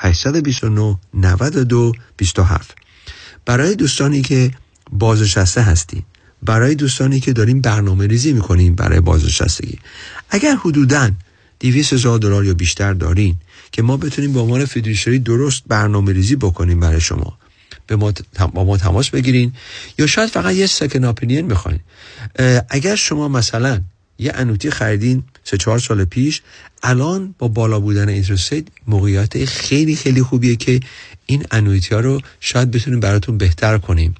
829 92 27. برای دوستانی که بازنشسته هستید، برای دوستانی که داریم برنامه ریزی میکنیم برای بازنشستگی، اگر حدوداً $200,000 یا بیشتر دارین که ما بتونیم با عنوان فدریشری درست برنامه ریزی بکنیم برای شما، به ما تماس بگیرین، یا شاید فقط یه سکن اپینین میخواین. اگر شما مثلا یه انویتی خریدین 3-4 سال پیش، الان با بالا بودن اینترست ریت موقعیت خیلی خیلی خوبیه که این انویتی ها رو شاید بتونیم براتون بهتر کنیم.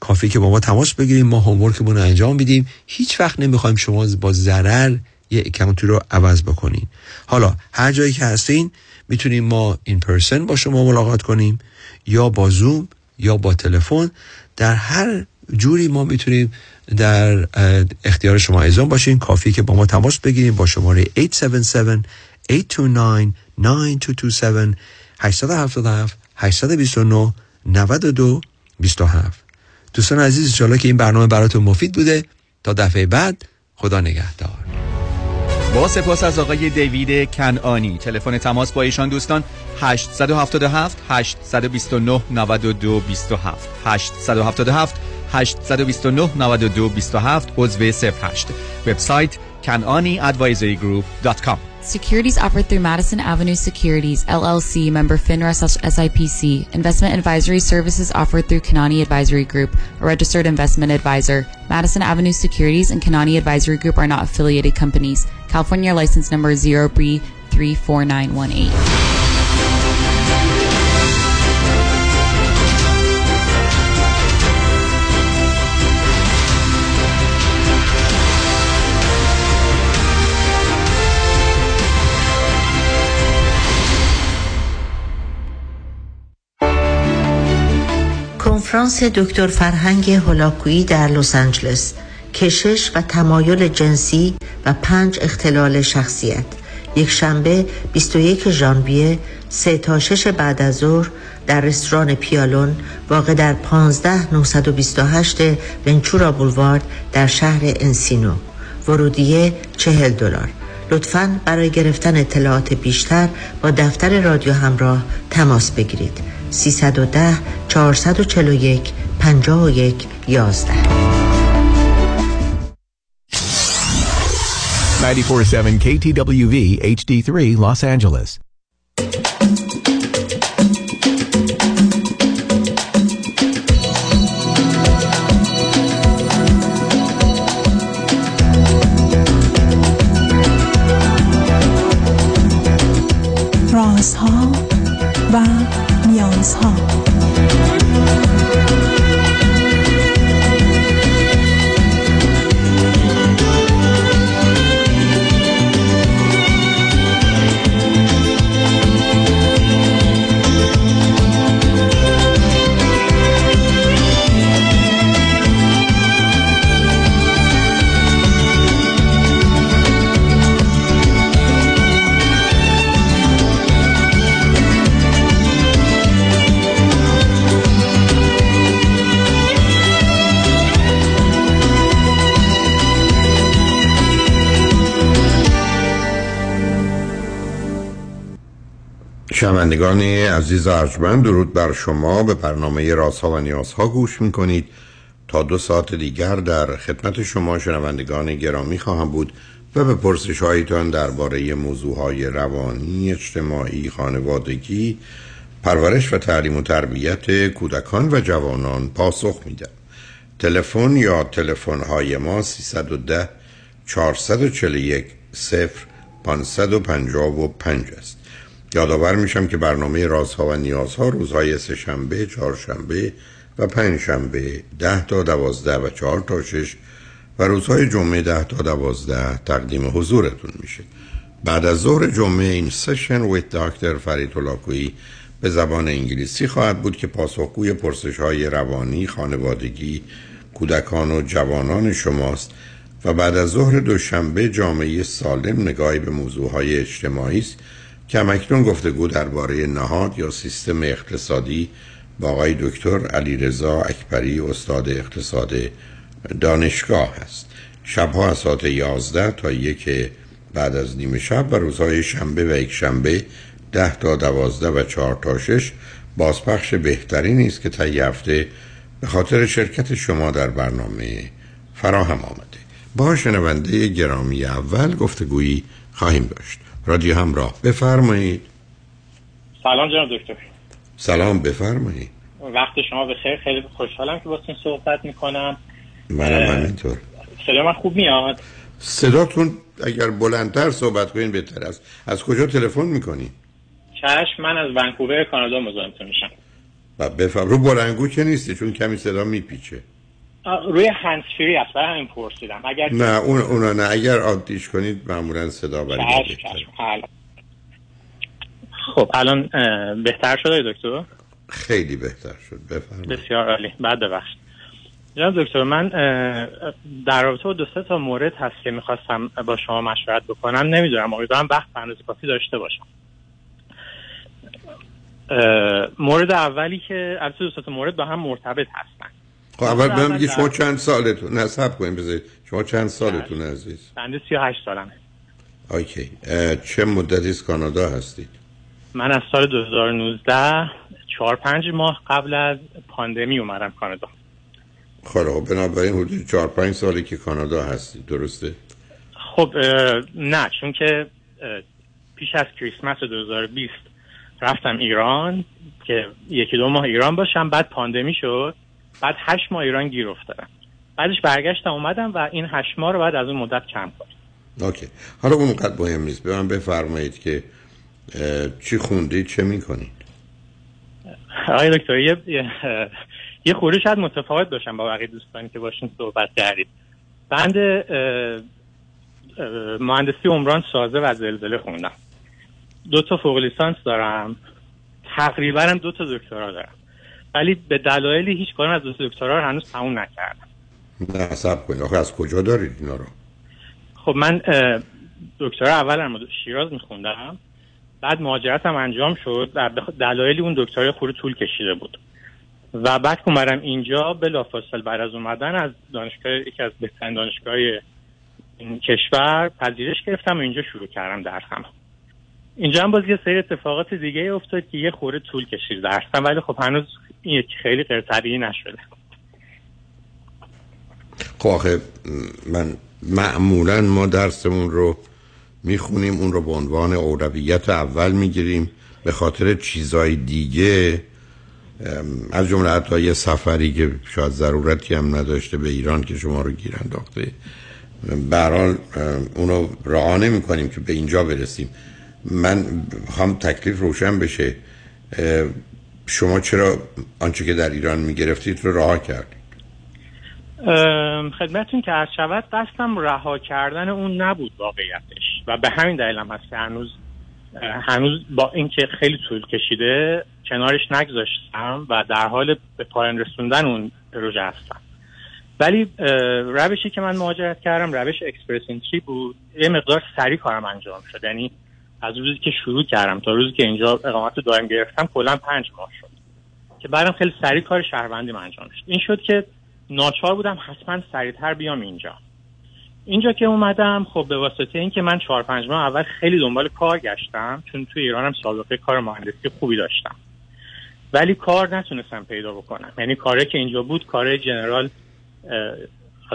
کافیه که با ما تماس بگیریم، ما هوم ورکمون رو انجام میدیم. هیچ وقت نمیخوایم شما با ضرر یه اکانت رو عوض بکنین. حالا هر جایی که هستین میتونیم ما این پرسن با شما ملاقات کنیم، یا با زوم یا با تلفن، در هر جوری ما میتونیم در اختیار شما ایزان باشین. کافیه که با ما تماس بگیریم با شماره 877-829-9227 877-829-9227. دوستان عزیز، انشاءالله که این برنامه براتون مفید بوده. تا دفعه بعد، خدا نگهدار. با سپاس از آقای دیوید کنعانی. تلفن تماس با ایشان دوستان 877 829 9227 877 829 9227 عضو 08. وبسایت kananiadvisorygroup.com. Securities offered through Madison Avenue Securities, LLC, member FINRA/SIPC. Investment advisory services offered through Kanani Advisory Group, a registered investment advisor. Madison Avenue Securities and Kanani Advisory Group are not affiliated companies. California license number 0B34918. کنفرانس دکتر فرهنگ هلاکویی در لس آنجلس، کشش و تمایل جنسی و 5 اختلال شخصیت، یک شنبه 21 ژانویه 3 تا 6 بعد از ظهر در رستوران پیالون واقع در 15928 ونچورا بولوارد در شهر انسینو. ورودیه $40. لطفاً برای گرفتن اطلاعات بیشتر با دفتر رادیو همراه تماس بگیرید. 310-441-5111. 94.7 KTWV HD3 Los Angeles. رازها و نیازها. شنوندگان عزیز ارجمند، درود بر شما. به برنامه رازها و نیازها گوش میکنید. تا 2 ساعت دیگر در خدمت شما شنوندگان گرامی خواهم بود و به پرسش هایتان درباره موضوعهای روانی، اجتماعی، خانوادگی، پرورش و تعلیم و تربیت کودکان و جوانان پاسخ میدم. تلفن یا تلفن‌های ما 310-441-0555 است. یادآور میشم که برنامه رازها و نیازها روزهای سه‌شنبه، چهارشنبه و پنجشنبه 10 تا 12 و 4 تا 6 و روزهای جمعه 10 تا 12 تقدیم حضورتون میشه. بعد از ظهر جمعه این سشن ویت دکتر فرید هلاکویی به زبان انگلیسی خواهد بود که پاسخگوی پرسش‌های روانی، خانوادگی، کودکان و جوانان شماست. و بعد از ظهر دوشنبه جامعه سالم نگاهی به موضوعهای اجتماعی است. کمکنون گفتگو درباره نهاد یا سیستم اقتصادی با آقای دکتر علیرضا اکبری، استاد اقتصاد دانشگاه است. شبها از ساعت 11 تا 1 بعد از نیم شب و روزهای شنبه و یک شنبه 10 تا 12 و 4 تا 6 بازپخش بهترینی است که تا هفته به خاطر شرکت شما در برنامه فراهم آمده. با شنونده گرامی اول گفتگویی خواهیم داشت. رادیو همراه، بفرمایید. سلام جناب دکتر. سلام، بفرمایید. وقت شما بخیر. خیلی خوشحالم که باهاتون صحبت میکنم. منم همینطور. صدا من خوب میاد؟ صداتون اگر بلندتر صحبت کنین بهتر است. از کجا تلفن میکنی؟ چشم، من از ونکوور کانادا مزاحمتون میشم. و بفرم رو بلندگو که نیستی چون کمی صدا میپیچه. روی هندزفری اصلا همین پرسیدم. اگر نه اونا نه، اگر عادیش کنید معمولا صدا برای بهتره. خب الان بهتر شده دکتر؟ خیلی بهتر شد، بفرمایید. بسیار عالی. بعد ببخشید جناب دکتر، من در رابطه با دو سه تا مورد هست که میخواستم با شما مشورت بکنم. نمیدونم امیدوارم وقت اندازه کافی داشته باشم. مورد اولی که البته دو سه تا مورد با هم مرتبط هستن. خب اول بهم بگید شما چند سالتون؟ نسب کنیم بذارید شما چند سالتون عزیز؟ بنده 38 سالمه. اوکی. چه مدتی از کانادا هستید؟ من از سال 2019 4-5 ماه قبل از پاندمی اومدم کانادا. خب بنابراین حدود 4-5 سالی که کانادا هستید، درسته؟ خب نه، چون که پیش از کریسمس 2020 رفتم ایران که 1-2 ماه ایران باشم، بعد پاندمی شد، بعد 8 ماه ایران گیر افتادم، بعدش برگشتم اومدم و این 8 ماه رو بعد از اون مدت کم کردم. اوکی. حالا اون قد مهم نیست. به من بفرمایید که چی خوندید، چه میکنید؟ آقای دکتر یه خورده شاید متفاوت باشم با بقیه دوستانی که باشین صحبت کردید. بند مهندسی عمران سازه و زلزله خوندم. 2 تا فوق لیسانس دارم. تقریبا هم 2 تا دکترا دارم. ولی به دلایلی هیچ کدوم از 2 تا دکترا رو هنوز تموم نکردم. نه صبر کنید. آخه از کجا دارید اینا رو؟ خب من دکترا اولم شیراز میخوندم. بعد مهاجرتم انجام شد و دلایلی اون دکترای خورو طول کشیده بود. و بعد که اومدم اینجا بلافاصله بعد از اومدن از دانشگاه، یکی از بهترین دانشگاه‌های این کشور پذیرش گرفتم و اینجا شروع کردم درسم. اینجا هم باز یه سری اتفاقات دیگه افتاد که یه خورده طول کشید درسم، ولی خب هنوز یک خیلی غیر طبیعی نشده. خب آخه من معمولا ما درسمون رو میخونیم، اون رو به عنوان اولویت اول میگیریم به خاطر چیزای دیگه، از جمله حتی یه سفری که شاید ضرورتی هم نداشته به ایران که شما رو گیر انداخته. به هر حال اونو رعا نمی‌کنیم که به اینجا برسیم. من می‌خوام تکلیف روشن بشه. شما چرا آنچه که در ایران می‌گرفتید رو رها کردید؟ خدمتتون که عرض شود قصدم رها کردن اون نبود واقعیتش و به همین دلیل هم هست که هنوز با اینکه خیلی طول کشیده کنارش نگذاشتم و در حال به پایان رسوندن اون پروژه هستم. ولی روشی که من مهاجرت کردم روش اکسپرس انتری بود. یه مقدار سریع کارم انجام شد، یعنی از روزی که شروع کردم تا روزی که اینجا اقامت دائم گرفتم کلا 5 ماه شد که بعدم خیلی سریع کار شهروندیم انجام شد. این شد که ناچار بودم حتما سریعتر بیام اینجا که اومدم. خب به واسطه این که من 4-5 ماه اول خیلی دنبال کار گشتم، چون توی ایرانم سابقه کار مهندسی خوبی داشتم ولی کار نتونستم پیدا بکنم. یعنی کاری که اینجا بود کار جنرال،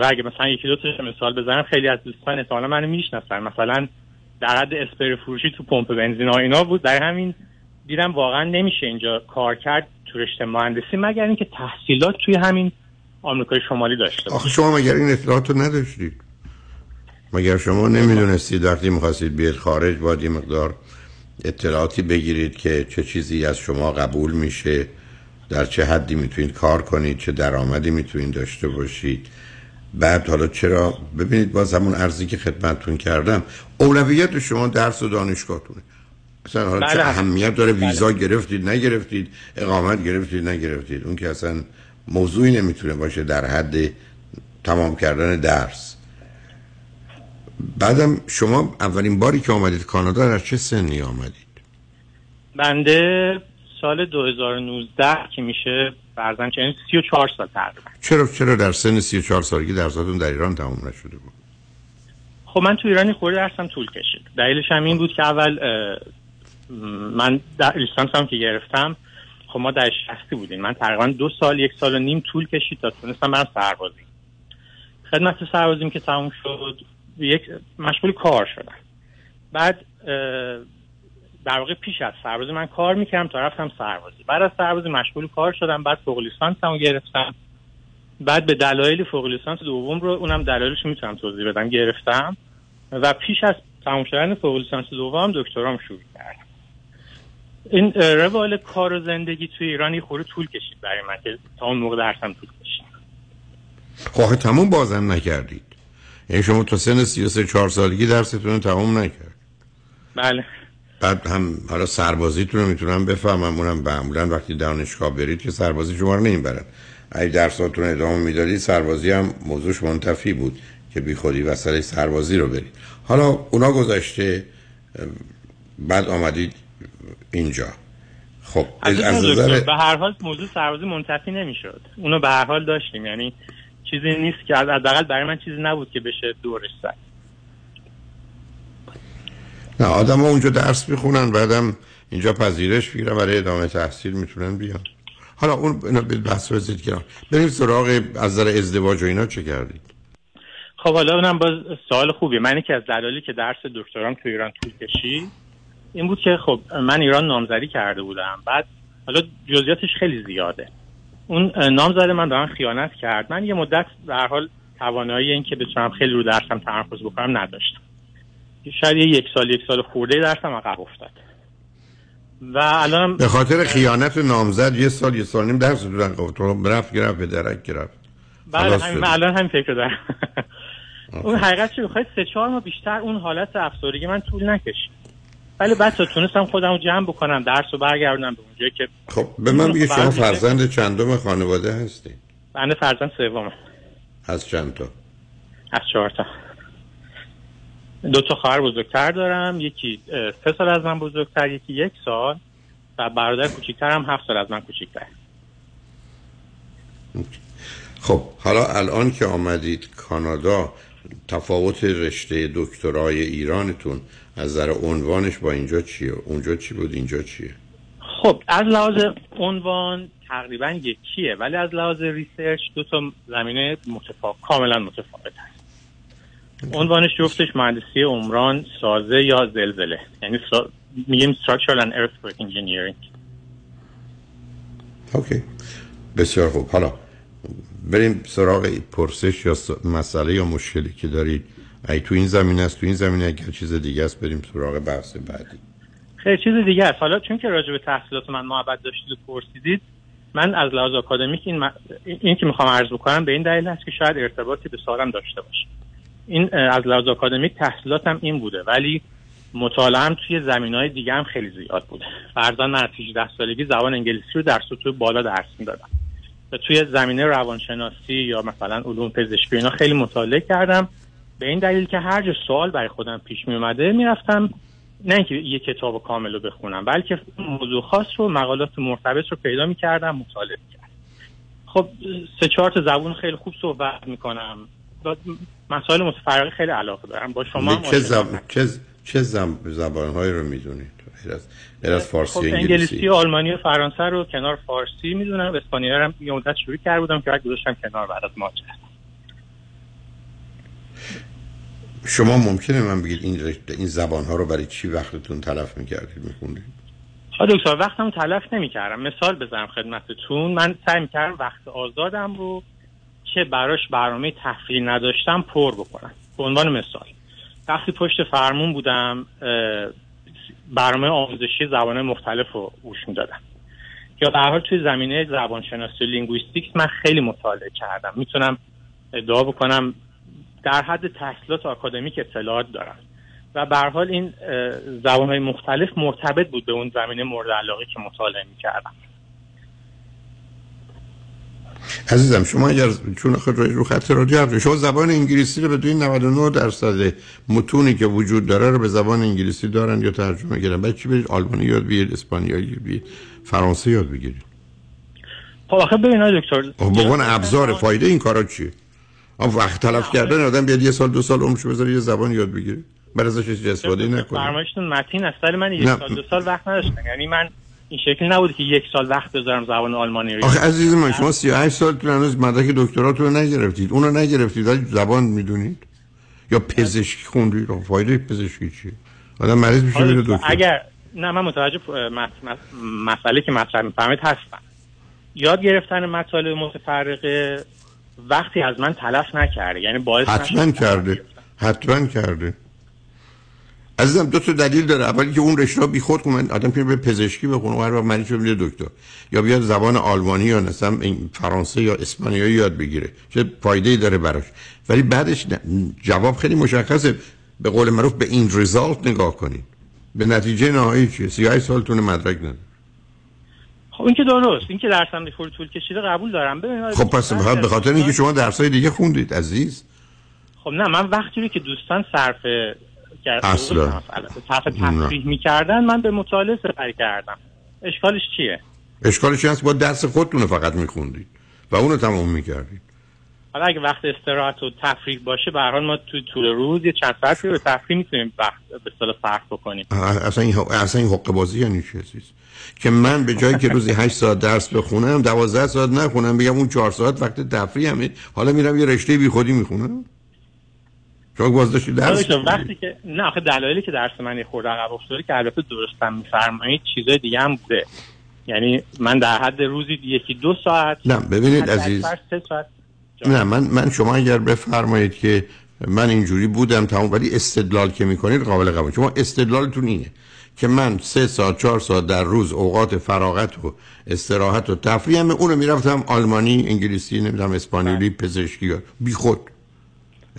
اگه مثلا 1-2 تا مثال بزنم خیلی از دوستان احتمالاً منو میشناسن، مثلا در حد اسپری فروشی تو پمپ بنزین ها اینا بود. در همین دیدم واقعا نمیشه اینجا کار کرد تو رشته مهندسی مگر اینکه تحصیلات توی همین آمریکای شمالی داشته باشه. آخه شما مگر این اطلاعاتو نداشتید؟ مگر شما نمیدونستید وقتی میخواستید بیاید خارج باید یه مقدار اطلاعاتی بگیرید که چه چیزی از شما قبول میشه، در چه حدی میتونید کار کنید، چه درآمدی میتونید داشته باشید؟ بعد حالا چرا؟ ببینید باز همون عرضی که خدمتتون کردم، اولویت شما درس و دانشگاهتونه. اصلا حالا چه اهمیت داره ویزا گرفتید نگرفتید، اقامت گرفتید نگرفتید، اون که اصلا موضوعی نمیتونه باشه در حد تمام کردن درس. بعدم شما اولین باری که آمدید کانادا در چه سنی آمدید؟ بنده سال 2019 که میشه فرضاً چنین 34 سال تقریبا. چرا در سن 34 سالگی درساتون در ایران تموم نشده بود؟ خب من تو ایرانی خورده درسم طول کشید. دلیلش هم این بود که اول من در لیسانسم که گرفتم خب ما در شخصی بودیم، من تقریبا 2 سال 1 سال و نیم طول کشید تا تونستم برم سربازی. خدمت سربازیم که تموم شد مشغول کار شدم. بعد در واقع پیش از سربازی من کار میکردم تا رفتم سربازی. بعد از سربازی مشغول کار شدم، بعد فوق لیسانسمو گرفتم. بعد به دلایل فوق لیسانس دوم رو اونم دلایلش میتونم توضیح بدم گرفتم و پیش از تموم شدن فوق لیسانس دوم دکترام شروع کردم. این روال کار و زندگی توی ایرانی خورده طول کشید برای من که تا اون موقع درسم طول کشید. خواهی تموم بازم نکردید؟ یعنی شما تا سن 33-4 سالگی درستون رو تموم نکرد؟ بله. بعد هم حالا سربازیتون رو میتونم بفهمم، اونم معمولا وقتی دانشگاه برید که سربازی شما رو نمیبرن. اگه درساتون رو ادامه میدادید سربازی هم موضوعش منتفی بود که بی خودی وسیله سربازی رو برید. حالا اونا گذشته، بعد آمدید اینجا. خب از نظر به هر حال موضوع سربازی منتفی نمیشد، اونو به هر حال داشتیم، یعنی چیزی نیست که حداقل برای من چیزی نبود که بشه دورش زد. نه آدم ها اونجا درس میخونن بعدم اینجا پذیرش میگیرن برای ادامه تحصیل میتونن بیان. حالا اون بحث رو زد کردن، بریم سراغ از نظر ازدواج و اینا چه کردید؟ خب حالا اونم باز سوال خوبیه. من یکی از دلایلی که درس دکترام تو ایران طول کشید این بود که خب من ایران نامزدی کرده بودم. بعد حالا جزئیاتش خیلی زیاده. اون نامزد من دارن خیانت کرد. من یه مدت به هر حال توانایی این که بتونم خیلی رو درسم تمرکز بکنم نداشتم. شاید 1 سال 1 سال خورده درسم عقب افتاد. و الان به خاطر خیانت نامزد 1 سال 1 سال نیم درس رو رفت به درک گرفت. بله همین الان همین فکر دارم. اون حقیقت چه بخواید 3-4 ماه بیشتر اون حالت افسردگی من طول نکشید. ولی بچا تونستم خودم رو جمع بکنم، درسو برگردونم به اونجایی که. خب به من بگید شما فرزند چندم خانواده هستید؟ من فرزند سومم. از چند تا؟ از 4 تا. 2 تا خواهر بزرگتر دارم، یکی 3 سال از من بزرگتر، یکی 1 سال و برادر کوچیک‌ترم 7 سال از من کوچیک‌تره. خب حالا الان که آمدید کانادا تفاوت رشته دکترای ایرانتون از نظر عنوانش با اینجا چیه؟ اونجا چی بود اینجا چیه؟ خب از لحاظ عنوان تقریبا یکیه، ولی از لحاظ ریسرچ 2 تا زمینه کاملا متفاوت هست. عنوانش جفتش مهندسی عمران، سازه یا زلزله، یعنی میگیم Structural and Earthquake Engineering. اوکی بسیار خوب. حالا بریم سراغ پرسش یا مسئله یا مشکلی که دارید. ای تو این زمینه است، تو این زمینه اگر چیز دیگه است بریم سراغ بحث بعدی. خیلی چیز دیگه است. حالا چون که راجع به تحصیلات من محبت داشتید و پرسیدید، من از لحاظ آکادمیک این که میخوام عرض بکنم به این دلیل هست که شاید ارتباطی به سالم داشته باشه. این از لحاظ آکادمیک تحصیلاتم این بوده، ولی مطالعه‌ام توی زمینه‌های دیگه هم خیلی زیاد بوده. فرضاً من از 18 سالگی زبان انگلیسی رو در سطوح بالا درس می‌دادم. توی زمینه روانشناسی یا مثلا علوم پزشکی اینا خیلی مطالعه کردم، به این دلیل که هر جا سوال برای خودم پیش می اومده میرفتم، نه اینکه یه کتاب کامل رو بخونم بلکه موضوع خاص رو، مقالات مرتبط رو پیدا می‌کردم، مطالعه می‌کردم. خب 3-4 تا زبون خیلی خوب صحبت می‌کنم، مسائل متفرقه خیلی علاقه دارم. با شما چه زبان‌هایی رو می‌دونید؟ از فارسی، انگلیسی، آلمانی و فرانسه رو کنار فارسی میدونم. اسپانیایی هم یه مدت شروع کرده بودم که بعد گذاشتم کنار بعد از ماجرا. شما ممکنه من بگید این زبان‌ها رو برای چی وقتتون تلف می‌کردید می‌خوندید؟ آره دکتر وقتمو تلف نمی‌کردم. مثال بزنم خدمتتون، من سعی می‌کردم وقت آزادم رو چه براش برنامه تحصیل نداشتم پر بکنم. به عنوان مثال وقتی پشت فرمون بودم برنامه آموزشی زبان‌های مختلف رو گوش می‌دادم، یا به هر حال توی زمینه زبانشناسی لینگویستیکس من خیلی مطالعه کردم. میتونم ادعا بکنم در حد تحصیلات آکادمیک اطلاعات دارم و به هر حال این زبان‌های مختلف مرتبط بود به اون زمینه مورد علاقه که مطالعه می‌کردم. عزیزم شما اگر چون خود رو خط رادیو هستید، شما زبان انگلیسی رو بدون 99% متونی که وجود داره رو به زبان انگلیسی دارن یا ترجمه کردن، بعد چی برید آلمانی یاد بگیرید، اسپانیایی یاد بگیرید، فرانسه یاد بگیرید. خب آخه ببینید دکتر بگون ابزار فایده این کارا چیه؟ وقت تلف کردن آدم بیاد 1 سال 2 سال عمرش بذاره یه زبان یاد بگیره. برازش جسوادی نکنید. فرمایشتون متین از سال من 1 سال 2 سال وقت نداشتم، یعنی من این شکلی نبود که 1 سال وقت بذارم زبان آلمانی رو. آخه عزیز من شما 38 سالتون هنوز مدرک دکتراتون رو نگرفتید، اون رو نگرفتید ولی زبان میدونید یا پزشکی خوندید. فایده پزشکی چیه؟ آدم مریض میشه میره دکتر. اگر نه من متوجه مسئله که مطرح می‌فرمایید هستم. یاد گرفتن مطالب متفرقه وقتی از من تلف نکرده، یعنی باعث حتما کرده. عزیزم دو تا دلیل داره. اولی که اون رشته بیخود من آدم که به پزشکی بخونه و هر مریض میره دکتر، یا بیاد زبان آلمانی یا مثلا فرانسه یا اسپانیایی یاد بگیره، چه فایده‌ای داره براش. ولی بعدش جواب خیلی مشخصه، به قول معروف به این ریزالت نگاه کنید، به نتیجه نهایی چیه. 38 سالتون مدرک نداره. خب این که درست، این که درسم به طول کشیده قبول دارم. ببینید خب پس به خاطر اینکه شما درسای دیگه خوندید عزیز. خب نه من وقتی رو که دوستان صرف اصلا تفریح می‌کردن من به مطالعه سپری کردم. اشکالش چیه؟ اشکالش این است با درس خودتون فقط می‌خوندید و اون رو تمام می‌کردید. حالا اگه وقت استراحت و تفریح باشه به هر حال ما تو طول روز یه چند ساعتی رو تفریح می‌تونیم به اصطلاح صرف بکنیم. اصلا این حقه بازی یعنی چیه عزیز؟ که من به جایی که روزی 8 ساعت درس بخونم 12 ساعت نخونم، بگم اون 4 ساعت وقت تفریحمه، حالا میرم یه رشته بیخودی می‌خونم. وقتی که نه آخه دلایلی که درس من خورده عقب افتاده که البته درستم می‌فرمایید چیزای دیگه هم بوده، یعنی من در حد روزی 1-2 ساعت. نه ببینید عزیز، 3 ساعت. نه من شما اگر بفرمایید که من اینجوری بودم تمام، ولی استدلال که می‌کنید قابل قبول. شما استدلالتون اینه که من 3 ساعت 4 ساعت در روز اوقات فراغت و استراحت و تفریحم اونو می‌رفتم آلمانی، انگلیسی، نمی‌دونم اسپانیایی، پزشکی بیخود.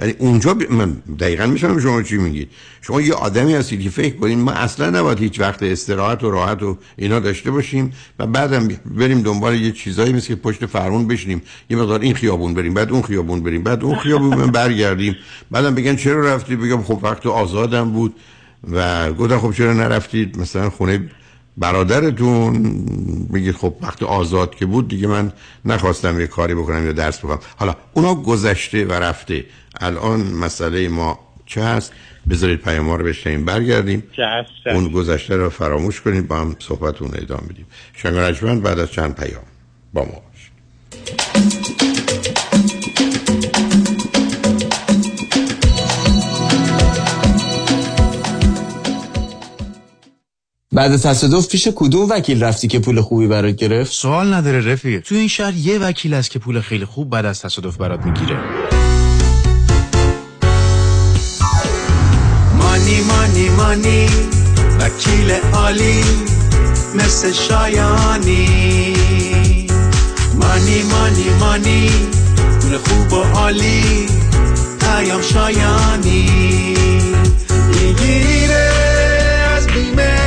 یعنی اونجا من دقیقاً میشم شما چی میگید. شما یه آدمی هستید که فکر کنید ما اصلا نباید هیچ وقت استراحت و راحت و اینا داشته باشیم و بعدم بریم دنبال یه چیزایی مثل پشت فرمون بشینیم، یه مقدار این خیابون بریم بعد اون خیابون بریم بعد اون خیابون برگردیم، بعدم بگن چرا رفتی، بگم خب وقت آزادم بود و گفتن خب چرا نرفتید مثلا خونه برادرتون، بگید خب وقت آزاد که بود دیگه من نخواستم یه کاری بکنم یا درس بخونم. حالا اونا گذشته و رفته، الان مسئله ما چه هست؟ بذارید پیام ها رو بشنیم برگردیم اون گذشته رو فراموش کنیم، با هم صحبت اون رو ادامه بدیم. شنگرجمند بعد از چند پیام با ما باشید. بعد تصادف پیش کدوم وکیل رفتی که پول خوبی برات گرفت؟ سوال نداره رفیق، تو این شهر یه وکیل هست که پول خیلی خوب بعد از تصادف برات میگیره. مانی مانی مانی وکیل عالی مثل شایانی، مانی مانی مانی پول خوب و عالی پیام شایانی میگیره از بیمه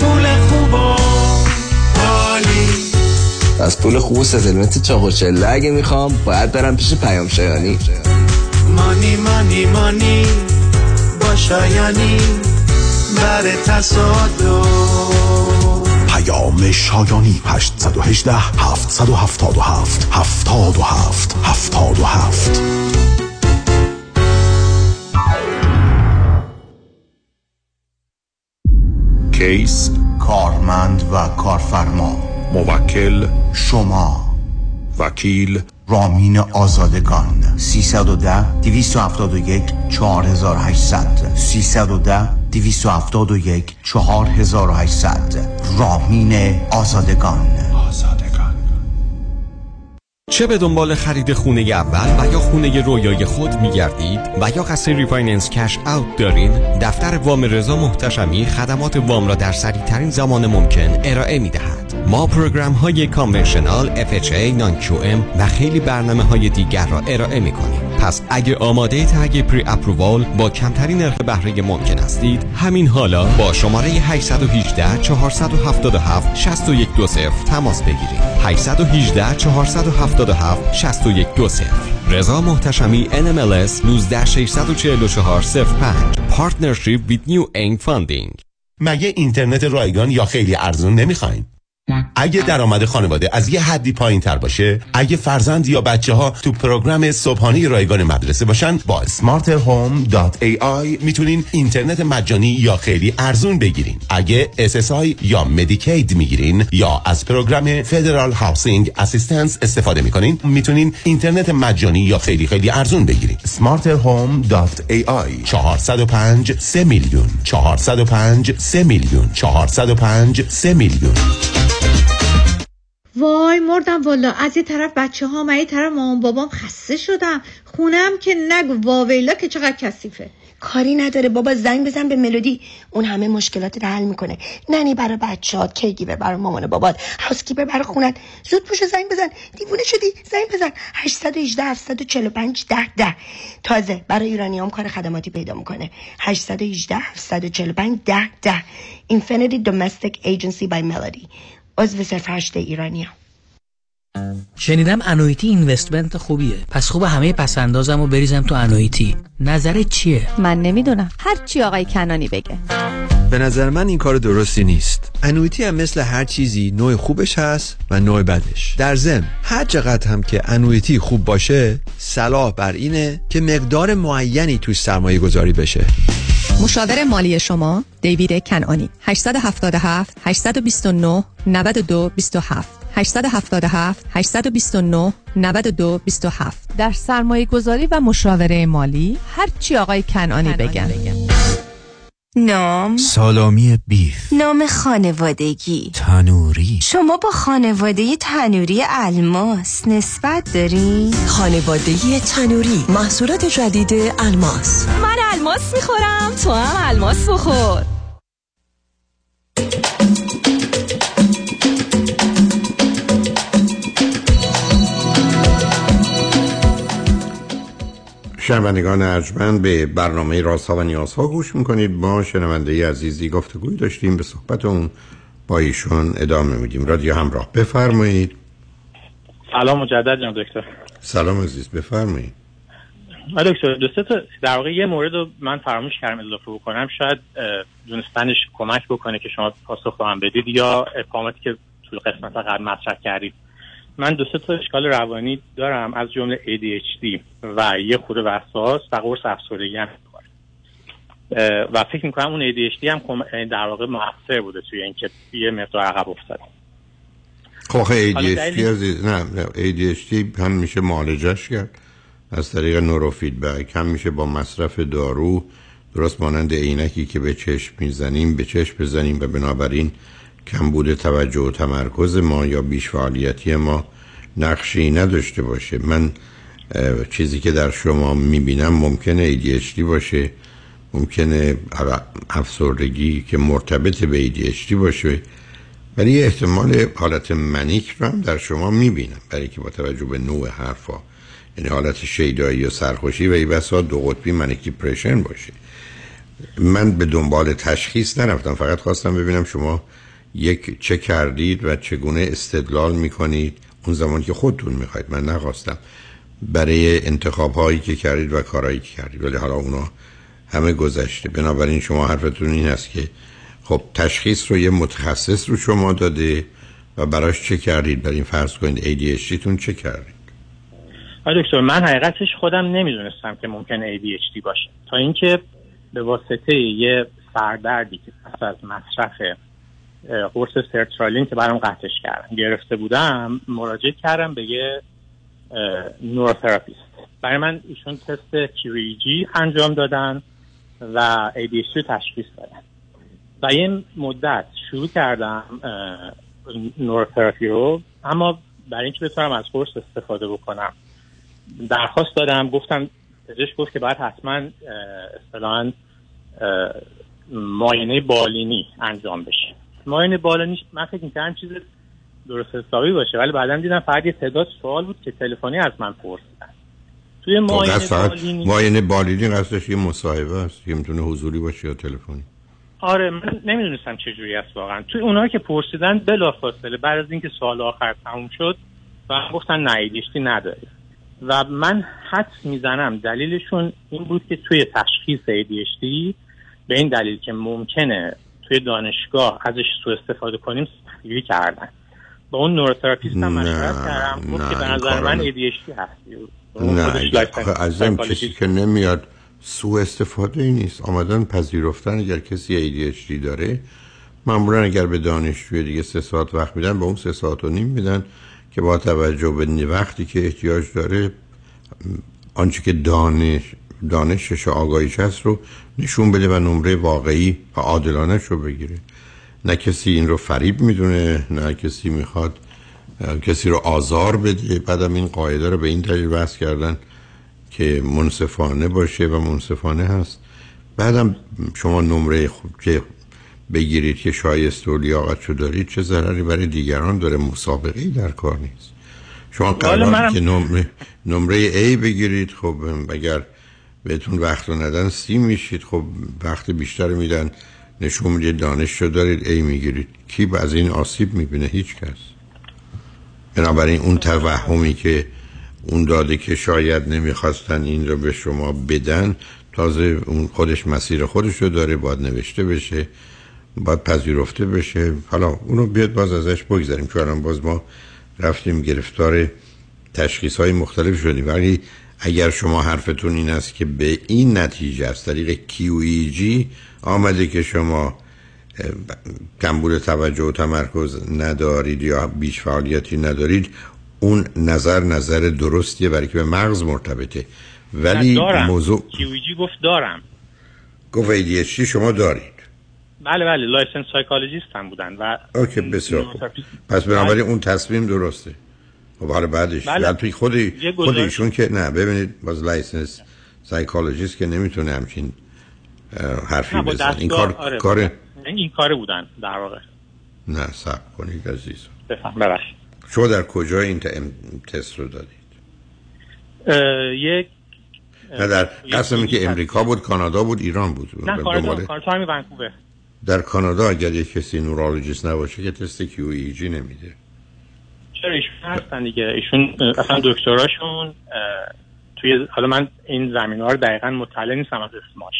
پول خوب و عالی. از پول خوب سزلمت چاقوچله اگه میخوام باید برم پیش پیام شایانی. مانی مانی مانی با شایانی بر تصادم. پیام شایانی 818-777-7777. کیس، کارمند و کارفرما، موکل شما، وکیل رامین آزادگان، 310-271-4800 310-271-4800 رامین آزادگان. چه به دنبال خرید خونه اول و یا خونه رویای خود می‌گردید و یا قصد ریفایننس کش اوت دارین، دفتر وام رضا محتشمی خدمات وام را در سریع‌ترین زمان ممکن ارائه می‌دهد. ما پروگرام‌های کانونشنال، FHA، نان QM و خیلی برنامه‌های دیگر را ارائه می‌کنیم. پس اگه آماده تگ پری اپرووال با کمترین نرخ بهره ممکن هستید، همین حالا با شماره 818-477-6120 تماس بگیرید. 818-477-6120. رضا محتشمی NMLS-19644-05 Partnership with New Eng Funding. مگه اینترنت رایگان یا خیلی ارزون نمیخواین؟ اگه درآمد خانواده از یه حدی پایین‌تر باشه، اگه فرزند یا بچه‌ها تو پروگرام صبحانه رایگان مدرسه باشن، با smarterhome.ai میتونین اینترنت مجانی یا خیلی ارزون بگیرین. اگه SSI یا Medicaid میگیرین یا از پروگرام Federal Housing Assistance استفاده میکنین، میتونین اینترنت مجانی یا خیلی خیلی ارزون بگیرین. smarterhome.ai 405 3 میلیون. وای مردم والا، از یه طرف بچه ها، من یه طرف مامان بابام، خسته شدم. خونم که نگو، واویلا که چقدر کثیفه. کاری نداره بابا، زنگ بزن به ملودی، اون همه مشکلات رو حل میکنه. ننی برای بچه‌هات، کیگیور برای مامان و بابات، هاوسکیپر برای خونت. زود پوش زنگ بزن، دیوونه شدی؟ زنگ بزن 818 745 1010. تازه برای ایرانیام کار خدماتی پیدا میکنه. 818 745 1010. Infinity Domestic Agency by Melody. عضو سرفرشت ایرانیام. شنیدم انویتی اینوستمنت خوبیه، پس خوب همه پسندازم رو بریزم تو انویتی. نظرت چیه؟ من نمیدونم، هرچی آقای کنانی بگه. به نظر من این کار درستی نیست. انویتی هم مثل هر چیزی نوع خوبش هست و نوع بدش. در ضمن هر چقدر هم که انویتی خوب باشه، صلاح بر اینه که مقدار معینی توی سرمایه گذاری بشه. مشاور مالی شما دیوید کنانی، 877 829 92 27. 877 829 92 27. در سرمایه گذاری و مشاوره مالی هرچی آقای کنانی بگن. نام: سالامی بیف. نام خانوادگی: تنوری. شما با خانواده تنوری الماس نسبت دارین؟ خانواده تنوری، محصولات جدید الماس. من الماس میخورم، تو هم الماس بخور. شنوندگان ارجمند، به برنامه رازها و نیازها گوش میکنید. با شنونده عزیزی گفتگوی داشتیم، به صحبتون با ایشون ادامه میدیم. رادیو همراه، بفرمایید. سلام مجدد جناب دکتر. سلام عزیز، بفرمایید. دکتر، در واقع یه مورد رو من فراموش کردم اضافه بکنم، شاید دونستنش کمک بکنه که شما پاسخ رو هم بدید یا اقامتی که تو قسمت قبل مطرح کردید. من 2-3 اشکال روانی دارم، از جمله ADHD و یه خورده وسواس و قرص افسردگی هم دارم و فکر میکنم اون ADHD هم در واقع مؤثر بوده توی اینکه یه مقدار عقب افتادم. خب ADHD عزیز، نه ADHD هم میشه معالجش کرد از طریق نورو فیدبک، هم میشه با مصرف دارو، درست مانند عینکی که به چشم میزنیم به چشم بزنیم و بنابراین کمبود توجه و تمرکز ما یا بیشفعالیتی ما نقشی نداشته باشه. من چیزی که در شما میبینم ممکنه ADHD باشه، ممکنه افسردگی که مرتبط به ADHD باشه، ولی احتمال حالت منیک رو هم در شما میبینم، برای که با توجه به نوع حرفا، یعنی حالت شیدایی و سرخوشی و ای بسا دو قطبی منیک دیپرشن باشه. من به دنبال تشخیص نرفتم، فقط خواستم ببینم شما یک چه کردید و چگونه استدلال میکنید اون زمان که خودتون میخواید. من نخواستم برای انتخاب هایی که کردید و کارهایی که کردید، ولی حالا اونا همه گذشته. بنابراین شما حرفتون این است که خب تشخیص رو یه متخصص رو شما داده و براش چه کردید؟ برای این فرض کنید ADHD تون چه کردید؟ آره دکتر، من حقیقتش خودم نمیدونستم که ممکن ADHD باشه تا اینکه به واسطه یه سردردی که از مصرف قرص سرترالین که برام قطعش کردم گرفته بودم، مراجعه کردم به یه نوروتراپیست. برای من ایشون تست کیوریجی انجام دادن و ADHD رو تشخیص دادن. و یه مدت شروع کردم نوروتراپی رو، اما برای اینکه بتونم از قرص استفاده بکنم درخواست دادم. گفتم پزشک گفت که باید حتما اصطلاحاً معاینه بالینی انجام بشه. معاینه بالینی من فکر می‌کردم چیز درست حسابی باشه، ولی بعدم دیدم فقط یه تعداد سوال بود که تلفنی از من پرسیدن. توی معاینه بالینی قصدش یه مصاحبه است که میتونه حضوری باشه یا تلفنی. آره، من نمیدونستم چه جوری است واقعا. توی اونایی که پرسیدن بلافاصله بعد از اینکه سوال آخر تموم شد و گفتن نه ADHD نداره و من حدس میزنم دلیلشون این بود که توی تشخیص ADHD به این دلیل که ممکنه توی دانشگاه ازش سوء استفاده کنیم سختگیری کردن. با اون نوروتراپیست هم مشورت کردم گفت که به نظر من ADHD هست. نه از این کسی که نمیاد سوء استفاده ای نیست. آمدن پذیرفتن اگر کسی ADHD داره معمولا اگر به دانشجوی دیگه 3 ساعت وقت میدن به اون 3 ساعت و نیم میدن که با توجه به وقتی که احتیاج داره آنچه که دانشش و آگاهیش هست رو نشون بده و نمره واقعی و عادلانش رو بگیره. نه کسی این رو فریب میدونه، نه کسی میخواد کسی رو آزار بده. بعدم این قاعده رو به این دلیل وضع کردن که منصفانه باشه و منصفانه هست. بعدم شما نمره خوب که بگیرید که شایسته و لیاقتشو دارید چه ضرری برای دیگران داره؟ مسابقه در کار نیست. شما قراره که نمره A بگیرید، خب اگر بهتون وقت رو ندن C میشید، خب وقت بیشتر میدن نشون میده دانش رو دارید A میگیرید. کی از این آسیب میبینه؟ هیچ کس. بنابراین اون توهمی که اون داده که شاید نمیخواستن این رو به شما بدن، تازه اون خودش مسیر خودش رو داره، باید نوشته بشه، باید پذیرفته بشه. حالا اونو بیاد باز ازش بگذاریم که الان باز ما رفتیم گرفتار تشخیص‌های مختلف شدیم. ولی اگر شما حرفتون این است که به این نتیجه از طریق QEG آمده که شما کمبود توجه و تمرکز ندارید یا بیش فعالیتی ندارید، اون نظر درستیه برای که به مغز مرتبطه. ولی موضوع QEG گفت دارم، گفت ADHD شما دارید. بله لایسنس سایکولوژیست هم بودن و اوکی، بسیار خوب. پس بنابراین اون تصمیم درسته. خب حالا بعدش توی خودشون که نه، ببینید باز لایسنس سایکولوژیست که نمیتونه همچین حرفی بزنه. این کار آره. کار این کاره بودن در واقع. نه صبر کنید عزیز. بفرمایید. شما در کجا این تست رو دادید؟ یک در قسمی که امریکا بود، کانادا بود، ایران بود. نه کانادا همین ونکوور. در کانادا اگر یک کسی نورولوژیست نباشه که تست QEG نمیده. چرا ایشون هستن دیگه، ایشون اصلا دکتراشون توی، حالا من این زمینه ها رو دقیقاً مطلع نیستم از اسماش،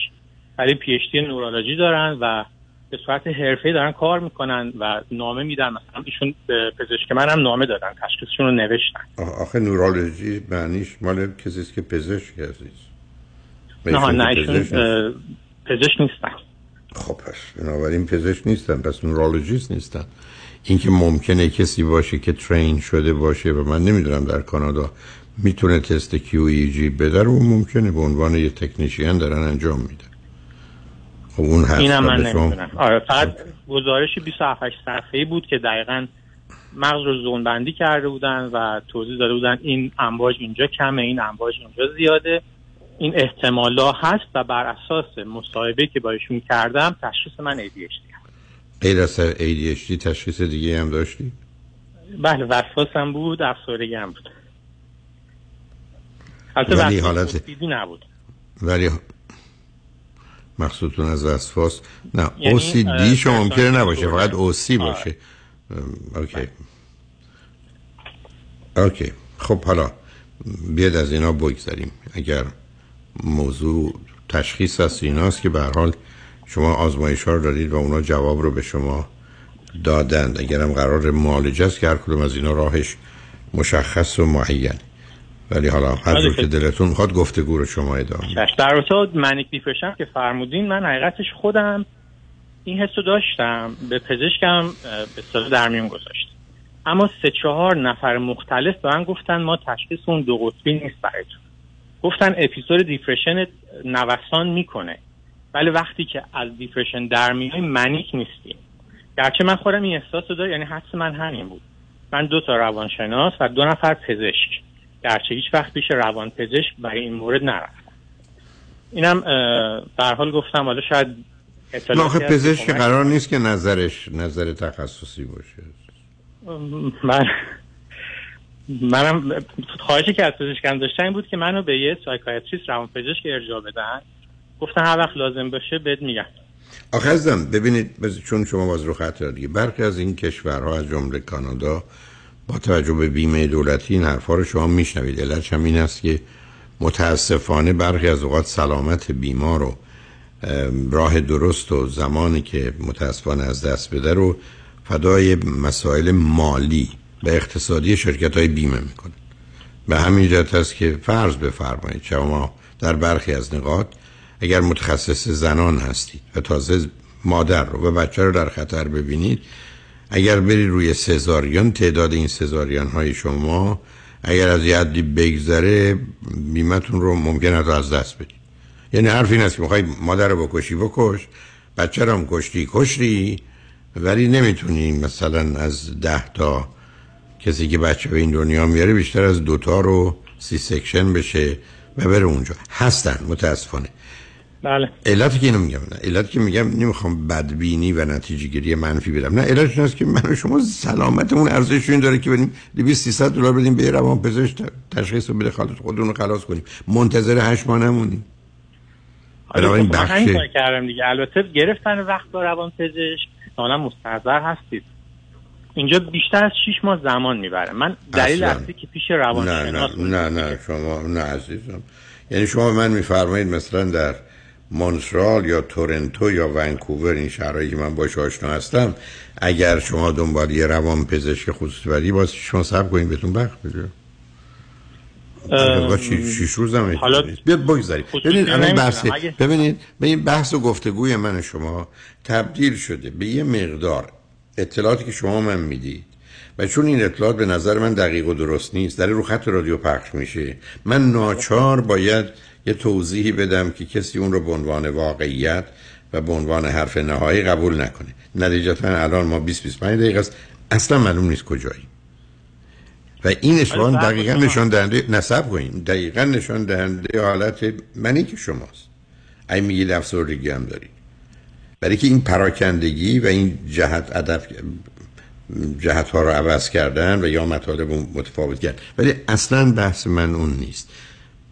ولی PhD نورولوژی دارن و به صورت حرفه‌ای دارن کار میکنن و نامه میدن. مثلا ایشون به پزشک من هم نامه دادن، تشخیصشون رو نوشتن. آخه نورولوژی معنیش مال کسی است که پزشک عزیز. نه ایشون پزشک نیستن. خب پس بنابراین پزشک نیستن، پس نورولوژیست نیستن. اینکه ممکنه کسی باشه که ترین شده باشه و من نمیدونم در کانادا میتونه تست QEG بده و ممکنه به عنوان یه تکنیشین دارن انجام میده. خب اون هست. اینم من نمیدونم. آره فقط گزارش 28 صفحه‌ای بود که دقیقاً مغز رو زون بندی کرده بودن و توضیح داده بودن این امواج اینجا کمه، این امواج اینجا زیاده، این احتمالا هست و بر اساس مصاحبه که با ایشون کردم تشخیص من ADHD هست. غیر از ADHD تشخیص دیگه هم داشتی؟ بله وسواسم بود، افسردگی هم بود. ولی حالت دیدی نبود. ولی مقصودتون از وسواس نه OCD شما ممکنه نباشه، فقط OC باشه. اوکی خب حالا بیاد از اینا بگذاریم. اگر موضوع تشخیص از ایناست که به هر حال شما آزمایش‌ها رو دارید و اونا جواب رو به شما دادند، اگرم قرار معالجه است که هر کدوم از اینا راهش مشخص و معین. ولی حالا هر جور که دلتون می‌خواد گفتگو رو شما ادامه بدید. در رابطه منیک دیپرشن که فرمودین، من حقیقتش خودم این حسو داشتم، به پزشکم به صدا در میون گذاشتم، اما 3-4 نفر مختلف به من گفتن ما تشخیص اون دو قطبی نیست براتون، گفتن اپیزود دیپرشن نوسان میکنه، ولی وقتی که از دیپرشن در میای منیک نیستی. گرچه من خودم این احساس رو دارم، یعنی حدس من همین بود. من 2 تا روانشناس و 2 نفر پزشک، گرچه هیچ وقت پیش روان پزشک برای این مورد نرفتم. اینم به هر حال گفتم حالا شاید اطلاعاتی که پزشک که قرار نیست که نظرش نظر تخصصی باشه. منم خواهشی که از پزشکم داشتم این بود که منو به یه سایکیاتریست روانپزشک ارجاع بدن. گفتن هر وقت لازم باشه بهت میگم. آخه ازم ببینید، چون شما باز رو خط دارید، برخی از این کشورها از جمله کانادا با توجه به بیمه دولتی این حرفا رو شما میشنوید. علتش هم این است که متاسفانه برخی از اوقات سلامت بیمار رو راه درست و زمانی که متاسفانه از دست بده رو فدای مسائل مالی و اقتصادی شرکت‌های بیمه میکنه. به همین جهت است که فرض بفرمایید شما در برخی از نقاط اگر متخصص زنان هستید و تازه مادر رو و بچه رو در خطر ببینید، اگر برید روی سزارین، تعداد این سزارین های شما اگر از یه حدی بگذره بیمتون رو ممکنه حتی از دست بدید. یعنی حرف این است که میخوای مادر رو بکشی بکش، بچه رو هم کشتی ولی نمیتونی مثلا از 10 تا کسی که بچه به این دنیا میاره بیشتر از 2 تا رو سی سکشن بشه و بره اونجا. هستن متاسفانه. بله. علتی که اینو میگم، نه علتی که میگم نمیخوام بدبینی و نتیجه گیری منفی بدم، نه علتش اینه که من و شما سلامتمون ارزشش این داره که بریم $200-300 بدیم به روانپزشک تشخیص بده خالص خودمون رو خلاص کنیم، منتظر 8 ماه نمونیم. حالا این بخش کردم دیگه. البته گرفتن وقت با روانپزشک حالا مستحضر هستید، اینجا بیشتر از 6 ماه زمان میبره. من دلیل اصلی که پیش روانشناس نه شما نه عزیزم، یعنی شما من میفرمایید مثلا در مونترال یا تورنتو یا ونکوور، این شهرهایی که من باهاش آشنا هستم، اگر شما دنبال یه روانپزشک خصوصی بری باز شما صبر کنید بهتون وقت بده. واقعا 6 روز هم بیاد بگذارید. ببینید الان بحث، ببینید به این بحث و گفتگوی من و شما تبدیل شده به یه مقدار اطلاعاتی که شما من میدید و چون این اطلاعات به نظر من دقیق و درست نیست، در رو خط رادیو پخش میشه، من ناچار باید یه توضیحی بدم که کسی اون رو به عنوان واقعیت و به عنوان حرف نهایی قبول نکنه. نتیجتا الان ما 20-25 دقیقه است اصلا معلوم نیست کجایی و این اشوان دقیقا نشان دهنده نسب کنیم، دقیقا نشان دهنده حالت منی که شماست. ای میگید افسردگی هم دارید، برای که این پراکندگی و این جهت‌ها رو عوض کردن و یا مطالب متفاوت کردن، ولی اصلا بحث من اون نیست.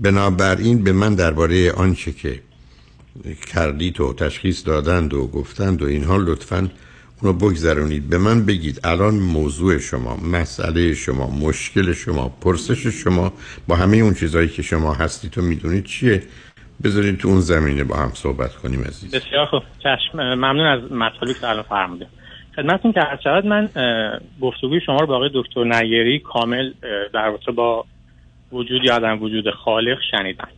بنابراین به من درباره آنچه که کردید و تشخیص دادند و گفتند و اینها لطفاً اونو بگذرونید، به من بگید الان موضوع شما، مسئله شما، مشکل شما، پرسش شما با همه اون چیزهایی که شما هستید تو میدونید چیه، بذارید تو اون زمینه با هم صحبت کنیم عزیز. بسیار خوب، چشم. ممنون از مطالبی که الان فرمودید. خدمتتون که هر چقدر من گفتگوی شما رو با آقای دکتر نیری کامل در رابطه با وجود یادم وجود خالق شنیدم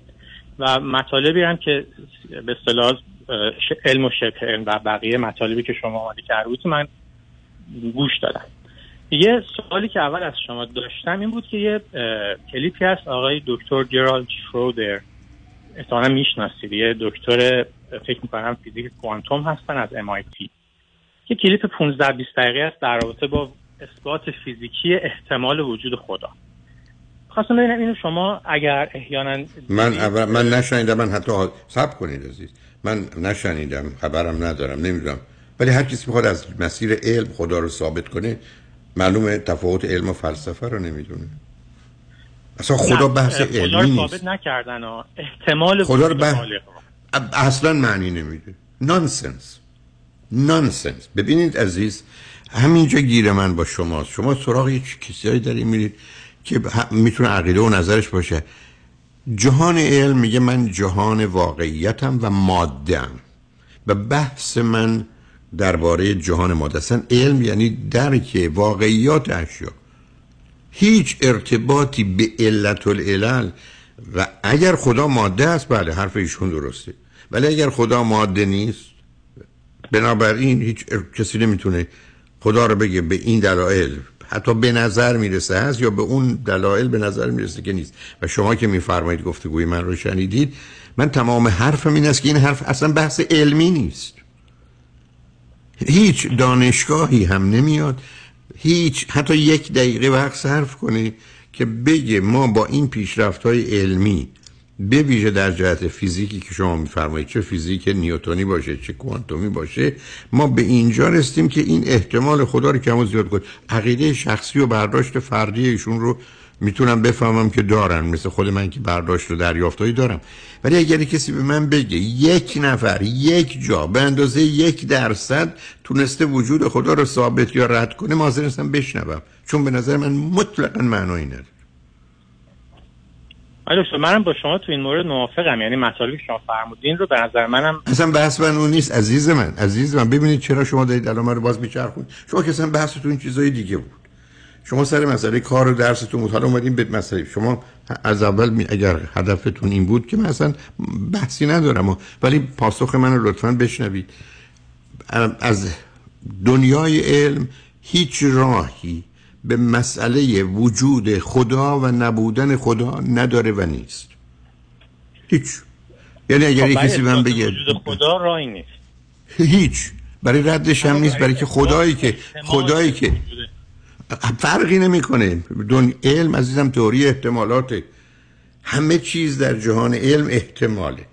و مطالبی هم که به اصطلاح علم و شبه علم و بقیه مطالبی که شما آماده کردید من گوش دادم. یه سوالی که اول از شما داشتم این بود که یه کلیپی هست آقای دکتر جرالد شرودر، احتمالاً میشناسید، یه دکتر فکر می‌کنم فیزیک کوانتوم هستن از MIT، یه کلیپ 15-20 دقیقه است در رابطه با اثبات فیزیکی احتمال وجود خدا. خواستم ببینم اینو شما اگر احیانا من نشنیدم، من حتی صبر کنید عزیز، من نشنیدم، خبرم ندارم، نمیدونم، ولی هر کسی میخواد از مسیر علم خدا رو ثابت کنه، معلومه تفاوت علم و فلسفه رو نمیدونه. اصلا خدا بحث علمی نیست. ثابت نکردن احتمال خدا رو اصلا معنی نمیده. نانسنس. ببینید عزیز، همینجا گیر من با شماست. شما سراغ یه کسیایی دارید میرید که میتونه عقیده و نظرش باشه. جهان علم میگه من جهان واقعیتم و ماده‌ام و بحث من درباره جهان ماده است. علم یعنی درک واقعیات اشیا، هیچ ارتباطی به علت العلل. و اگر خدا ماده است، بله حرف ایشون درسته، ولی اگر خدا ماده نیست، بنابراین هیچ کسی نمیتونه خدا رو بگه به این دلایل، حتی به نظر میرسه هست یا به اون دلایل به نظر میرسه که نیست. و شما که میفرمایید گفتگوی من رو شنیدید، من تمام حرفم این است که این حرف اصلا بحث علمی نیست. هیچ دانشگاهی هم نمیاد هیچ حتی 1 دقیقه وقت صرف کنه که بگه ما با این پیشرفت‌های علمی، به ویژه در جهت فیزیکی که شما میفرمایید، چه فیزیک نیوتنی باشه چه کوانتومی باشه، ما به اینجا رسیدیم که این احتمال خدا رو کم و زیاد کنیم. عقیده شخصی و برداشت فردی ایشون رو میتونم بفهمم که دارن، مثل خود من که برداشت و دریافتایی دارم، ولی اگر کسی به من بگه 1 نفر 1 جا به اندازه 1% تونسته وجود خدا رو ثابت یا رد کنه، ما حاضر نیستم بشنوم، چون به نظر من مطلقاً معنایی نداره. البته منم با شما تو این مورد موافقم، یعنی مطالبی که شما فرمودین رو به نظر منم اصلا بحث من اون نیست عزیز من. ببینید چرا شما دارید علامه رو باز میچرخونید، شما که اصلا بحث تو این چیزای دیگه بود. شما سر مسئله کار و درستون بود، حالا اومدین به مسئله شما. از اول اگر هدفتون این بود که من اصلا بحثی ندارم، ولی پاسخ منو لطفاً بشنوید. از دنیای علم هیچ راهی به مسئله وجود خدا و نبودن خدا نداره و نیست. هیچ. یعنی اگر کسی من بگه وجود خدا راهی نیست، هیچ، برای ردش هم نیست، برای که خدایی که فرقی نمی‌کنه. بدون علم عزیزم تئوری احتمالاته. همه چیز در جهان علم احتماله.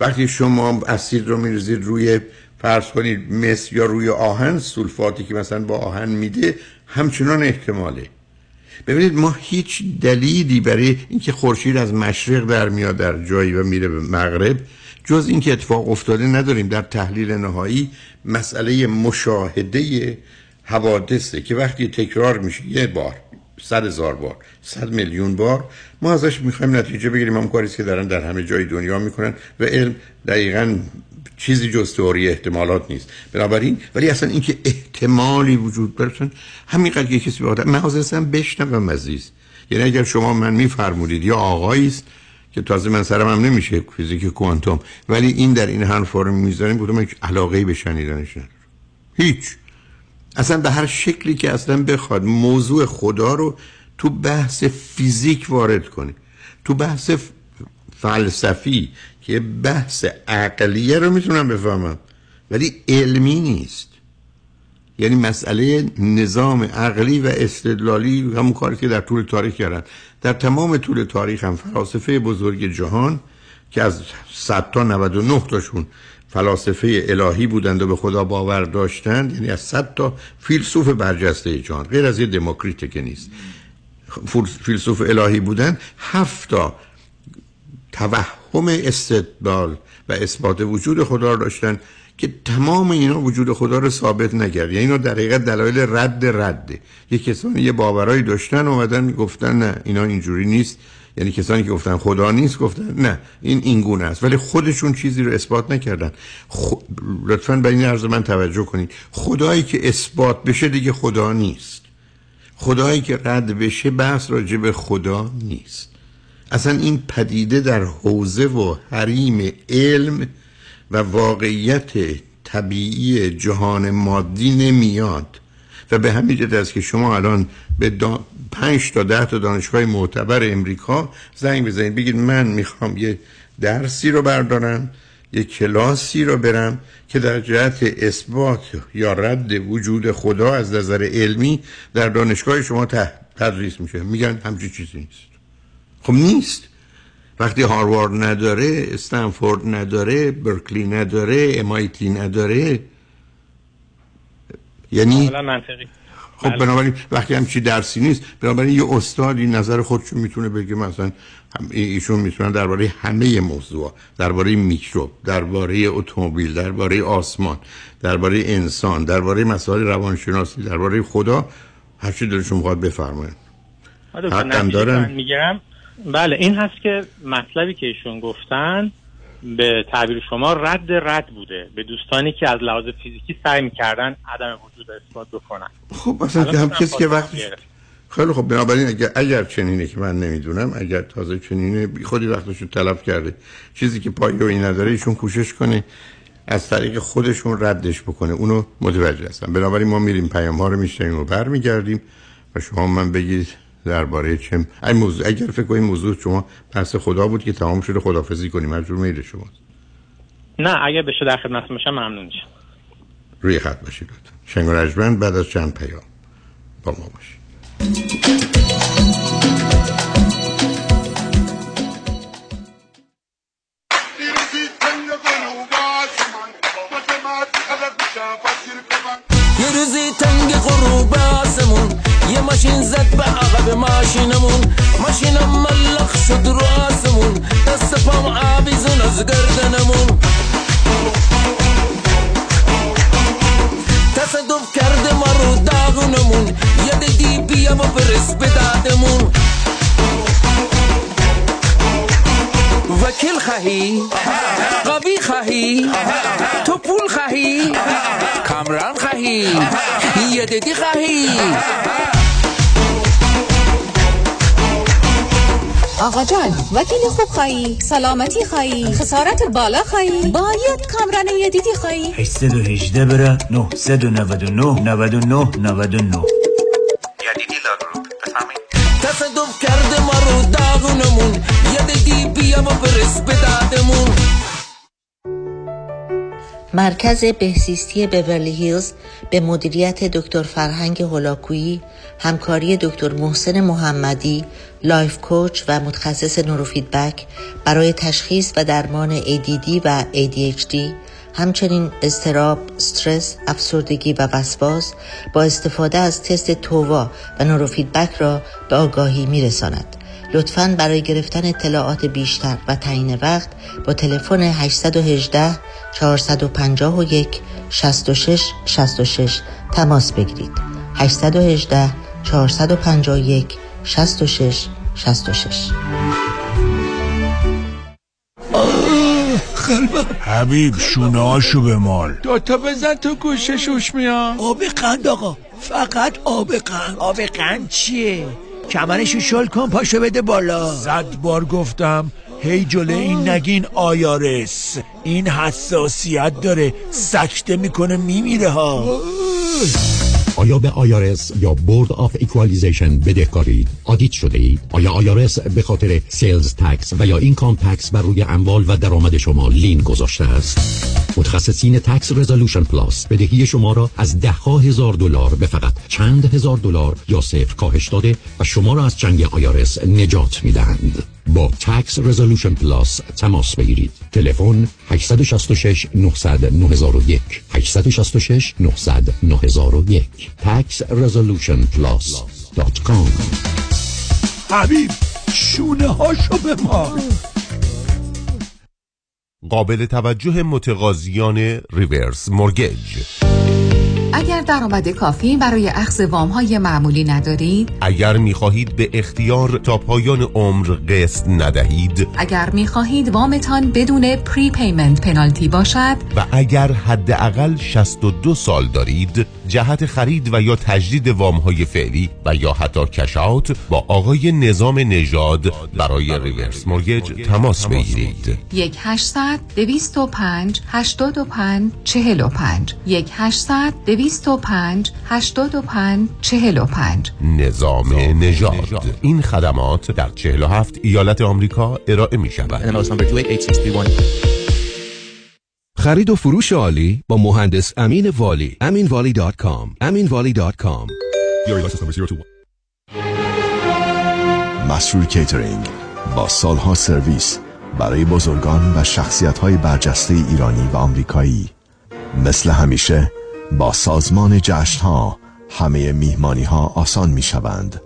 وقتی شما اسید رو می‌ریزید روی فرض کنید مس یا روی آهن، سولفاتی که مثلا با آهن میده همچنان احتماله. ببینید ما هیچ دلیلی برای اینکه خورشید از مشرق در میاد در جایی و میره به مغرب جز این که اتفاق افتاده نداریم. در تحلیل نهایی مسئله مشاهده حوادثه که وقتی تکرار میشه یه بار، 100,000 بار، 100,000,000 بار، ما ازش میخوایم نتیجه بگیریم. هم کاریست که دارن در همه جای دنیا میکنن و علم دقیقاً چیزی جز تئوری احتمالات نیست. بنابراین ولی اصلا اینکه احتمالی وجود داره همینقدر که کسی بخواد من حاضرستم بشنوم عزیز. یعنی اگر شما من میفرمودید یا آقایی است که تازه من سرم هم نمیشه فیزیک کوانتوم، ولی این در این هر فرم میذاریم بودم هیچ علاقه‌ای به شنیدنش ندارم، هیچ، اصلا به هر شکلی که اصلا بخواد موضوع خدا رو تو بحث فیزیک وارد کنی، تو بحث فلسفی که بحث عقلیه رو میتونم بفهمم ولی علمی نیست. یعنی مسئله نظام عقلی و استدلالی همون کاری که در طول تاریخ کردن. در تمام طول تاریخ هم فلاسفه بزرگ جهان که از 100 تا 99 تاشون فلاسفه الهی بودند و به خدا باور داشتند، یعنی از 100 تا فیلسوف برجسته جهان غیر از یه دموکریت که نیست فیلسوف الهی بودند، 7 تا توهم استدلال و اثبات وجود خدا را داشتند که تمام اینا وجود خدا رو ثابت نکرد. یعنی اینا در حقیقت دلایل رد یه کسانی یه باورایی داشتن اومدن گفتن نه اینا اینجوری نیست. یعنی کسانی که گفتن خدا نیست گفتن نه این گونه است، ولی خودشون چیزی رو اثبات نکردن. لطفاً به این عرض من توجه کنید. خدایی که اثبات بشه دیگه خدا نیست، خدایی که رد بشه بحث راجع به خدا نیست. اصلا این پدیده در حوزه و حریم علم و واقعیت طبیعی جهان مادی نمیاد و به همین جهت است که شما الان به 5 تا 10 تا دانشگاه معتبر امریکا زنگ بزنید بگید من میخوام یه درسی رو بردارم، یه کلاسی رو برم که در جهت اثبات یا رد وجود خدا از نظر علمی در دانشگاه شما تدریس میشه، میگن همچین چیزی نیست. خب نیست. وقتی هاروارد نداره، استنفورد نداره، برکلی نداره، ام‌آی‌تی نداره، یعنی منطقی. خب بنابراین وقتی همچی درسی نیست، بنابراین یه استادی نظر خودشون میتونه بگه. مثلا ایشون میتونن درباره همه موضوعا، درباره میکروب، درباره اتومبیل، درباره آسمان، درباره انسان، درباره مسائل روانشناسی، درباره خدا هر چی دلشون میخواد بفرمایند. حقم دارن. میگم بله این هست که مطلبی که ایشون گفتن به تعبیر شما رد بوده به دوستانی که از لحاظ فیزیکی سعی می‌کردن عدم وجود را اثبات بکنن. خب مثلا هم کسی که وقتی خیلی خب بنابراین اگر چنینه که من نمیدونم، اگر تازه چنینه بی خودی وقتش رو تلف کرده، چیزی که پایه‌ای نداره ایشون کوشش کنه از طریق خودشون ردش بکنه، اونو متوجه هستم. بنابراین ما میریم پیام‌ها رو میشنویم و برمیگردیم و شما من بگید درباره چه این موضوع. اگر فکر کنید موضوع شما پس خدا بود که تمام شده خدافظی کنیم، مجبور میده شما. نه اگر بشه در خدمت باشم ممنون میشم. روی خط باشید لطفا. شنگ و رجمن بعد از چند پیام با ما باشید. یه روزی تنگ غروب آسمون یه ماشین زد به عقب ماشینم ملق شد رو آسمون، دست پام آویزون از گردنمون، تصادف کرده ما رو داغونمون، یاد دی بیا و برس به دادمون. وکیل خواهی، قاضی خواهی، تو پول خواهی، کامران خواهی، یه دیدی خواهی. آقا جان وکیل خوب خواهی، سلامتی خواهی، خسارت بالا خواهی، باید کامران یدیدی خواهی. 818 برا 999 99 99 یدیدی لا گروپ. بفهمید تصادف کرده ما رو داغونمون، یدیدی بیا و برس به دادمون. مرکز بهزیستی بورلی هیلز به مدیریت دکتر فرهنگ هلاکویی، همکاری دکتر محسن محمدی، لایف کوچ و متخصص نوروفیدبک برای تشخیص و درمان ADD و ADHD، همچنین اضطراب، استرس، افسردگی و وسواس با استفاده از تست تووا و نوروفیدبک را به آگاهی می‌رساند. لطفاً برای گرفتن اطلاعات بیشتر و تعیین وقت با تلفن 818 451 66 66 تماس بگیرید. 818 451 66 66. قلبم. حبیب شونه هاشو بمال. دوتا بزن تو گوششوش میاد. آب قند آقا، فقط آب قند. آب قند چیه؟ کمرشو شل کن پاشو بده بالا. 100 بار گفتم هی جله این نگین آیارس، این حساسیت داره، سکته میکنه میمیره ها. آیا به آیارس یا بورد آف ایکوالیزیشن بدهکارید؟ آدیت شده اید؟ آیا آیارس به خاطر سیلز تکس و یا اینکام تکس بر روی اموال و درآمد شما لین گذاشته است؟ متخصصین تکس رزولوشن پلاس بدهی شما را از $10,000 به فقط چند هزار دلار یا صفر کاهش داده و شما را از چنگ آیارس نجات میدهند. با تکس رزولوشن پلاس تماس بگیرید. تلفن 866 900 9001 866 900 9001 taxresolutionplus.com. حبیب شونه هاشو به ما. قابل توجه متقاضیان ریورس مورگیج. اگر درآمد کافی برای اخذ وام‌های معمولی ندارید، اگر می‌خواهید به اختیار تا پایان عمر قسط ندهید، اگر می‌خواهید وامتان بدون پری پیمنت پنالتی باشد و اگر حداقل 62 سال دارید، جهت خرید و یا تجدید وام‌های فعلی و یا حتی کش‌آوت با آقای نظام نژاد برای ریورس مورگیج تماس بگیرید. 1-800-205-825-45 1-800-205-825-45 نظام نژاد. این خدمات در 47 ایالت آمریکا ارائه می شود. خرید و فروش عالی با مهندس امین والی. aminvali.com مسرور کیترینگ با سالها سرویس برای بزرگان و شخصیت‌های برجسته ایرانی و آمریکایی. مثل همیشه با سازمان جشن‌ها همه میهمانی‌ها آسان می‌شوند.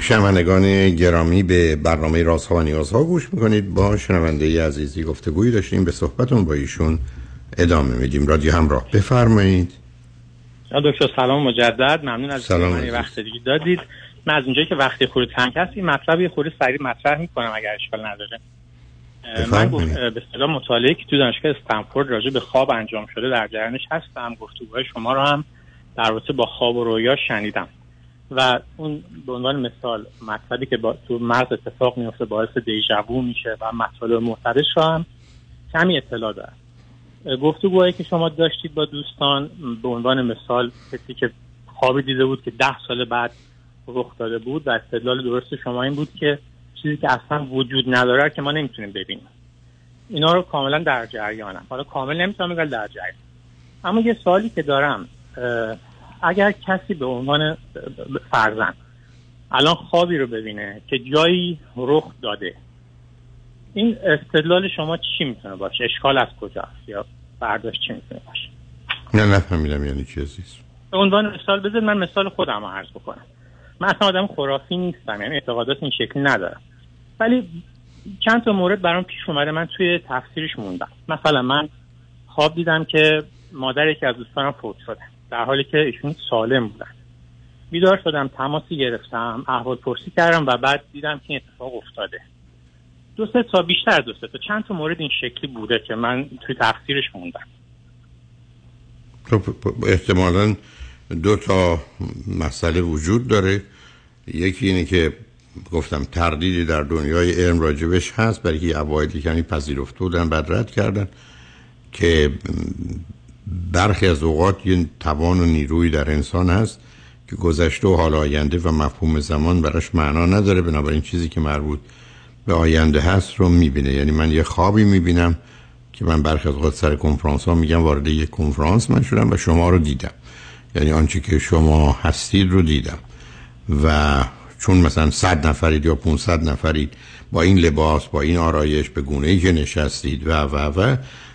شنوندگان گرامی به برنامه رازها و نیازها گوش می‌کنید. با شنونده عزیزی گفتگویی داشتیم، به صحبتون با ایشون ادامه میدیم. رادیو همراه، بفرمایید. دکتر سلام مجدد، ممنون از اینکه وقت دیگه دادید. من از اونجایی که وقتی خورد تنگ هست این مطلب یه خورده سریع مطرح میکنم اگر اشکال نداره. من به اصطلاح مطالعه که تو دانشگاه استنفورد راجع به خواب انجام شده در جریانش هستم. گفتگوهای شما رو هم در رابطه با خواب و رویا شنیدم و اون به عنوان مثال مطلبی که تو مغز اتفاق میفته باعث دیجاوو میشه و مطالب محترش رو هم کمی اطلاع دارم. گفتگوهایی که شما داشتید با دوستان، به عنوان مثال کسی که خوابی دیده بود که 10 سال بعد رخ داده بود و استدلال درست شما این بود که چیزی که اصلا وجود نداره که ما نمیتونیم ببینیم. اینا رو کاملا در جریانم، حالا کامل نمیتونم بگم در جریان. اما یه سوالی که دارم، اگر کسی به عنوان فرزند الان خوابی رو ببینه که جایی رخ داده، این استدلال شما چی میتونه باشه؟ اشکال از کجاست یا برداشت چی میتونه باشه؟ نه نفهمیدم یعنی چی عزیز. به عنوان مثال بذارید من مثال خودم رو عرض بکنم. من اصلا آدم خرافی نیستم، یعنی اعتقادات این شکلی ندارم، ولی چند تا مورد برام پیش اومده من توی تفسیرش موندم. مثلا من خواب دیدم که مادر یکی از دوستانم فوت شده در حالی که ایشون سالم بودن. بیدار شدم، تماسی گرفتم، احوالپرسی کردم و بعد دیدم که اتفاق افتاده. دو سه تا چند تا مورد این شکلی بوده که من توی تفسیرش موندم. خب احتمالاً دو تا مسئله وجود داره. یکی اینه که گفتم تردیدی در دنیای علم راجبش هست، برای که اوایلی کمی پذیرفته بودن بعد رد کردن که برخی از اوقات یه توان و نیروی در انسان هست که گذشته و حال آینده و مفهوم زمان براش معنا نداره، بنابراین چیزی که مربوط به آینده هست رو میبینه. یعنی من یه خوابی میبینم که من برخی از اوقات سر کنفرانس ها میگم وارد یه کنفرانس من شدم و شما رو دیدم، یعنی آنچه که شما هستید رو دیدم، و چون مثلا 100 نفرید یا 500 نفرید با این لباس با این آرایش به گونه‌ای که نشستید و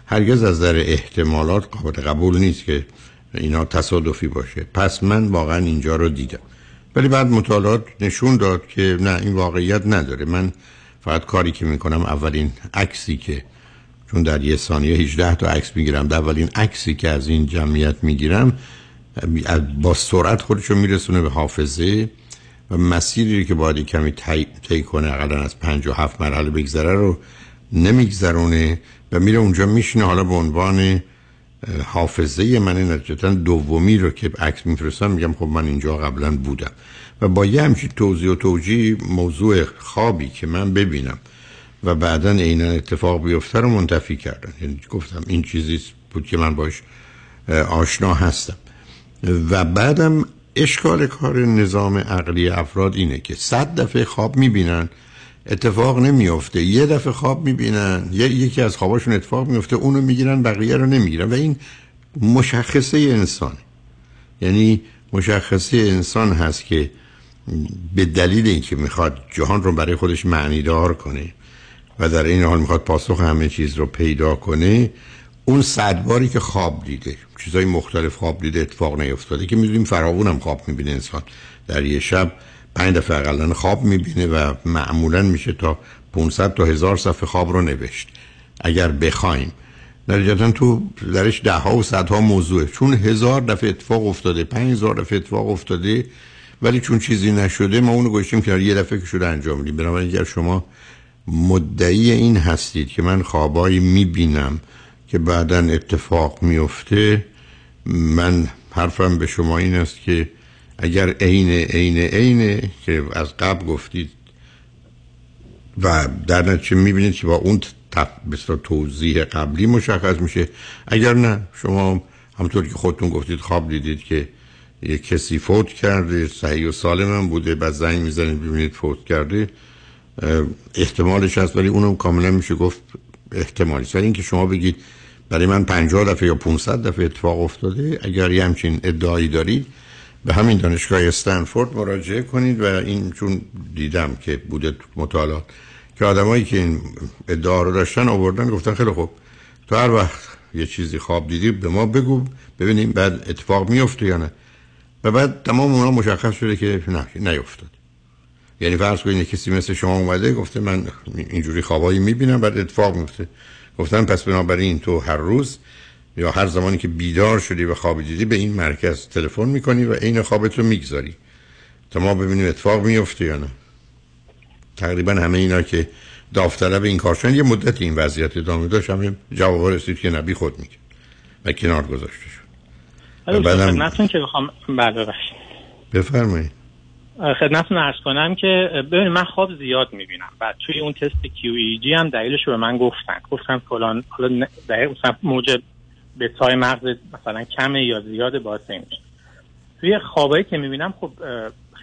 هرگز از در احتمالات قابل قبول نیست که اینا تصادفی باشه. پس من واقعا اینجا رو دیدم، ولی بعد مطالعات نشون داد که نه، این واقعیت نداره. من فقط کاری که میکنم، اولین عکسی که، چون در یه ثانیه 18 تا عکس میگیرم، در اولین عکسی که از این جمعیت میگیرم با سرعت خودشو میرسونه به حافظه و مسیری که باید کمی طی کنه، اقلا از 5 و 7 مرحله بگذره رو نمیگذرونه و میره اونجا میشینه. حالا به عنوان حافظه من نتیجتا دومی رو که عکس میفرستم میگم خب من اینجا قبلا بودم، و با یه همچین توضیح و توجیه موضوع خوابی که من ببینم و بعداً عیناً اتفاق بیفته رو منتفی کردن. یعنی گفتم این چیزی بود که من باش آشنا هستم. و بعدم اشکال کار نظام عقلی افراد اینه که 100 دفعه خواب میبینن اتفاق نمیفته، یه دفعه خواب میبینن یکی از خواباشون اتفاق میفته، اونو میگیرن بقیه رو نمیگیرن، و این مشخصه انسان، یعنی مشخصه انسان هست که به دلیل اینکه میخواد جهان رو برای خودش معنیدار کنه و در این حال میخواد پاسخ همه چیز رو پیدا کنه، اون 100 باری که خواب دیده، چیزای مختلف خواب دیده اتفاق نیفتاده که میدونیم فراوونم خواب میبینه انسان، در یه شب 5 دفعه اقلن خواب میبینه و معمولا میشه تا 500 تا 1000 صفحه خواب رو نوشت اگر بخوایم، نتیجتا تو درش 10 ها و 100 ها موضوعه، چون 1000 دفعه اتفاق افتاده، 5000 دفعه اتفاق افتاده، ولی چون چیزی نشده ما اونو گوشیم که یه دفعه که شده انجام میدیم. بنابراین اگر شما مدعی این هستید که من خوابایی میبینم که بعداً اتفاق میفته، من حرفم به شما این است که اگر عینه که از قبل گفتید و در نتیجه میبینید که با اون توضیح قبلی مشخص میشه، اگر نه شما همطور که خودتون گفتید خواب دیدید که یه کسی فوت کرده، صحیح و سالم هم بوده، بعد زنگ میزنید ببینید فوت کرده، احتمالش هست، ولی اونم کاملا میشه گفت احتمالی. ولی اینکه شما بگید برای من 50 دفعه یا 500 دفعه اتفاق افتاده، اگر یه همچین ادعایی دارید به همین دانشگاه استنفورد مراجعه کنید و این، چون دیدم که بوده مطالعات که آدمایی که این ادعا رو داشتن آوردن گفتن خیلی خوب، تو هر وقت یه چیزی خواب دیدی به ما بگو ببینیم بعد اتفاق میفته یا نه، و بعد تمام اونا مشخص شده که نه نیفتاد. یعنی فرض کنید کسی مثل شما اومده گفته من اینجوری خوابایی میبینم بعد اتفاق میفته، گفتن پس بنابراین تو هر روز یا هر زمانی که بیدار شدی و خواب دیدی به این مرکز تلفن میکنی و عین خوابت رو میگذاری تا ما ببینیم اتفاق میفته یا نه. تقریبا همه اینا که داوطلب این کارشان یه مدت این وضعیت ادامه داشت، همین جواب رسید که نبی خود میکنه و کنار گذاشته شد. بعدم که بخوام بفرمایید خدمتتون عرض کنم که ببینید من خواب زیاد میبینم، بعد توی اون تست QEG هم دلیلش رو به من گفتن فلان، حالا دقیق مثلا موجب به تای مغز مثلا کمه یا زیاده باعث میشه. توی خوابایی که میبینم خب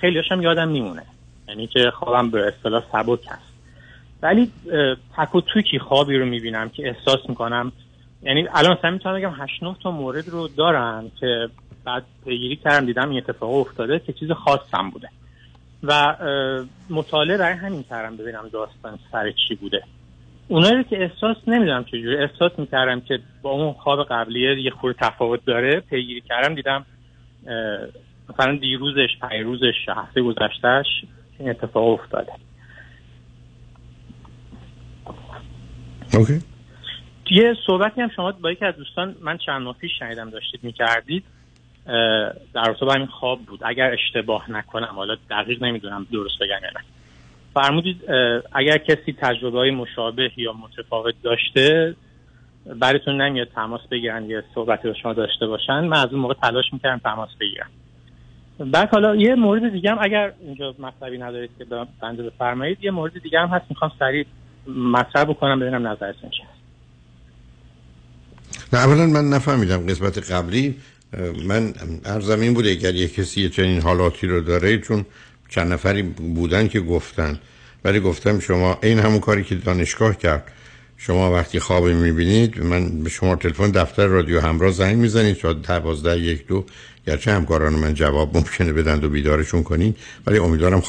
خیلیاشم یادم میمونه، یعنی که خوابم به اصطلاح سبک هست، ولی تک و توکی خوابی رو میبینم که احساس میکنم، یعنی الان مثلا میتونم بگم 8-9 تا مورد رو دارن که بعد پیگیری کردم دیدم این اتفاق افتاده که چیز خاصم بوده و مطالعه برای همین کردم ببینم داستان سر چی بوده. اونایی که احساس نمیدونم چجوری احساس میکردم که با اون خواب قبلیه یه خورده تفاوت داره پیگیری کردم دیدم مثلا دیروزش، پیروزش، هفته گذشتهش این اتفاق افتاده. اوکی. یه صحبتی هم شما با یکی از دوستان من چند ماه پیش شنیدم داشتید میکردید در رابطه با همین خواب بود، اگر اشتباه نکنم، حالا دقیق نمیدونم درست بگم یا نه، فرمودید اگر کسی تجربه‌های مشابه یا متفاوت داشته براتون نمیاد تماس بگیرن یا صحبتی با شما داشته باشن. من از اون موقع تلاش میکردم تماس بگیرم. بعد حالا یه مورد دیگه هم، اگر اینجا مطلبی ندارید که بنده بفرمایید، یه مورد دیگه هم هست میخوام سریع مطرح بکنم ببینم نظرتون چیه. نه اولا من نفهمیدم قسمت قبلی، من عرضم این بوده اگر یه کسی چنین حالاتی رو داره، چون چند نفری بودن که گفتن، ولی گفتم شما این همون کاری که دانشگاه کرد، شما وقتی خواب میبینید من به شما تلفن دفتر رادیو همراه زنگ میزنید تا 12 1 2، گرچه همکاران من جواب ممکنه بدن و بیدارشون کنین، ولی امیدوارم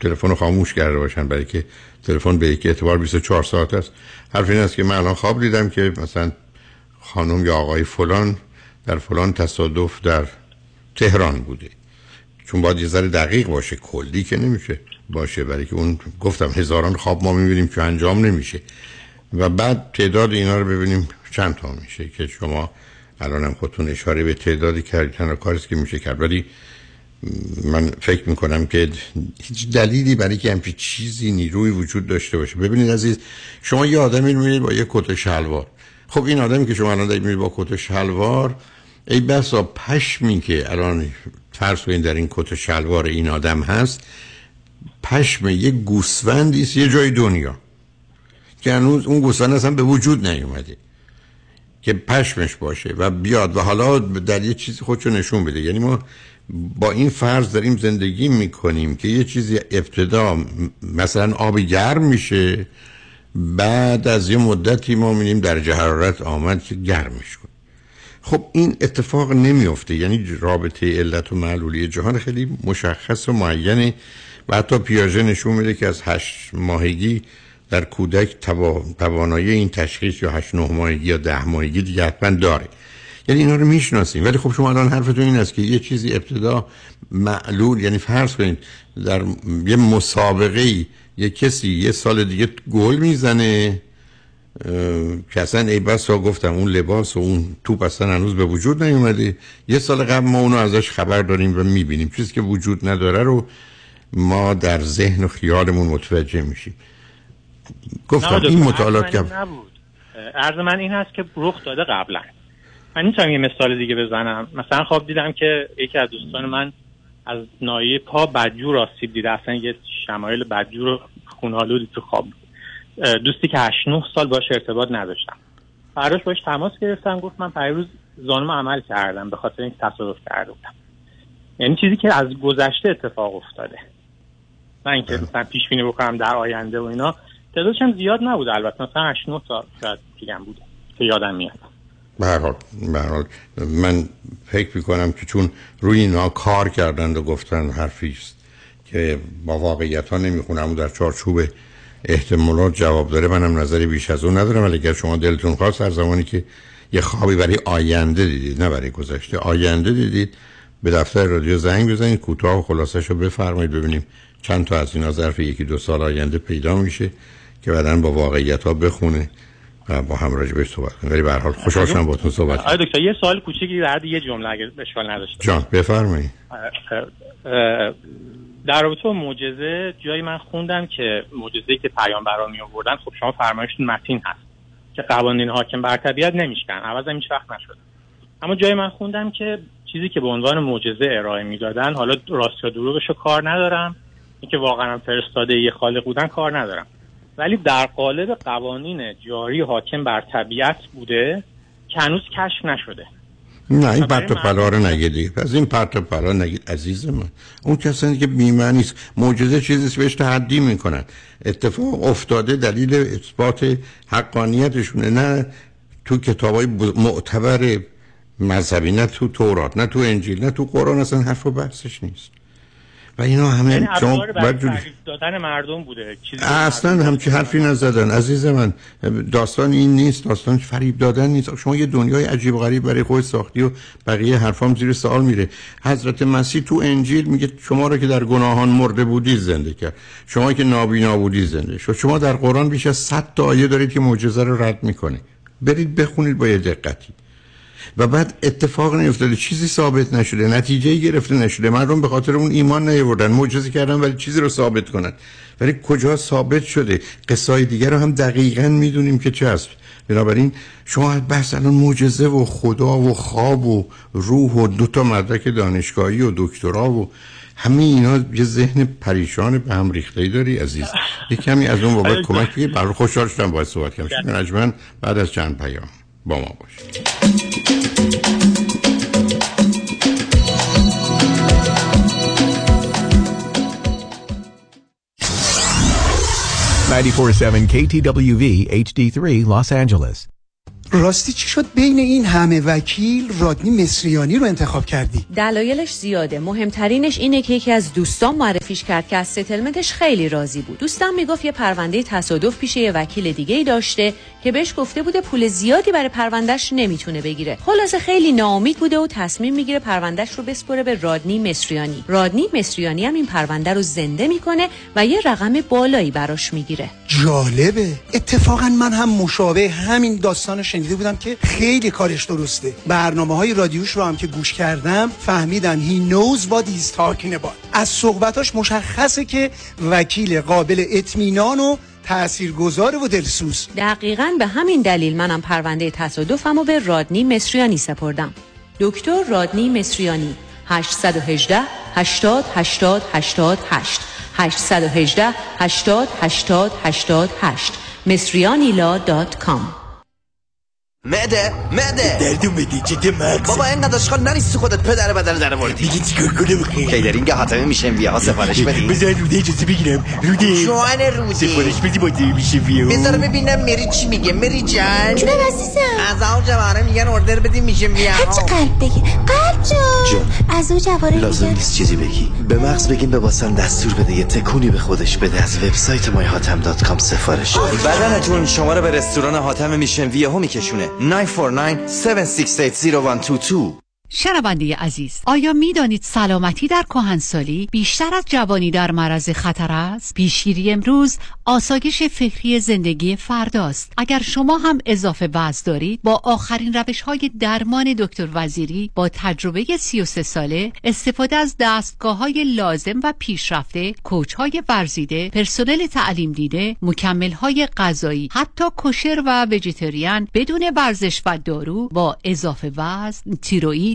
تلفن رو خاموش کرده باشن، برای که تلفن به یک اعتبار 24 ساعت است. حرف این است که من الان خواب دیدم که مثلا خانم یا آقای فلان در فلان تصادف در تهران بوده، چون باید یه ذره دقیق باشه، کلی که نمیشه باشه، برای که اون گفتم هزاران خواب ما میبینیم که انجام نمیشه، و بعد تعداد اینا رو ببینیم چند تا میشه، که شما الان هم خودتون اشاره به تعدادی کردن و کاریست که میشه کرد. ولی من فکر میکنم که هیچ دلیلی برای که همچین چیزی نیروی وجود داشته باشه. ببینید عزیز، شما یه آدمی رو میبینید با یه کت شلوار، خب این آدمی که شما الان میبینید با کت شلوار، ای بسا پشمی که الان فرض کنید در این کت شلوار این آدم هست، پشم یه گوسفندی است یه جای دنیا که هنوز اون گوسفند اصلا به وجود نیومده که پشمش باشه و بیاد و حالا در یه چیزی خودشو نشون بده. یعنی ما با این فرض داریم زندگی میکنیم که یه چیزی ابتدا مثلا آب گرم میشه، بعد از یه مدتی ما میبینیم درجه حرارت آمد که گرمش کنه. خب این اتفاق نمیفته، یعنی رابطه علت و معلولی جهان خیلی مشخص و معینه، و حتی پیاژه نشون میده که از 8 ماهگی در کودک توانایی این تشخیص یا 8-9 ماهگی یا 10 ماهگی دیگه حتما داره، یعنی اینا رو میشناسیم. ولی خب شما الان حرفتون این است که یه چیزی ابتدا معلول، یعنی فرض کنید در یه مسابقه یه کسی یه سال دیگه گل میزنه که اصلا ای بسا گفتم اون لباس و اون توپ اصلا هنوز به وجود نیومده، یه سال قبل ما اونو ازش خبر داریم و میبینیم، چیزی که وجود نداره رو ما در ذهن و خیالمون متوجه میشیم. گفتم این مطالعات که نبود، عرض من این هست که رخ داده قبلا. من میتونم یه مثال دیگه بزنم، مثلا خواب دیدم که یکی از دوستان من از ناحیه پا بدجور آسیب دیده، اصلا یه شمایل بدجور خون‌آلودی تو خواب بود. دوستی که 8-9 سال باهاش ارتباط نداشتم، فرداش باهاش تماس گرفتم، گفت من پریروز زانوم عمل کردم به خاطر اینکه تصادف کرده بودم. یعنی چیزی که از گذشته اتفاق افتاده، نه اینکه مثلا پیش بینی بکنم در آینده و اینا. تعدادش هم زیاد نبود، البته مثلا 8-9 سال شاید پیگم بود که یادم میاد. به هر حال من فکر میکنم که چون روی اینا کار کردند و گفتن حرفی است که با واقعیت ها نمیخونه، اما در چارچوب احتمالات جواب داره، منم نظری بیش از اون ندارم. ولی اگر شما دلتون خواست، هر زمانی که یه خوابی برای آینده دیدید، نه برای گذشته، آینده دیدید، به دفتر رادیو زنگ بزنید، کوتاه و خلاصه‌شو بفرمایید، ببینیم چند تا از اینا ظرف 1-2 سال آینده پیدا میشه که بعداً با واقعیت‌ها بخونه و با هم راجع بهش صحبت کنیم. ولی به هر حال خوشحال شدم باهاتون صحبت کردم. آقای دکتر یه سوال کوچیکی در یه جمله اگه اشکال نداشته باشه. جان بفرمایید. در رابطه با معجزه، جایی من خوندم که معجزه‌ای که پیامبران می‌آوردن، خب شما فرمایشتون متین هست که قوانین حاکم بر طبیعت نمی‌شکن، عوض هم هیچ وقت نشد. اما جایی من خوندم که چیزی که به عنوان معجزه ارائه میدادن، حالا راست یا دروغشو کار ندارم، اینکه واقعا فرستاده یه خالق بودن کار ندارم، ولی در قالب قوانین جاری حاکم بر طبیعت بوده که هنوز کشف نشده. نه این پرت و پلا رو نگید، از این پرت و پلا نگید عزیز من. اون کسانی که بی‌معنی است، معجزه چیزیست بهش تحدی میکنن، اتفاق افتاده دلیل اثبات حقانیتشونه، نه تو کتابای معتبر مذهبی، نه تو تورات، نه تو انجیل، نه تو قرآن، اصلا حرف و بحثش نیست. و اینا همه چون تعریف دادن مردم بوده، چیزی اصلا همچی حرفی نزدن عزیز من. داستان این نیست، داستان فریب دادن نیست. شما یه دنیای عجیب و غریب برای خود ساختی و بقیه حرفام زیر سوال میره. حضرت مسیح تو انجیل میگه شما را که در گناهان مرده بودی زنده کرد، شما که نابینا بودی زنده شد. شما در قرآن بیش از 100 تا آیه دارید که معجزه رو رد میکنه. برید بخونید با دقت. و بعد اتفاق نیفتاده، چیزی ثابت نشده، نتیجه گرفته نشده، مردم به خاطر اون ایمان نیاوردن، معجزه کردن ولی چیزی رو ثابت کنن. ولی کجا ثابت شده؟ قصه‌های دیگه رو هم دقیقاً میدونیم که چه است. بنابراین شما بحث الان معجزه و خدا و خواب و روح و دو تا مدرک دانشگاهی و دکترا و همه اینا یه ذهن پریشان به هم ریخته‌ای داری عزیز. یک کمی از اون بابت کمک بگیر. برای خوشحال شدم باهات صحبت کردم. رجمن بعد از چند پیام با ما باش. $94.7 KTWV HD3 Los Angeles. راستی چی شد بین این همه وکیل رادنی مصریانی رو انتخاب کردی؟ دلایلش زیاده، مهمترینش اینه که یکی از دوستان معرفیش کرد که از ستلمنتش خیلی راضی بود. دوستم میگفت یه پرونده تصادف پیش یه وکیل دیگه‌ای داشته که بهش گفته بوده پول زیادی برای پروندهش نمیتونه بگیره. خلاصه خیلی ناامید بوده و تصمیم میگیره پروندهش رو بسپره به رادنی مصریانی. رادنی مصریانی هم این پرونده رو زنده میکنه و یه رقم بالایی براش میگیره. جالبه. اتفاقا من هم مشابه همین داستانش دیده بودم که خیلی کارش درسته. برنامه‌های رادیوش رو هم که گوش کردم فهمیدم he knows what he's talking about. از صحبتاش مشخصه که وکیل قابل اطمینان و تاثیرگذار و دلسوز. دقیقاً به همین دلیل منم پرونده تصادفمو به رادنی مصریانی سپردم. دکتر رادنی مصریانی 818 80 80 88 818 80 80 88 masrianila.com. معده دردو میدی چیده مکس بابا اینقدر اشغال نریستی خودت پدر بدن در آوردی میگی چیکار کنم بخیر کیدرینگ حاتمی میشم ویاها سفارش بدی بذار روده چیزی بگیرم روده جوان روده سفارش بدی با دی میشه ویو بذار ببینم مری چی میگه مری جان جونم عزیزم از او جواره میگن اوردر بدی میشه ویاها هرچی قلب بگی قلب جون از او جواره لازم نیست چیزی بگی به مکس بگین به واسن دستور بده یه تکونی به خودش بده از وبسایت myhatam.com سفارش بدنتون شما رو به رستوران حاتم میشم ویاها میکشونه 949-768-0122. شنونده عزیز، آیا می‌دانید سلامتی در کهنسالی بیشتر از جوانی در معرض خطر است؟ پیشگیری امروز آسایش فکری زندگی فرداست. اگر شما هم اضافه وزن دارید، با آخرین روش‌های درمان دکتر وزیری با تجربه 33 ساله، استفاده از دستگاه‌های لازم و پیشرفته، کوچ‌های ورزیده، پرسنل تعلیم دیده، مکمل‌های غذایی، حتی کشر و ویجیتریان بدون ورزش و دارو، با اضافه وزن، تیروئید،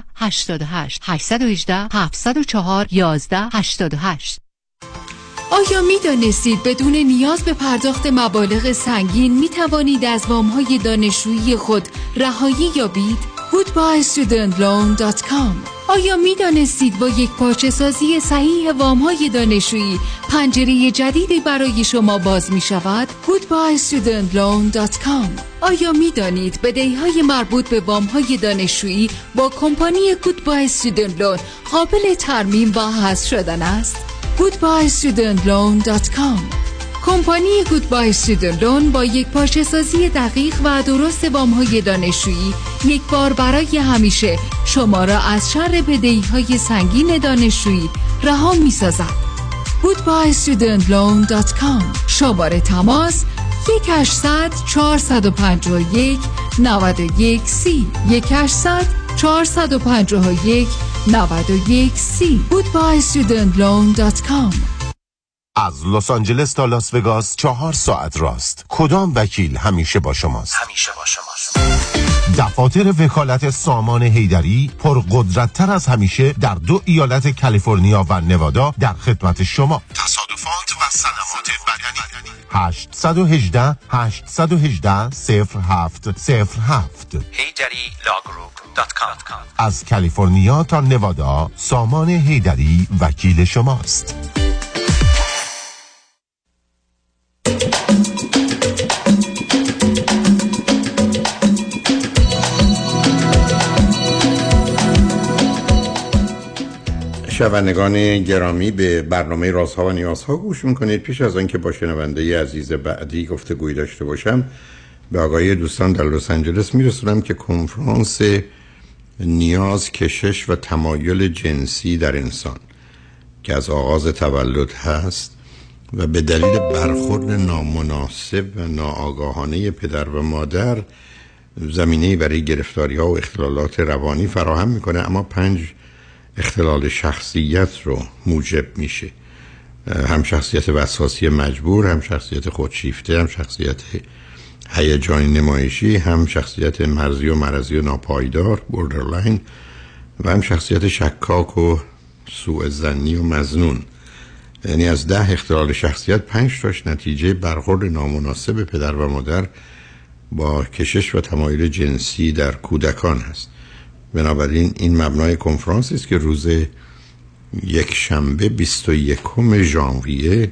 88 818 704 11 88. آیا می دانستید بدون نیاز به پرداخت مبالغ سنگین می توانید از وام‌های دانشجویی خود رهایی یابید؟ Goodbye Student Loan.com. آیا می دانستید با یک پارچه سازی صحیح وام‌های دانشجویی پنجره جدیدی برای شما باز می شود؟ goodbyestudentloan.com. آیا می دانید بدهی‌های مربوط به وام‌های دانشجویی با کمپانی Goodbye Student Loan قابل ترمیم و حذف شدن است؟ goodbyestudentloan.com. کمپانی Goodbye Student Loan با یک پارچه سازی دقیق و درست وام‌های دانشجویی یک بار برای همیشه شما را از شر بدهی‌های سنگین دانشجویی رها می‌سازد. goodbyestudentloan.com. شماره تماس 1-800-451-91-C 1-800-451-91-C goodbyestudentloan.com. از لس آنجلس تا لاس وگاس 4 ساعت راست. کدام وکیل همیشه با شماست؟ همیشه با شماست. دفاتر وکالت سامان حیدری پرقدرت‌تر از همیشه در 2 ایالت کالیفرنیا و نوادا در خدمت شما. تصادفات و صدمات بدنی 818-818-0707 HeidariLawGroup.com. از کالیفرنیا تا نوادا سامان حیدری وکیل شماست. شنوندگان گرامی به برنامه رازها و نیازها گوش میکنید. پیش از آنکه با شنونده عزیز بعدی گفتگویی داشته باشم به آگاهی دوستان در لس آنجلس میرسونم که کنفرانس نیاز، کشش و تمایل جنسی در انسان که از آغاز تولد هست و به دلیل برخورد نامناسب و ناآگاهانه پدر و مادر زمینه‌ای برای گرفتاری‌ها و اختلالات روانی فراهم میکنه، اما 5 اختلال شخصیت رو موجب میشه: هم شخصیت وسواسی مجبور، هم شخصیت خودشیفته، هم شخصیت هیجانی نمایشی، هم شخصیت مرزی و مرزی و ناپایدار borderline و هم شخصیت شکاک و سوءظنی و مظنون. یعنی از 10 اختلال شخصیت 5 تاش نتیجه برخورد نامناسب پدر و مادر با کشش و تمایل جنسی در کودکان هست. بنابراین این مبنای کنفرانس است که روز یک شنبه 21 ژانویه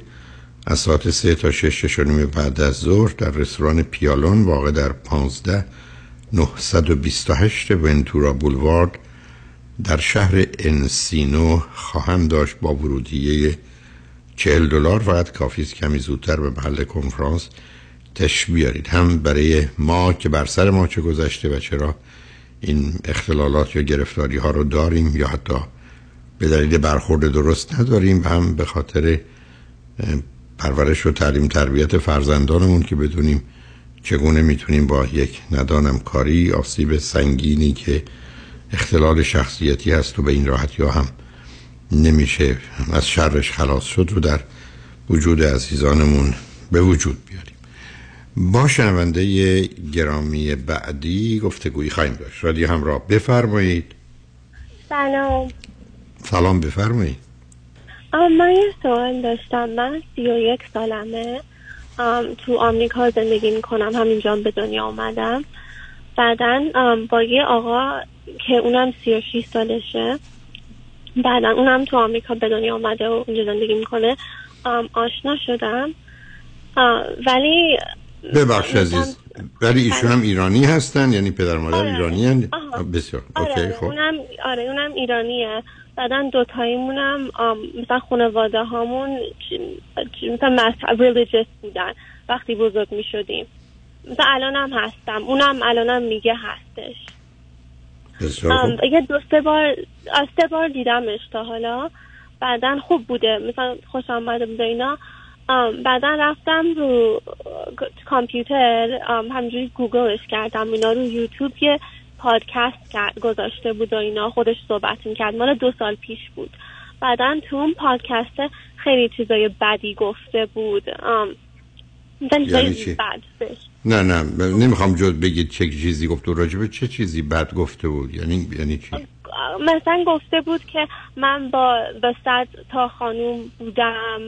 از ساعت 3 تا 6:30 بعد از ظهر در رستوران پیالون واقع در 15928 ونتورا بولوارد در شهر انسینو خواهم داشت با ورودیه $40. فقط کافی است کمی زودتر به محل کنفرانس تشریف بیارید، هم برای ما که بر سر ما چه گذشته و چرا این اختلالات یا گرفتاری ها رو داریم یا حتی به دلیل برخورد درست نداریم، و هم به خاطر پرورش و تعلیم تربیت فرزندانمون که بدونیم چگونه میتونیم با یک ندانم کاری آسیب سنگینی که اختلال شخصیتی هست و به این راحتی ها هم نمیشه از شرش خلاص شد رو در وجود عزیزانمون به وجود بیاریم. با شنونده گرامی بعدی گفتگویی خواهیم داشت. رادیو همراه، بفرمایید. سلام. سلام، بفرمایید. من یه سوال داشتم. من 31 سالمه، تو آمریکا زندگی میکنم، همینجا به دنیا اومدم. بعداً با یه آقا که اونم 36 سالشه، بعداً اونم تو آمریکا به دنیا اومده و اونجا زندگی میکنه، آشنا شدم. ولی ببخش عزیز، ولی ایشون هم ایرانی هستن؟ یعنی پدر مادر ایرانی هستن؟ بسیار. اوکی، خب. اونم ایرانیه. بعدن دوتاییمونم مثلا خانواده هامون مثلا ریلیجیس بودن وقتی بزرگ می شدیم، مثلا الانم هستم، اونم الانم میگه هستش. یه 3 بار دیدمش تا حالا، بعدن خوب بوده، مثلا خوش آمده بوده اینا. بعدن رفتم رو کامپیوتر، همجوری گوگلش کردم اینا، رو یوتیوب یه پادکست گذاشته بود و اینا، خودش صحبت میکرد، مال 2 سال پیش بود. بعدن تو اون پادکسته خیلی چیزای بدی گفته بود، مثلا چیزای بد بش. نه نمیخوام جد بگید چه چیزی گفت و راجبه چه چیزی بد گفته بود. یعنی چی؟ مثلا گفته بود که من با 100 تا خانوم بودم،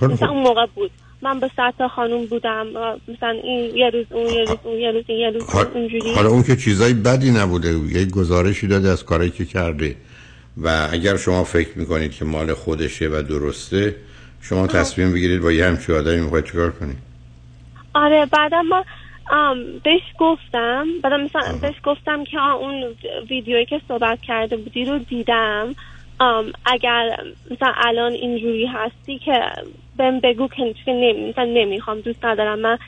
مثلا اون موقع بود من به 100 تا خانوم بودم، مثلا این یه روز اون یه روز اون یه روز این یه روز اونجوری. حالا اون که چیزای بدی نبوده، یه گزارشی داده از کاری که کرده، و اگر شما فکر میکنید که مال خودشه و درسته، شما تصمیم بگیرید با یه همچین آدمی میخواید چیکار کنید. آره، بعدم ما بهش گفتم، بعدم مثلا بهش گفتم که اون ویدیویی که صحبت کرده بودی رو دیدم، اگر مثلا الان اینجوری هستی که بهم بگو که نمیخوام، دوست ندارم، من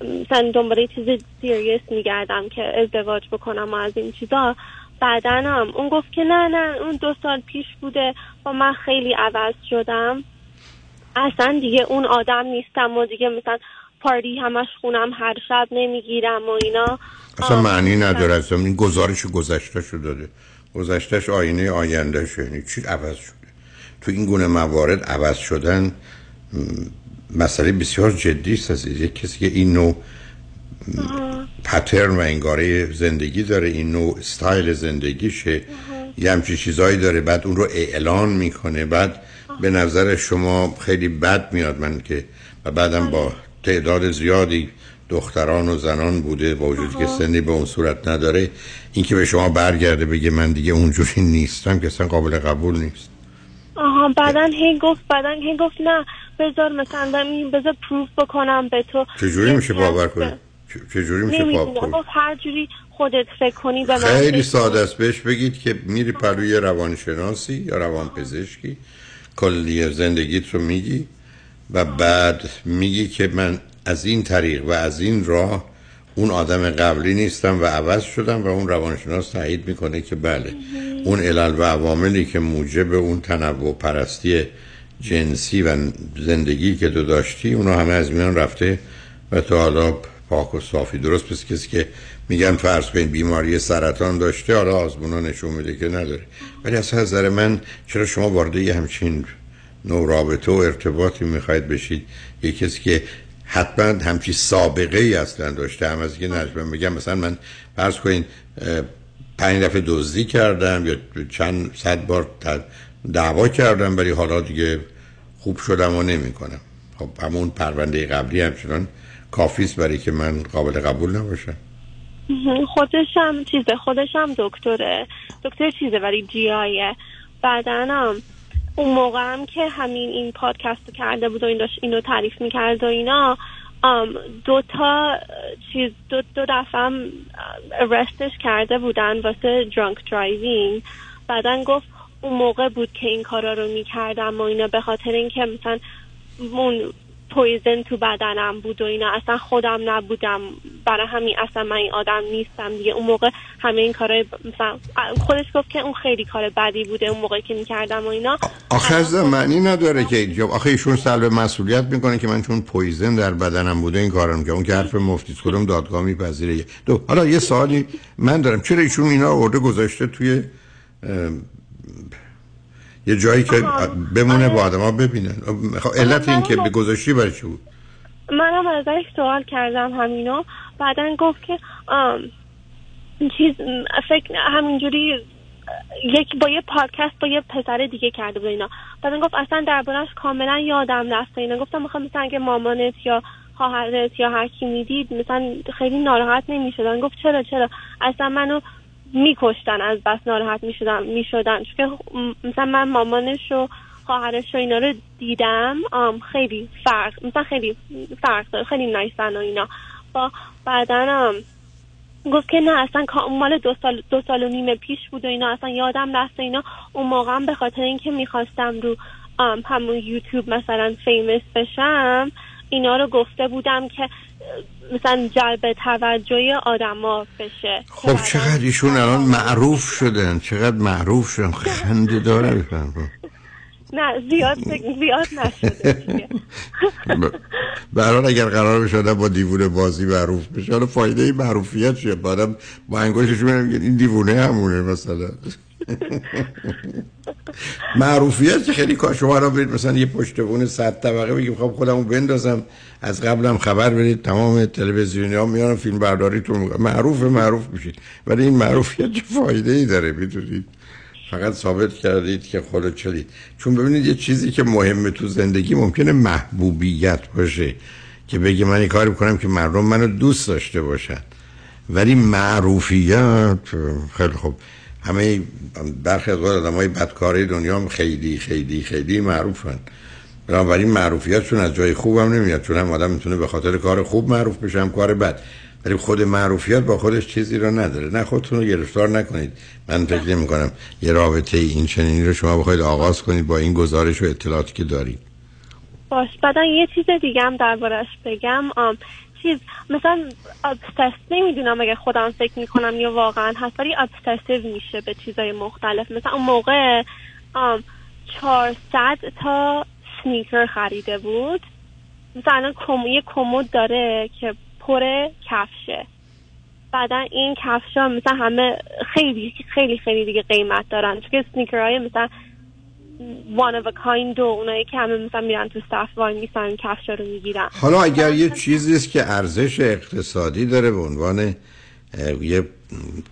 مثلا دنباله چیز سیریس میگردم که ازدواج بکنم و از این چیزا. بعدن هم اون گفت که نه اون 2 سال پیش بوده و من خیلی عوض شدم، اصلا دیگه اون آدم نیستم و دیگه مثلا پارتی همش خونم هر شب نمیگیرم و اینا. اصلا معنی نداره، اصلا این گزارش گذشته‌شو داده، گذشتهش آینه آیندهش. یعنی چی عوض شده؟ تو این گونه موارد عوض شدن مسئله بسیار جدی است. یک کسی که این نوع پترن و انگاره زندگی داره، این نوع استایل زندگیشه، یه همچین چیزایی داره، بعد اون رو اعلان میکنه، بعد به نظر شما خیلی بد میاد. من که و بعدم با تعداد زیادی دختران و زنان بوده، با وجود که سنی به اون صورت نداره، اینکه به شما برگرده بگه من دیگه اونجوری نیستم که اصلا قابل قبول نیست. آها. بعدن هی گفت نه بذار مثلا بذار پروف بکنم به تو. چجوری میشه باور کنی؟ چجوری میشه پاپ کن؟ هر جوری خودت فکر کنی به من. خیلی ساده است. بهش بگید که میری پلوی روانشناسی یا روانپزشکی، کلی زندگیت رو میگی و بعد میگی که من از این طریق و از این راه اون آدم قبلی نیستم و عوض شدم و اون روانشناس تایید میکنه که بله اون علل و عواملی که موجب اون تنوع پرستی جنسی و زندگی که تو داشتی اونا همه از میان رفته و تا حالا پاک و صافی. درست پس کسی که میگن فرض کنید بیماری سرطان داشته حالا آزمونا نشون میده که نداره، ولی از نظر من چرا شما وارد یه همچین نوع رابطه و ارتباطی میخواید بشید؟ یه کسی که حتما همچین سابقه ای اصلا داشته، هم از که نجمه میگم مثلا من فرض کنید 5 دفعه دزدی کردم یا چند صد بار دعوا کردم ولی حالا دیگه خوب شدم و نمی کنم. خب همون پرونده قبلی همچنان کافیست برای که من قابل قبول نباشم. خودشم دکتر چیزه ولی جی آیه. بعدنم اون موقع هم که همین این پادکست رو کرده بود و این داشت اینو تعریف میکرد و اینا، دو دفعه هم ارستش کرده بودن واسه درانک درایوینگ. بعدن گفت اون موقع بود که این کارا رو میکردم و اینا به خاطر اینکه مثلا اون پویزن تو بدنم بود و اینا، اصلا خودم نبودم، برای همین اصلا من این آدم نیستم دیگه. اون موقع همه این کارا مثلا خودش گفت که اون خیلی کار بدی بوده اون موقعی که میکردم و اینا. آخه از معنی نداره که اینجا آخه ایشون سلب مسئولیت میکنه که من چون پویزن در بدنم بوده این کارا میکنم. اون که حرف مفتیه، کدوم دادگاه میپذیره؟ حالا یه سوالی من دارم، چرا ایشون اینا آورده گذاشته توی یه جایی که بمونه با آدم ها ببینن؟ علت این که به گذاشتی برای چی بود؟ منم ازش سوال کردم همینو. بعدن گفت که فکر همینجوری با یه پادکست با یه پسر دیگه کرده بود اینا. بعدن گفت اصلا دربارش کاملا یادم رفته اینا. گفتم میخوام مثلا اگه مامانت یا خواهرت یا هر کی میدید مثلا خیلی ناراحت نمیشدن. گفت چرا اصلا منو میکشتن از بس ناراحت میشدن چون که مثلا من مامانش و خواهرش و اینا رو دیدم، خیلی فرق داره، خیلی نایسن و اینا. با بعدنم گفت که نه اصلا مال 2 سال و نیم پیش بود و اینا، اصلا یادم رفته اینا. اون موقع به خاطر اینکه میخواستم رو همون یوتیوب مثلا فیمس بشم اینا رو گفته بودم که مثلا جلب توجه آدم ها بشه. خب چقدر ایشون الان معروف شدن خنده داره. بفرمایید. نه زیاد نشده برحال اگر قرار بشده با دیوونه بازی معروف بشه حالا فایده این معروفیت چیه؟ بعدم با انگوشش میگه این دیوونه همونه مثلا معروفیت خیلی کار شما را برید مثلا یه پشتبون 100 طبقه بگیم خب خودمو بندازم، از قبلم خبر برید، تمام تلویزیونی ها میان فیلم برداریتون معروف میشید، ولی این معروفیت چه فایده ای داره؟ میدونید فقط ثابت کردید که خودت شدید. چون ببینید یه چیزی که مهمه تو زندگی ممکنه محبوبیت باشه که بگی من این کاری میکنم که مردم منو دوست داشته باشن، ولی معروفیت خیلی خوب. همه برخی از آدمای بدکاری دنیا هم خیلی خیلی خیلی معروفن، بنابراین معروفیتشون از جای خوب هم نمیاد، چون هم آدم میتونه به خاطر کار خوب معروف بشه هم کار بد، ولی خود معروفیت با خودش چیزی رو نداره. نه خودتون رو گرفتار نکنید. من فکر نمی‌کنم یه رابطه این چنینی رو شما بخواید آغاز کنید با این گزارش و اطلاعاتی که دارید. باش. بعدن یه چیز دیگه هم دربارش بگم، مثلا ابسس نمیدونم اگه خودم فکر میکنم یا واقعا هست، ولی ابسسیو میشه به چیزای مختلف. مثلا اون موقع 400 تا سنیکر خریده بود، مثلا یه کمود داره که پر کفشه، بعدا این کفشا مثلا همه خیلی خیلی خیلی دیگه قیمت دارن، چون سنیکرهای مثلا one of a kind اونایی که همه مثلا میرن تو صف وای میسن کفشا رو میگیرن. حالا اگر یه چیزیست که ارزش اقتصادی داره به عنوان یه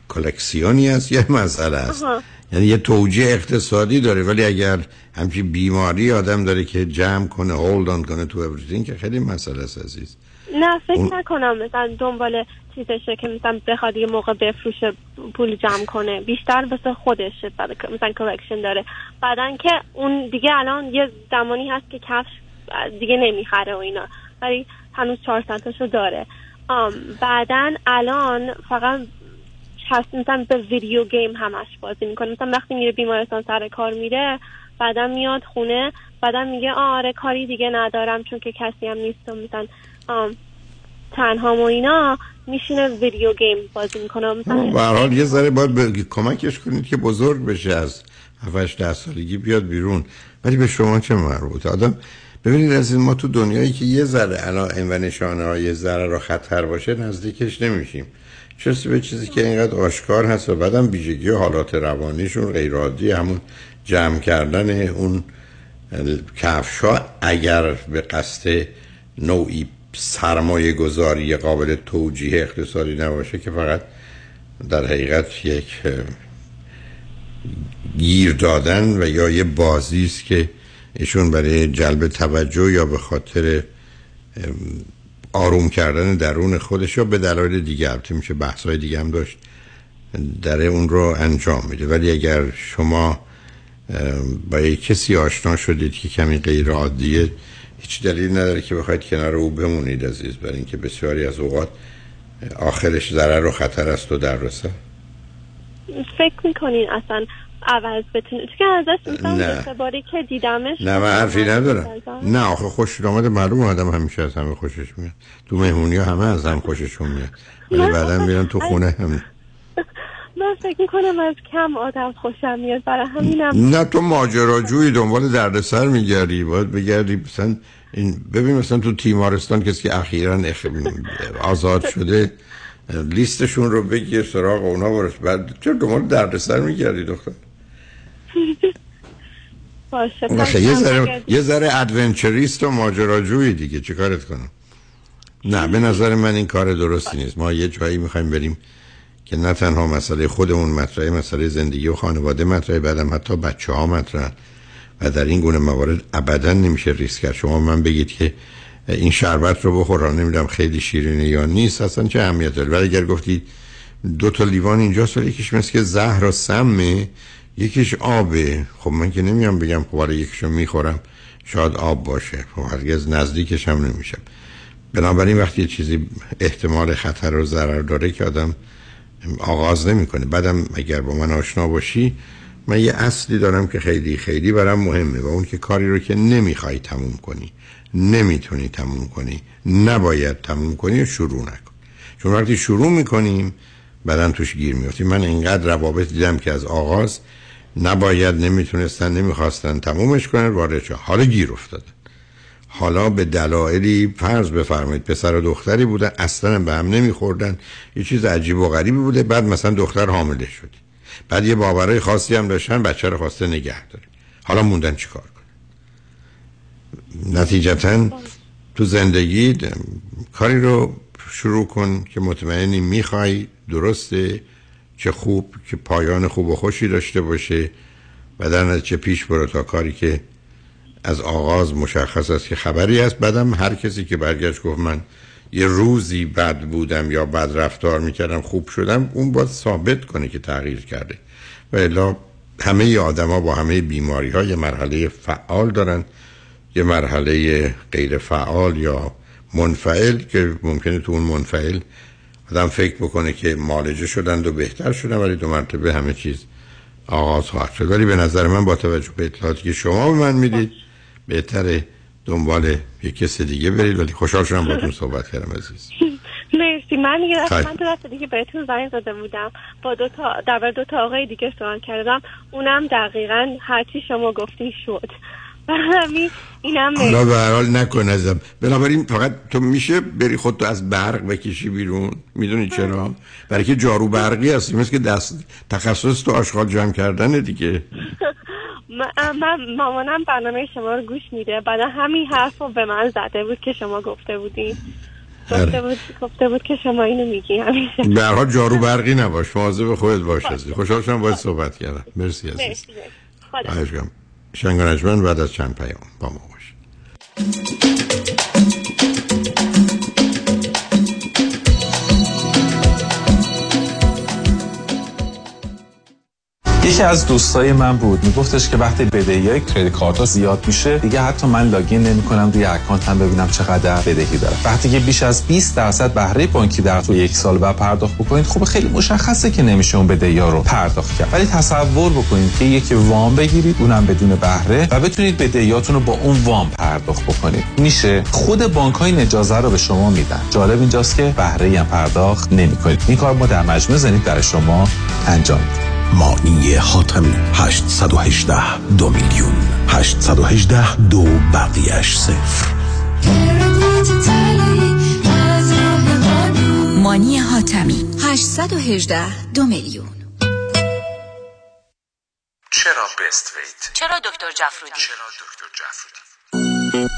کلکسیونی است، یه مسئله است، یعنی یه توجیه اقتصادی داره، ولی اگر همچین بیماری آدم داره که جمع کنه هولد آن کنه تو everything که خیلی مسئله است عزیز. نه فکر نکنم مثلا دنبال چیزشه که مثلا بخواد یه موقع بفروشه پول جمع کنه، بیشتر واسه خودشه مثلا کلکشن داره. بعدن که اون دیگه الان یه زمانی هست که کفش دیگه نمیخره و اینا، ولی هنوز 400 تاشو داره. بعدن الان فقط هست مثلا به ویدیو گیم همش بازی میکنه، مثلا وقتی میره بیمارستان سر کار میره، بعدم میاد خونه، بعدم میگه آره کاری دیگه ندارم چون که کسی هم نیست و مثلا تنها و اینا، میشینه ویدیو گیم بازی میکنه. به هر حال یه ذره باید کمکش کنید که بزرگ بشه، از 7-8 سالگی بیاد بیرون. ولی به شما چه مربوطه؟ آدم ببینید از ما تو دنیایی که یه ذره علائم و نشانه‌های ضرر و خطر باشه نزدیکش نمیشیم، چیزی به چیزی که اینقدر آشکار هست و بعدم ویژگی حالات روانیشون غیر عادی، همون جمع کردن اون کفشا اگر به قصد نوعی سرمایه گذاری قابل توجیه اقتصادی نباشه که فقط در حقیقت یک گیر دادن و یا یه بازی است که ایشون برای جلب توجه یا به خاطر آروم کردن درون خودش یا به دلایل دیگه، البته میشه بحث‌های دیگه هم داشت، در اون رو انجام میده. ولی اگر شما با کسی آشنا شدید که کمی غیر عادیه، هیچ دلیل نداره که بخواید کنار او بمونید عزیز، برای اینکه بسیاری از اوقات آخرش ضرر و خطر است و در رسه. فکر میکنین اصلا عوض بتونید که ازش میتونم اعتباری که دیدمش؟ نه من حرفی ندارم، نه آخه خوش آمده، معلوم آدم همیشه از همه خوشش میاد، تو مهمونی ها همه از هم خوششون میاد ولی بعدا میرن تو خونه هم. من فکر میکنم از کم آدم خوشم میاد، برای همینم. نه تو ماجراجویی، دنبال دردسر میگردی، باید بگردی مثلا این ببین، مثلا تو تیمارستان کسی که اخیراً آزاد شده لیستشون رو بگیر سراغ اونا برس، بعد چرا دنبال دردسر میگردی دختر؟ باشه یه ذره ادونچریست و ماجراجویی دیگه، چه کارت کنم؟ نه به نظر من این کار درستی نیست. ما یه جایی میخوایم بریم که نه تنها مسئله خودمون مطرحه، مسئله زندگی و خانواده مطرحه، بعدم حتی بچه ها مطرحن و در این گونه موارد ابدا نمیشه ریسک کرد. شما من بگید که این شربت رو بخور، نمیدونم خیلی شیرینه یا نیست، اصلا چه اهمیتی داره. ولی اگر گفتید 2 لیوان اینجاست ولی یکیش مثل زهر و سمه، یکیش آبه، خب من که نمیام بگم خب برای یکیشو میخورم شاید آب باشه، خب هرگز نزدیکش هم نمیشم. بنابراین وقتی یه چیزی احتمال خطر و ضرر داره که آدم آغاز نمیکنه. بعدم اگر با من آشنا باشی، من یه اصلی دارم که خیلی خیلی برام مهمه و اون که کاری رو که نمیخوای تموم کنی، نمیتونی تموم کنی، نباید تموم کنی، شروع نکن. چون وقتی شروع میکنیم بعدن توش گیر میافتیم. من اینقدر روابط دیدم که از آغاز نباید، نمیتونستن، نمیخواستن تمومش کنن، وارد شدن، حالا گیر افتادن. حالا به دلایلی فرض بفرمایید پسر و دختری بودن، اصلا به هم نمیخوردن، یه چیز عجیب و غریبی بوده، بعد مثلا دختر حامله شد، بعد یه باورای خاصی هم داشتن، بچه رو خواسته نگه داره، حالا موندن چیکار کنن؟ نتیجتا تو زندگی کاری رو شروع کن که مطمئنی میخوای، درسته، چه خوب که پایان خوب و خوشی داشته باشه و در چه پیش برو تا کاری که از آغاز مشخص است که خبری است. بعدم هر کسی که برگشت گفت من یه روزی بد بودم یا بد رفتار میکردم خوب شدم، اون باید ثابت کنه که تغییر کرده و الا همه آدما با همه بیماری ها یه مرحله فعال دارن، یه مرحله غیر فعال یا منفعل که ممکنه تو اون منفعل آدم فکر بکنه که معالجه شدند و بهتر شدن، ولی دو مرتبه همه چیز آغاز خواهد شد. ولی به نظر من با توجه به اطلاعاتی که شما به من میدید بهتره دنبال یک کس دیگه برید. ولی خوشحال شدم باهاتون صحبت کردم عزیز. مرسی. من دیگه من تو دفعه دیگه بهتون زنگ زده بودم، با دو تا آقای دیگه سوال کردم، اونم دقیقاً هرچی شما گفتی شد. برای اینم حالا به هر حال نکن ازم. بنابراین فقط تو میشه بری خودتو از برق بکشی بیرون، میدونی چرا؟ برای که جارو برقی هستی، مثل که دست تخصص تو آشغال جمع کردنه دیگه. من مامانم برنامه شما رو گوش میده، بعد همین حرف رو به من زده بود که شما گفته بودین، گفته بود که شما اینو میگی همیشه. به هر حال جارو برقی نباش، مواظب خودت باش. خوشحال شدم باهات صحبت کردم. مرسی عزیز. خدا شنگانجمن. بعد از چند پیام با ما باشید. یکی از دوستای من بود میگفتش که وقتی بدهیای کریدیت کارت زیاد میشه دیگه حتی من لاگین نمیکنم روی اکانتم ببینم چقدر بدهی دارم. وقتی که بیش از 20% بهره بانکی در تو یک سال بعد پرداخت بکنید، خب خیلی مشخصه که نمیشه اون بدهیا رو پرداخت کرد. ولی تصور بکنید که یکی وام بگیرید اونم بدون بهره و بتونید بدهیاتون رو با اون وام پرداخت بکنید. میشه. خود بانک‌ها این اجازه رو به شما میدن. جالب اینجاست که بهره‌ای هم پرداخت نمی‌کنید. این کار ما در مجموع زنید برای شما انجام می‌دیم. مانی حاتمی 818 2 میلیون 818 2 بقیه‌اش صفر. مانی حاتمی 818 2 میلیون. چرا بست ویت؟ چرا دکتر جعفرودی؟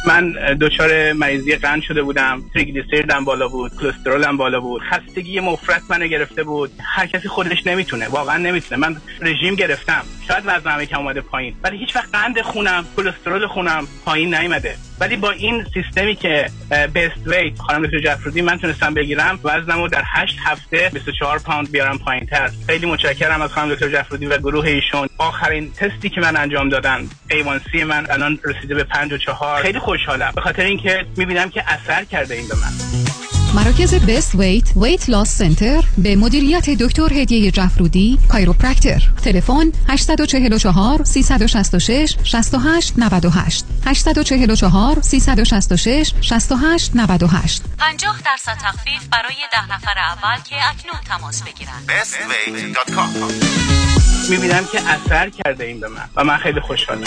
من دچار مریضی قند شده بودم، تریگلیسیریدم بالا بود، کلسترولم بالا بود، خستگی مفرط منو گرفته بود. هر کسی خودش نمیتونه، واقعا نمیتونه. من رژیم گرفتم، شاید وزنم یکم اومده پایین، ولی هیچ وقت قند خونم، کلسترول خونم پایین نیومده. ولی با این سیستمی که بست ویت خانم دکتر جعفرودی من تونستم بگیرم، وزنمو در 8 هفته 24 پوند بیارم پایین‌تر. خیلی متشکرم از خانم دکتر جعفرودی و گروه ایشون. آخرین تستی که من انجام دادم، A1C من الان رسیده به 5.4. خیلی خوشحالم به خاطر اینکه می‌بینم که اثر کرده این به من. مراکز بست ویت، ویت لاس سنتر به مدیریت دکتر هدیه جعفرودی، کایروپرکتر. تلفن 844 366 6898 844 366 6898. 50% تخفیف برای 10 نفر اول که اکنون تماس بگیرند. bestweight.com. می‌بینم که اثر کرده این به من و من خیلی خوشحالم.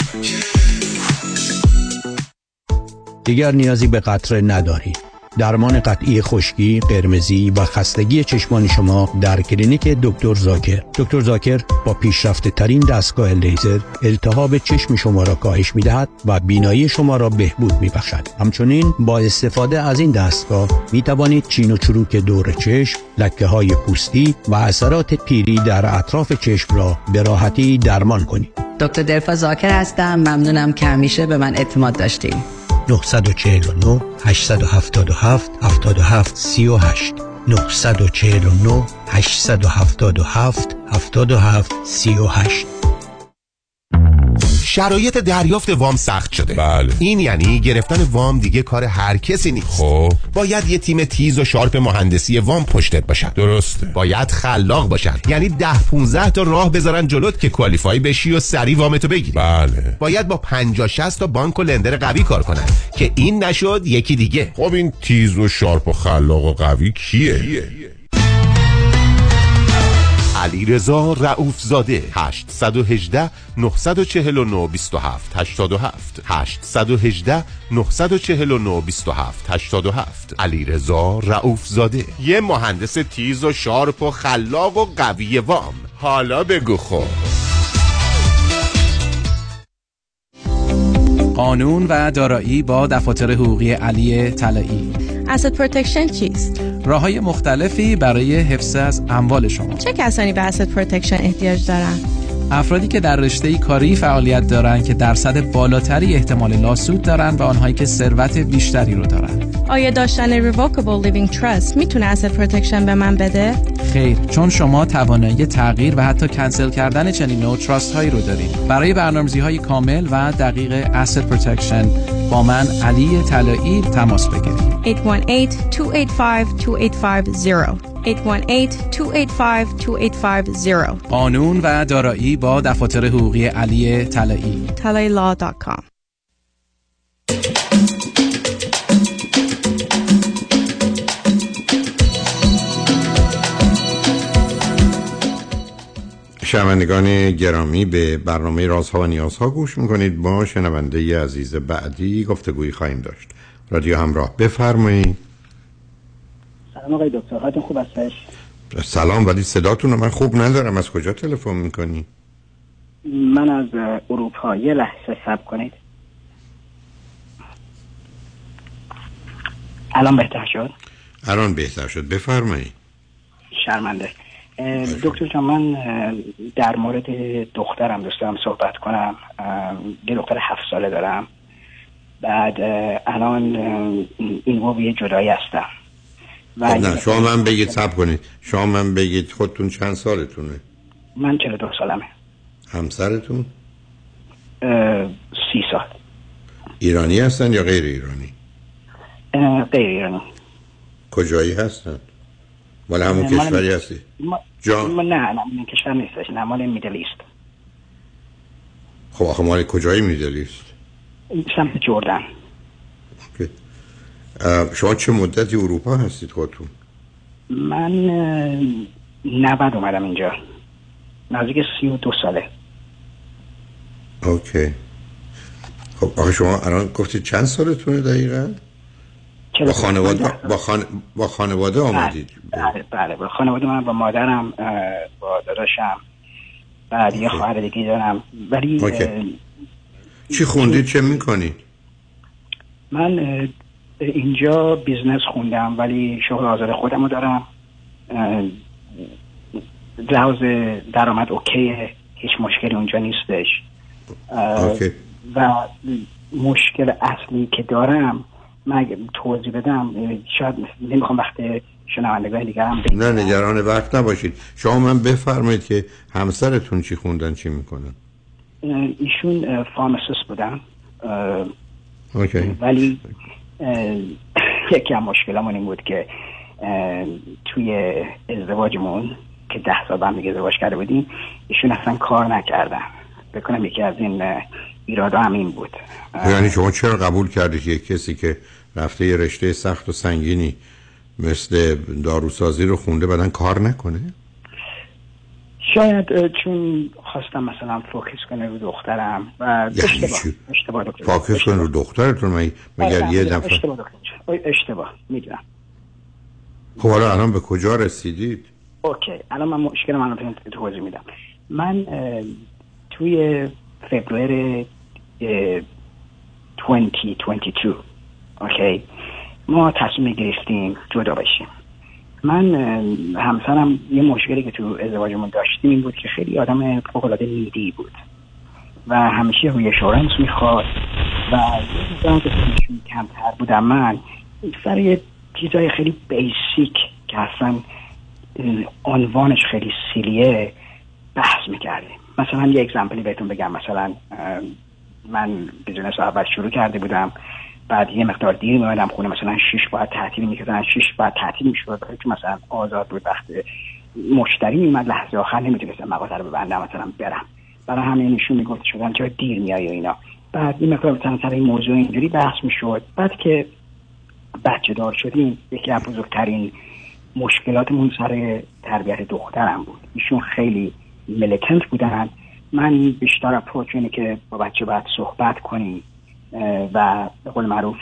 دیگر نیازی به قطره ندارید. درمان قطعی خشکی، قرمزی و خستگی چشمان شما در کلینیک دکتر زاکر. دکتر زاکر با پیشرفته ترین دستگاه لیزر التهاب چشم شما را کاهش می دهد و بینایی شما را بهبود می بخشد. همچنین با استفاده از این دستگاه می توانید چین و چروک دور چشم، لکه های پوستی و اثرات پیری در اطراف چشم را به راحتی درمان کنید. دکتر درفا زاکر هستم. ممنونم که همیشه به من اعتماد داشتید. 949 877 77 38 949 877 77 38. شرایط دریافت وام سخت شده. بله. این یعنی گرفتن وام دیگه کار هر کسی نیست. خب باید یه تیم تیز و شارپ مهندسی وام پشتت باشن. درسته. باید خلاق باشن، یعنی 10-15 تا راه بذارن جلوت که کوالیفای بشی و سریع وامتو بگیری. بله. باید با 50-60 تا بانک و لندر قوی کار کنن که این نشد یکی دیگه. خب این تیز و شارپ و خلاق و قوی کیه؟ علیرضا رؤوفزاده 818 949 27 87 818 949 27 87. علیرضا رؤوفزاده، یه مهندس تیز و شارپ و خلاق و قوی وام. حالا بگو خب قانون و دارایی با دفاتر حقوقی علی طلایی. asset protection چیست؟ راه‌های مختلفی برای حفظ از اموال شما. چه کسانی به asset protection احتیاج دارند؟ افرادی که در رشته‌ای کاری فعالیت دارند که درصد بالاتری احتمال لاسود دارند و آنهایی که ثروت بیشتری رو دارند. آیا داشتن revocable living trust میتونه asset protection به من بده؟ خیر، چون شما توانایی تغییر و حتی کنسل کردن چنین نوع تراست هایی رو دارید. برای برنامه‌ریزی‌های کامل و دقیق asset protection با من علی طلایی تماس بگیرید. 818-285-2850 818-285-2850. قانون و دارایی با دفاتر حقوقی علی طلایی. taleilaw.com. شنوندگان گرامی، به برنامه رازها و نیازها گوش میکنید. با شنونده عزیز بعدی گفتگویی خواهیم داشت. رادیو همراه، بفرمایید. سلام آقای دکتر، حالتون خوب هستش؟ سلام، ولی صداتون رو من خوب ندارم. از کجا تلفن میکنی؟ من از اروپا. یه لحظه صبر کنید. الان بهتر شد. بفرمایید. شرمنده دکتر جان، من در مورد دخترم دوست دارم صحبت کنم. یه دختر 7 ساله دارم. بعد الان اینو یه جدایی هستم. نه شما من بگید صبر کنید. خودتون چند سالتونه؟ من 42 سالمه. همسرتون؟ 30 سال. ایرانی هستن یا غیر ایرانی؟ غیر ایرانی. کجایی هستن؟ مال همون کشوری هستی؟ نه من کشور نیستش، نه مال میدل ایست. خب آخه مال کجایی میدل ایست؟ سمت جردن. شما چه مدتی اروپا هستید خودتون؟ من 90 اومدم اینجا، نزدیک 32 ساله. اوکی. خب آخه شما الان گفتید چند سالتونه دقیقاً؟ با خانواده آمدید؟ بله با خانواده، من با مادرم، با داداشم، بعد یه خواهر دیگه دارم. ولی چی خوندید؟ چه میکنید؟ من اینجا بیزنس خوندم ولی شغل آزاد خودم رو دارم. لحاظ درآمد اوکیه، هیچ مشکلی اونجا نیستش. و مشکل اصلی که دارم من توضیح بدم، شاید نمیخوام وقت شنوندگان دیگه هم بگیرم. نه نگران وقت نباشید. شما من بفرمایید که همسرتون چی خوندن، چی میکنن؟ ایشون فارماسیست بودن. اوکی. ولی یکی از مشکلامون این بود که توی ازدواجمون که 10 سال با هم دیگه ازدواج کرده بودیم، ایشون اصلا کار نکردن. بکنم یکی از این ایرادا هم این بود. یعنی شما چرا قبول کردید که کسی که رفته یه رشته سخت و سنگینی مثل داروسازی رو خونده بعدن کار نکنه؟ شاید چون خواستم مثلا فوکس کنه رو دخترم و اشتباه دکتر. فوکس کنه رو دخترتون؟ مگر یه دفعه اشتباه دکتر. اشتباه میدونم. خب حالا الان به کجا رسیدید؟ اوکی الان من مشکل منو توضیح میدم. من توی فبرویر 2022 اوکی ما تصمیم گرفتیم جدا بشیم. من همسرم یه مشکلی که تو ازدواجمون داشتیم این بود که خیلی آدم فوق‌العاده نیدی بود و همیشه روی شورنس میخواد و یه چیزایی که خیلی کمتر بودم من، سر یه چیزای خیلی بیسیک که اصلا عنوانش خیلی سیلیه بحث میکردیم. مثلا یه اگزمپلی بهتون بگم، مثلا من بیزنس اول شروع کرده بودم، بعد یه مقدار دیر میمدم خونه، مثلا 6 باید تعطیل میکردن، 6 باید تعطیل میشود برای که مثلا آزاد بود، وقت مشتری میمد لحظه آخر نمیتونستم مغازه رو ببندم مثلا برم، برای همین نشون میگفت شدن چرا دیر میای و اینا. بعد یه مقدار مثلا سر این موضوع اینجوری بحث میشد. بعد که بچه دار شدیم یکی از بزرگترین مشکلاتمون سر تربیت دخترم بود. ایشون خیلی ملیتنت بودن. من بیشتر اپروچ اینه که با بچه باید صحبت کنی و به قول معروف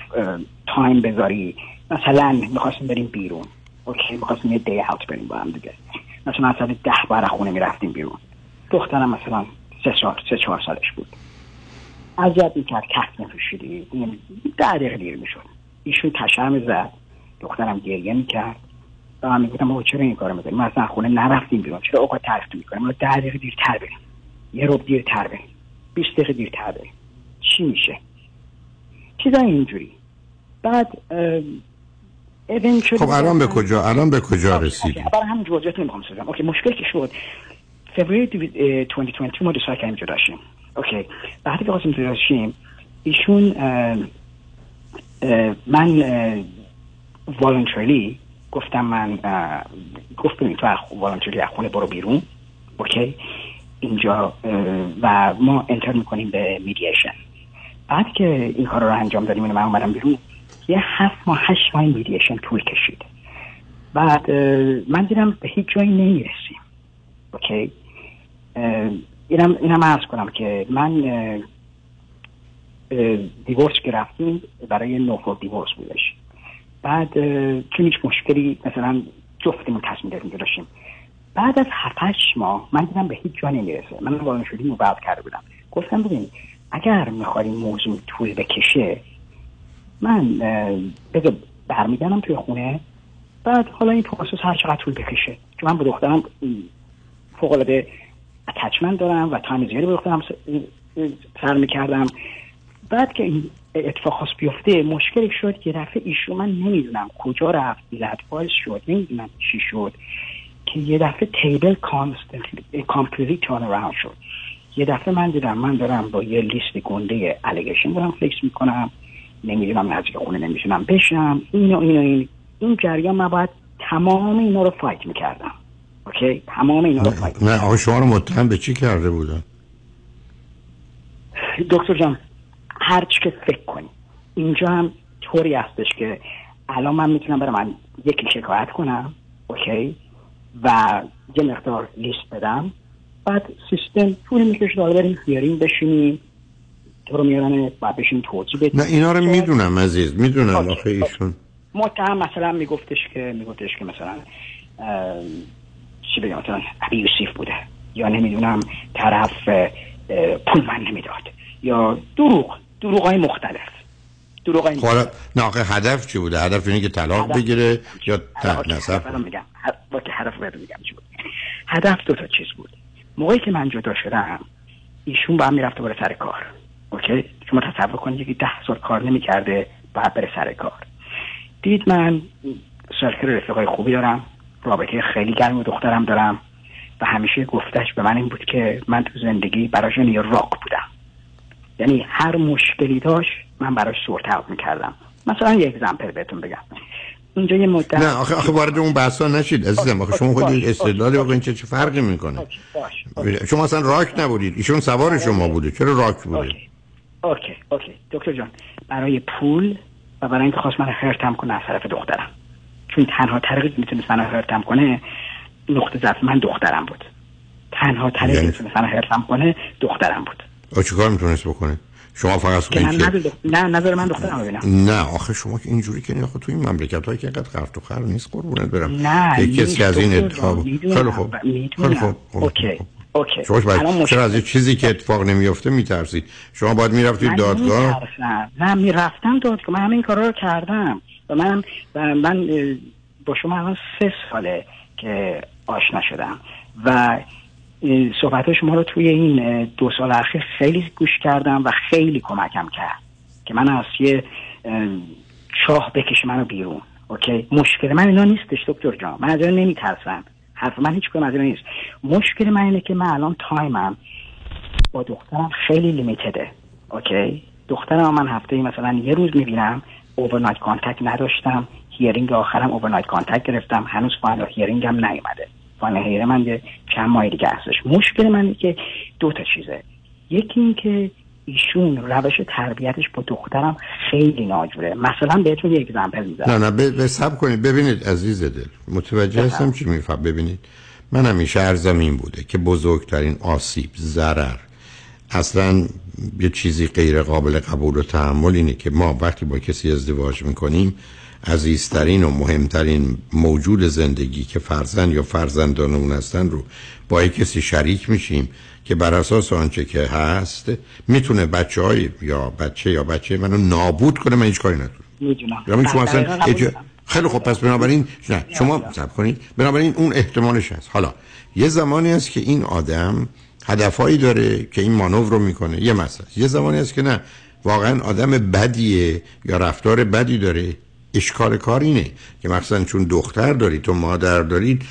تایم بذاری. مثلا میخواستیم بریم بیرون، اوکی میخواستیم یه دی اوت بریم با هم دیگه، مثلا ساعت 10 خونه میرفتیم بیرون. دخترم مثلا 3-4 سالش بود، اذیت میکرد، کف نپوشیدی، 10 دقیقه دیر میشد، ایشون تشر میزد، دخترم گریه میکرد. من میگفتم آقا چرا این کارو میکنی؟ ما اصلا خونه نرفتیم بیرون، چرا اوقات تلف میکنیم؟ ما 10 دقیقه دیرتر بریم، یه ربع دیرتر بریم، 20 دقیقه دیرتر بریم، چی میشه؟ چیزا اینجوری. بعد خب الان به کجا رسیدیم؟ برای همین جزئیات نمیخوام بگم. اوکی مشکل که شد فوریه 2020 ما دیسا کردیم جدا شدیم. اوکی بعد که خواستیم جدا شیم ایشون من والنتریلی گفتم، من گفتم تو والنتریلی از خونه برو بیرون، اوکی اینجا، و ما انتر میکنیم به میدیشن. بعد که این کار رو انجام دادیم من اومدم بیرون، یه 7 ماه 8 ماه میدیشن طول کشید. بعد من دیدم به هیچ جایی نمیرسیم. اوکی اینم عرض کنم که من دیورس گرفتیم، برای نوفور دیورس بودش. بعد چون هیچ مشکلی مثلا جفتمون تصمیم داریم داشتیم، بعد از 7-8 ماه من دیدم به هیچ جا نمیرسه. من والنتریلی مبعد کرده بودم، گفتم ببین اگر میخوایی موضوع طول بکشه من بذار برمیگردم توی خونه، بعد حالا این پروسس هر چقدر طول بکشه، چون من با دخترم فوق‌العاده اتچمنت دارم و تایم زیادی با دخترم سر میکردم. بعد که این اتفاق خاص بیفته مشکلی شد که رفع ایشو من نمیدونم کجا رفت، لدوایز شد، نمیدونم چی شد که یه دفعه تیبل کامپلیت ترن اراوند شد. یه دفعه من دیدم من دارم با یه لیست گنده الیگیشن دارم فلکس میکنم، نمیدونم نزدیک خونه نمیشونم بشم، این جریان من باید تمام اینا رو فایت میکردم. اوکی تمام اینا رو فایت میکردم. آقا شما رو متهم به چی کرده بودن دکتر جان؟ هر چی که فکر کنی. اینجا هم طوری هستش که الان من میتونم برم یکی شکایت کنم، اوکی، و یه مقدار لیست بدم، بعد سیستم طوری میکشه داره بریم هیارینگ بشینیم، تو رو میارنه بعد بشین توضیح بدیم. نه اینا رو میدونم عزیز، میدونم. آخه ایشون متهم مثلا میگفتش که مثلا چی بگم، مثلا ابیوسیف بوده، یا نمیدونم طرف پول من نمیداد، یا دروغای مختلف. خب نه آخه هدف چی بوده؟ هدف اینه که طلاق بگیره یا تنصف؟ هدف رو میگم چی بود؟ هدف دو تا چیز بود. موقعی که من جدا شدم ایشون با هم میرفته بره سر کار. اوکی شما تصور کنید که 10 سال کار نمیکرده بعد بره سر کار. دید من سرکل رفقای خوبی دارم، رابطه خیلی گرم و دخترم دارم و همیشه گفتش به من این بود که من تو زندگی براش یه راک بودم، یعنی هر مشکلی داشت من براش سورت اوت میکردم. مثلا یه اگزمپل بهتون بگم اینجا یه مدت نه آخه وارد اون بحثا نشید عزیزم. آخه شما خودی استدلال واقعا چه فرقی میکنه؟ شما اصلا راک نبودید، ایشون سوار شما بوده، چرا راک بوده؟ اوکی دکتر جان، برای پول و برای اینکه خواست من هرتم کنه از طرف دخترم، چون تنها طریقی که میتونست من هرتم کنه نقطه ضعف من دخترم بود. تنها طریقی که میتونست من هرتم کنه دخترم بود. آ چیکار میتونست بکنه؟ شما فقط اینکه نه نظر من دخترم ببینم. نه آخه شما که اینجوری کنی، آخه تو این مملکت‌هایی که اینقدر خرط و خر نیست قربونت برم. نه یکی از این ادعا. خیلی خوب خیلی خوب اوکی. شما چرا از چیزی که اتفاق نمیافته میترسید؟ شما باید میرفتید دادگاه. نه میرفتم دادگاه، من همین کارا رو کردم و من با شما الان 3 ساله که آشنا شدم و صحبت‌های شما رو توی این 2 سال اخیر خیلی گوش کردم و خیلی کمکم کرد که من از یه چاه بکشه منو بیرون. اوکی مشکل من اینا نیستش دکتر جان، من از اینا نمیترسم، حرف من هیچ کدوم از اینا نیست. مشکل من اینه که من الان تایمم با دخترم خیلی لیمیتده. اوکی دخترم من هفته مثلا یه روز میبینم، اورنایت کانتکت نداشتم، هیرینگ آخرم اورنایت کانتکت گرفتم، هنوز فایل هیرینگم نیومده، فانهیره من چند ماه دیگه هستش. مشکل من که 2 تا چیزه. یکی این که ایشون روش تربیتش با دخترم خیلی ناجوره. مثلا بهتون یه اگزمپل میذارم. نه صبر کنید. ببینید عزیز دل، متوجه هستم چی میفهم. ببینید من همیشه عرضم این بوده که بزرگترین آسیب، ضرر، اصلا یه چیزی غیر قابل قبول و تحمل اینه که ما وقتی با کسی ازدواج میکنیم عزیزترین و مهمترین موجود زندگی که فرزند یا فرزندان اون هستن رو با یک کسی شریک میشیم که بر اساس آنچه که هست میتونه بچهای یا بچه منو نابود کنه. من هیچ کاری ندارم. میدونم شما اصلا خیلی خوب. پس بنابراین نه شما صبر کنید. بنابراین اون احتمالش هست. حالا یه زمانی هست که این آدم هدفایی داره که این مانور رو میکنه، یه مسئله. یه زمانی هست که نه واقعا آدم بدیه یا رفتار بدی داره. اشکال کار اینه که مثلا چون دختر دارید تو مادر دارید،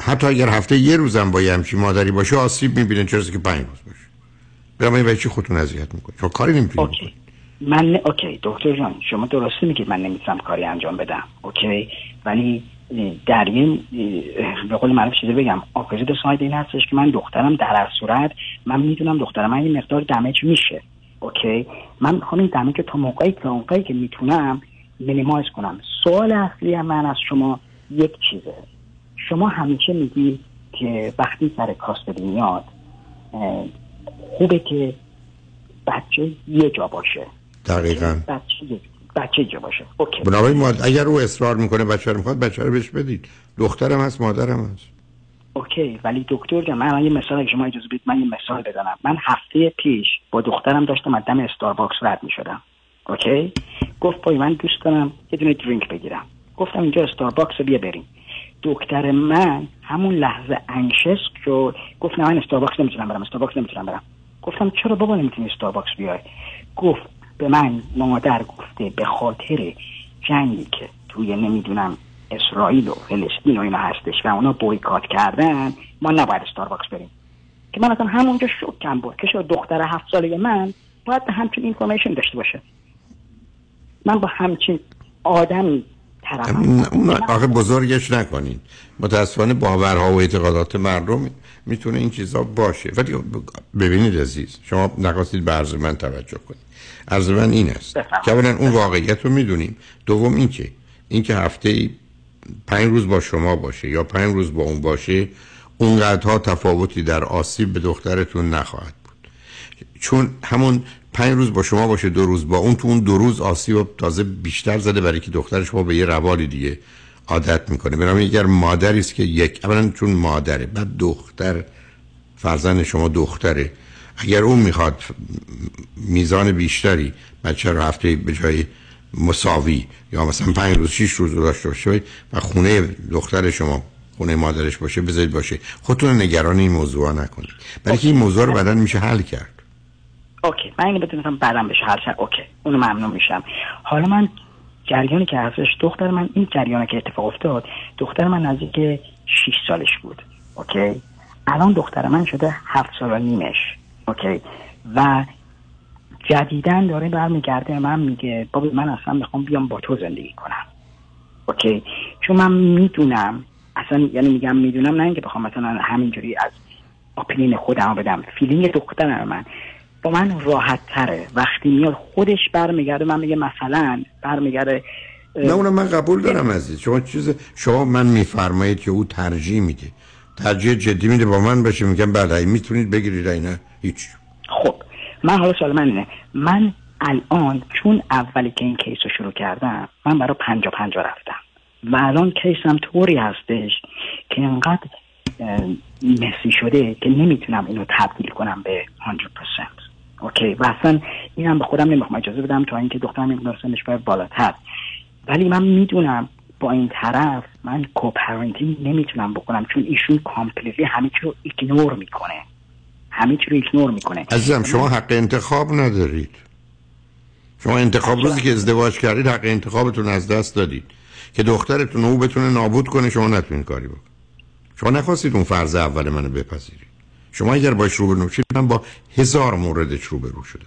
حتی اگر هفته یه روزم با یه همچی مادری باشه آسیب میبینه، چرا که 5 روز باشه. برای من چی خودتون اذیت میکنید؟ شما کاری نمیتونید بکنید. من اوکی دکتر جان شما درسته میگید، من نمیتونم کاری انجام بدم. اوکی ولی در این به قول معروف چیزی بگم آکوزیت ساید این هستش که من دخترم در هر صورت من میدونم دخترم این مقدار دمیج میشه. اوکی من میخوام این دمیج تا موقعی که میتونم مینیمایز کنم. سوال اصلی من از شما یک چیزه. شما همیشه میگی که وقتی سر کاست میاد خوبه که بچه یه جا باشه. دقیقاً بچه جا باشه. اوکی بنابراین اگر او اصرار میکنه بچه رو میخواد، بچه رو بهش بدید. دخترم هست مادرم هست. اوکی ولی دکتر جان من یه مثال شما اجازه بدید من یه مثال بزنم. من هفته پیش با دخترم داشتم از دم استارباکس رد میشدم. اوکی گفت پای من دوست دارم یه دونه درینک بگیرم. گفتم اینجا استارباکس بیا بریم. دکتر من همون لحظه انشس که گفت نه من استارباکس نمیتونم برم. گفتم چرا بابا نمیتونی استارباکس بیای؟ گفت به من مادر گفته به خاطر جنگی که توی نمیدونم اسرائیل و فلسطین و اینا هستش و اونا بویکات کردن ما نباید استارباکس بریم. که من اصلا همونجا شوکم بود که شو دختر 7 ساله من باید همچین اینفورمیشن داشته باشه. من با همچین آدمی طرفم. اون آقا بزرگش نکنین. متاسفانه باورها و اعتقادات مردم میتونه این چیزا باشه. ولی ببینید عزیز، شما نقاطی به عرض من توجه کنید. عرض من این است که اولا اون واقعیت رو میدونیم، دوم اینکه هفته‌ای 5 روز با شما باشه یا 5 روز با اون باشه، اونقدرها تفاوتی در آسیب به دخترتون نخواهد بود. چون همون 5 روز با شما باشه، 2 روز با اون، تو اون 2 روز آسیب تازه بیشتر زده، برای که دختر شما به یه روالی دیگه عادت میکنه. بنابراین اگر مادری است که اولا چون مادره، بعد دختر فرزند شما دختره، اگر اون میخواد میزان بیشتری بچه رو هفته به جای مساوی یا مثلا 5 روز 6 روز داشته باشه و خونه دختر شما خونه مادرش باشه، بذارید باشه. خودتون نگران این موضوع نکنید، بلکه این موضوع رو بعداً میشه حل کرد. اوکی، من اینو بتونم بعداً بشه حل شد. اوکی، اونو ممنون میشم. حالا من جریانی که ازش دختر من، این جریانی که اتفاق افتاد، دختر من نزدیک 6 سالش بود. اوکی، الان دختر من شده 7 سال و نیمش. اوکی، و جدیدن داره برمیگرده من میگه بابا من اصلا میخوام بیام با تو زندگی کنم. اوکی، چون من میدونم اصلا، یعنی میگم میدونم، نه اینکه بخوام مثلا همینجوری از اپینین خودم بدم، فیلینگ دخترم من با من راحت تره. وقتی میاد خودش برمیگرده من میگه مثلا برمیگرده، نه اونم من قبول دارم عزیز شما، چیز شما من میفرمایید که او ترجیح جدی میده با من بشه، میگم بله میتونید بگیرید اینه هیچ. خب من حالا سوال من اینه، من الان چون اولی که این کیس رو شروع کردم من برای 50-50 رفتم و الان کیسم طوری هستش که انقدر مسی شده که نمیتونم اینو تبدیل کنم به 100%. اوکی، و اصلا اینم به خودم نمیخوام اجازه بدم تا اینکه دخترم این سنش باید بالاتر، ولی من میدونم با این طرف من کوپرنتینگ نمیتونم بکنم چون ایشون کامپلیتلی همه چی رو ایگنور میکنه. عزیزم شما حق انتخاب ندارید. شما انتخاب روزی که ازدواج کردید حق انتخابتون از دست دادید که دخترتون او بتونه نابود کنه، شما نتونید کاری بکنید. شما نخواستید اون فرض اول منو بپذیرید. شما اگر باش روبرو شید، من با 1000 موردش روبرو شدم.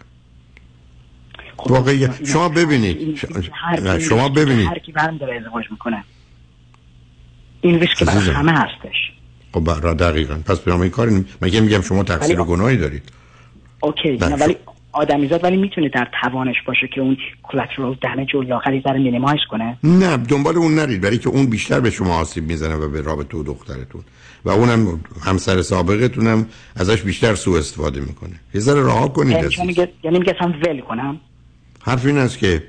واقعا شما ببینید، هر کی برام داره ازدواج میکنه این ریسک برای همه هستش. خب برای دقیقاً پس برام این کاری مگه میگم شما تقصیر و گناهی دارید؟ اوکی، نه ولی آدمیزاد ولی میتونه در توانش باشه که اون کلاترال دمیج رو لاغری در مینیمایز کنه. نه دنبال اون نرید، برای که اون بیشتر به شما آسیب میزنه و به رابطه و دخترتون، و اونم همسر سابقتون هم ازش بیشتر سوء استفاده میکنه. یه ذره راه کنید. یعنی میگه هم ول کنم؟ حرف این است که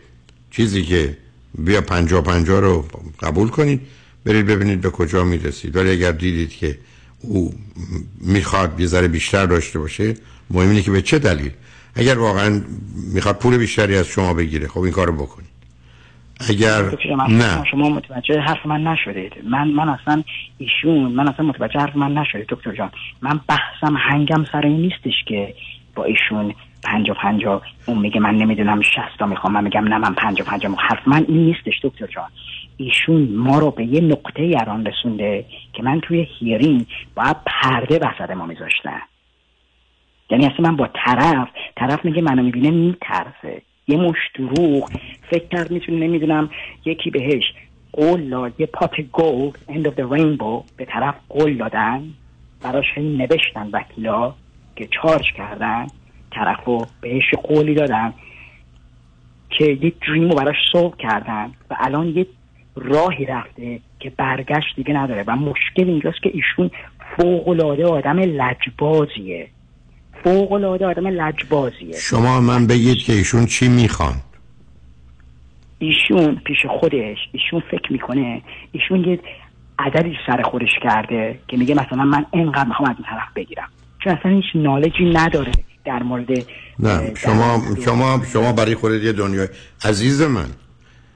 چیزی که بیا 50-50 رو قبول کنید، برید ببینید به کجا میرسید. ولی اگر دیدید که او میخواد یه ذره بیشتر داشته باشه، مهم اینه که به چه دلیل. اگر واقعا میخواد پول بیشتری از شما بگیره، خب این کارو بکنید. اگر نه، شما متوجه حرف من نشدید. من اصلا متوجه حرف من نشدید دکتر جان. من بحثم هنگم سر این نیستش که با ایشون 50-50 اون میگه من نمیدونم 60 میخوام، من میگم نه من 50-50. حرف من این نیستش دکتر جان. ایشون ما رو به یه نقطه ایران رسونده که من توی هیرین باید پرده وسط ما میذاشتن. یعنی اصلا من با طرف میگه منو میبینه میترسه، یه مش دروغ فکر کرد میتونه، نمیدونم یکی بهش قول داد یه پات گولد اند اف دی رینبو، به طرف قول دادن براش این نوشتن وکیلا که چارج کردن طرفو، بهش قولی دادن که یه دریمو براش سولو کردن و الان یه راهی رفته که برگشت دیگه نداره. و مشکل اینجاست که ایشون فوق‌العاده آدم لجبازیه، شما من بگید که ایشون چی میخوان. ایشون پیش خودش ایشون فکر میکنه، ایشون یه عددی سر خودش کرده که میگه مثلا من اینقدر میخوام از این طرف بگیرم، چون اصلا هیچ نالجی نداره در مورد. نه شما برای خودت یه دنیای عزیز من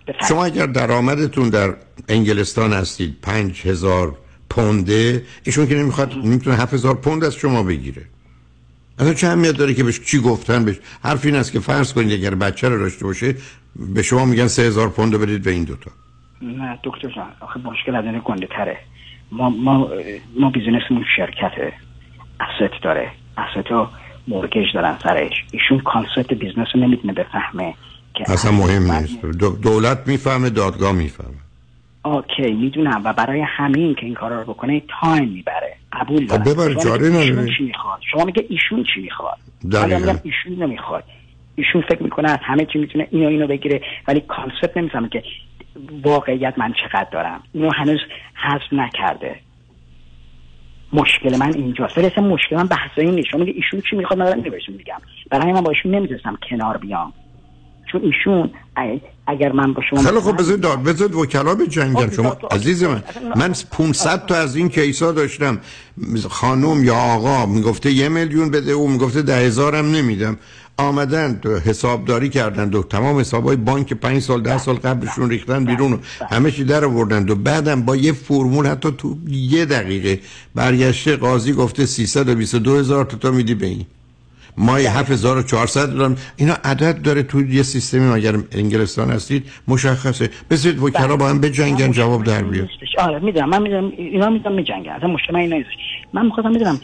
بفرد. شما اگر درآمدتون در انگلستان هستید 5000 پونده، ایشون که نمیخواد نمیتونه 7000 پوند از شما بگیره. اصلا چه اهمیت داره که بهش چی گفتن؟ بهش حرف این است که فرض کنید اگر بچه رو داشته باشه به شما میگن 3000 پوند رو بدید به این دوتا. نه دکتر جان، آخه مشکل از اینه گنده تره. ما بیزینسمون شرکته. asset داره، asset ها مورگیج دارن سرش، ایشون کانسپت بیزنس رو نمیتونه بفهمه که اصلا مهم نیست. دولت میفهمه، دادگاه میفهمه. اوکی میدونم، و برای همین که این کارا رو بکنه تایم میبره. قبول دارم. ببر جاری نمیشه. شما میگه ایشون چی میخواد؟ دقیقاً میگم ایشون نمیخواد. ایشون فکر میکنه از همه چی میتونه اینو اینو بگیره، ولی کانسپت نمیفهمه که واقعیت من چقدر دارم. اینو هنوز حذف نکرده. مشکل من اینجاست. ولی مشکل من بحث این نیست. شما میگه ایشون چی میخواد، من نمیشه میگم. برای من با ایشون نمیذارم کنار بیام. چون ایشون اگر من با شما خیلی خب بذارید وکلا به جنگم. شما عزیز من 500 تا از این کیسا داشتم، خانم یا آقا میگفته 1 میلیون بده، او میگفته 10,000 هم نمیدم. آمدن حسابداری کردند و تمام حسابهای بانک 5 سال 10 سال قبلشون ریختن بیرون و همه چی در آوردند و بعدم با یه فرمول حتی تو 1 دقیقه برگشته قاضی گفته 322,000 تا میدی به این، مای 7400 دارم. اینا عدد داره تو یه سیستمی، اگر انگلستان هستید مشخصه. بذارید وکلا با هم بجنگن جواب در بیاد. آره میدونم، من میدونم اینا میدونم میجنگن، اصلا مشکل من نیست. من میخواستم میدونم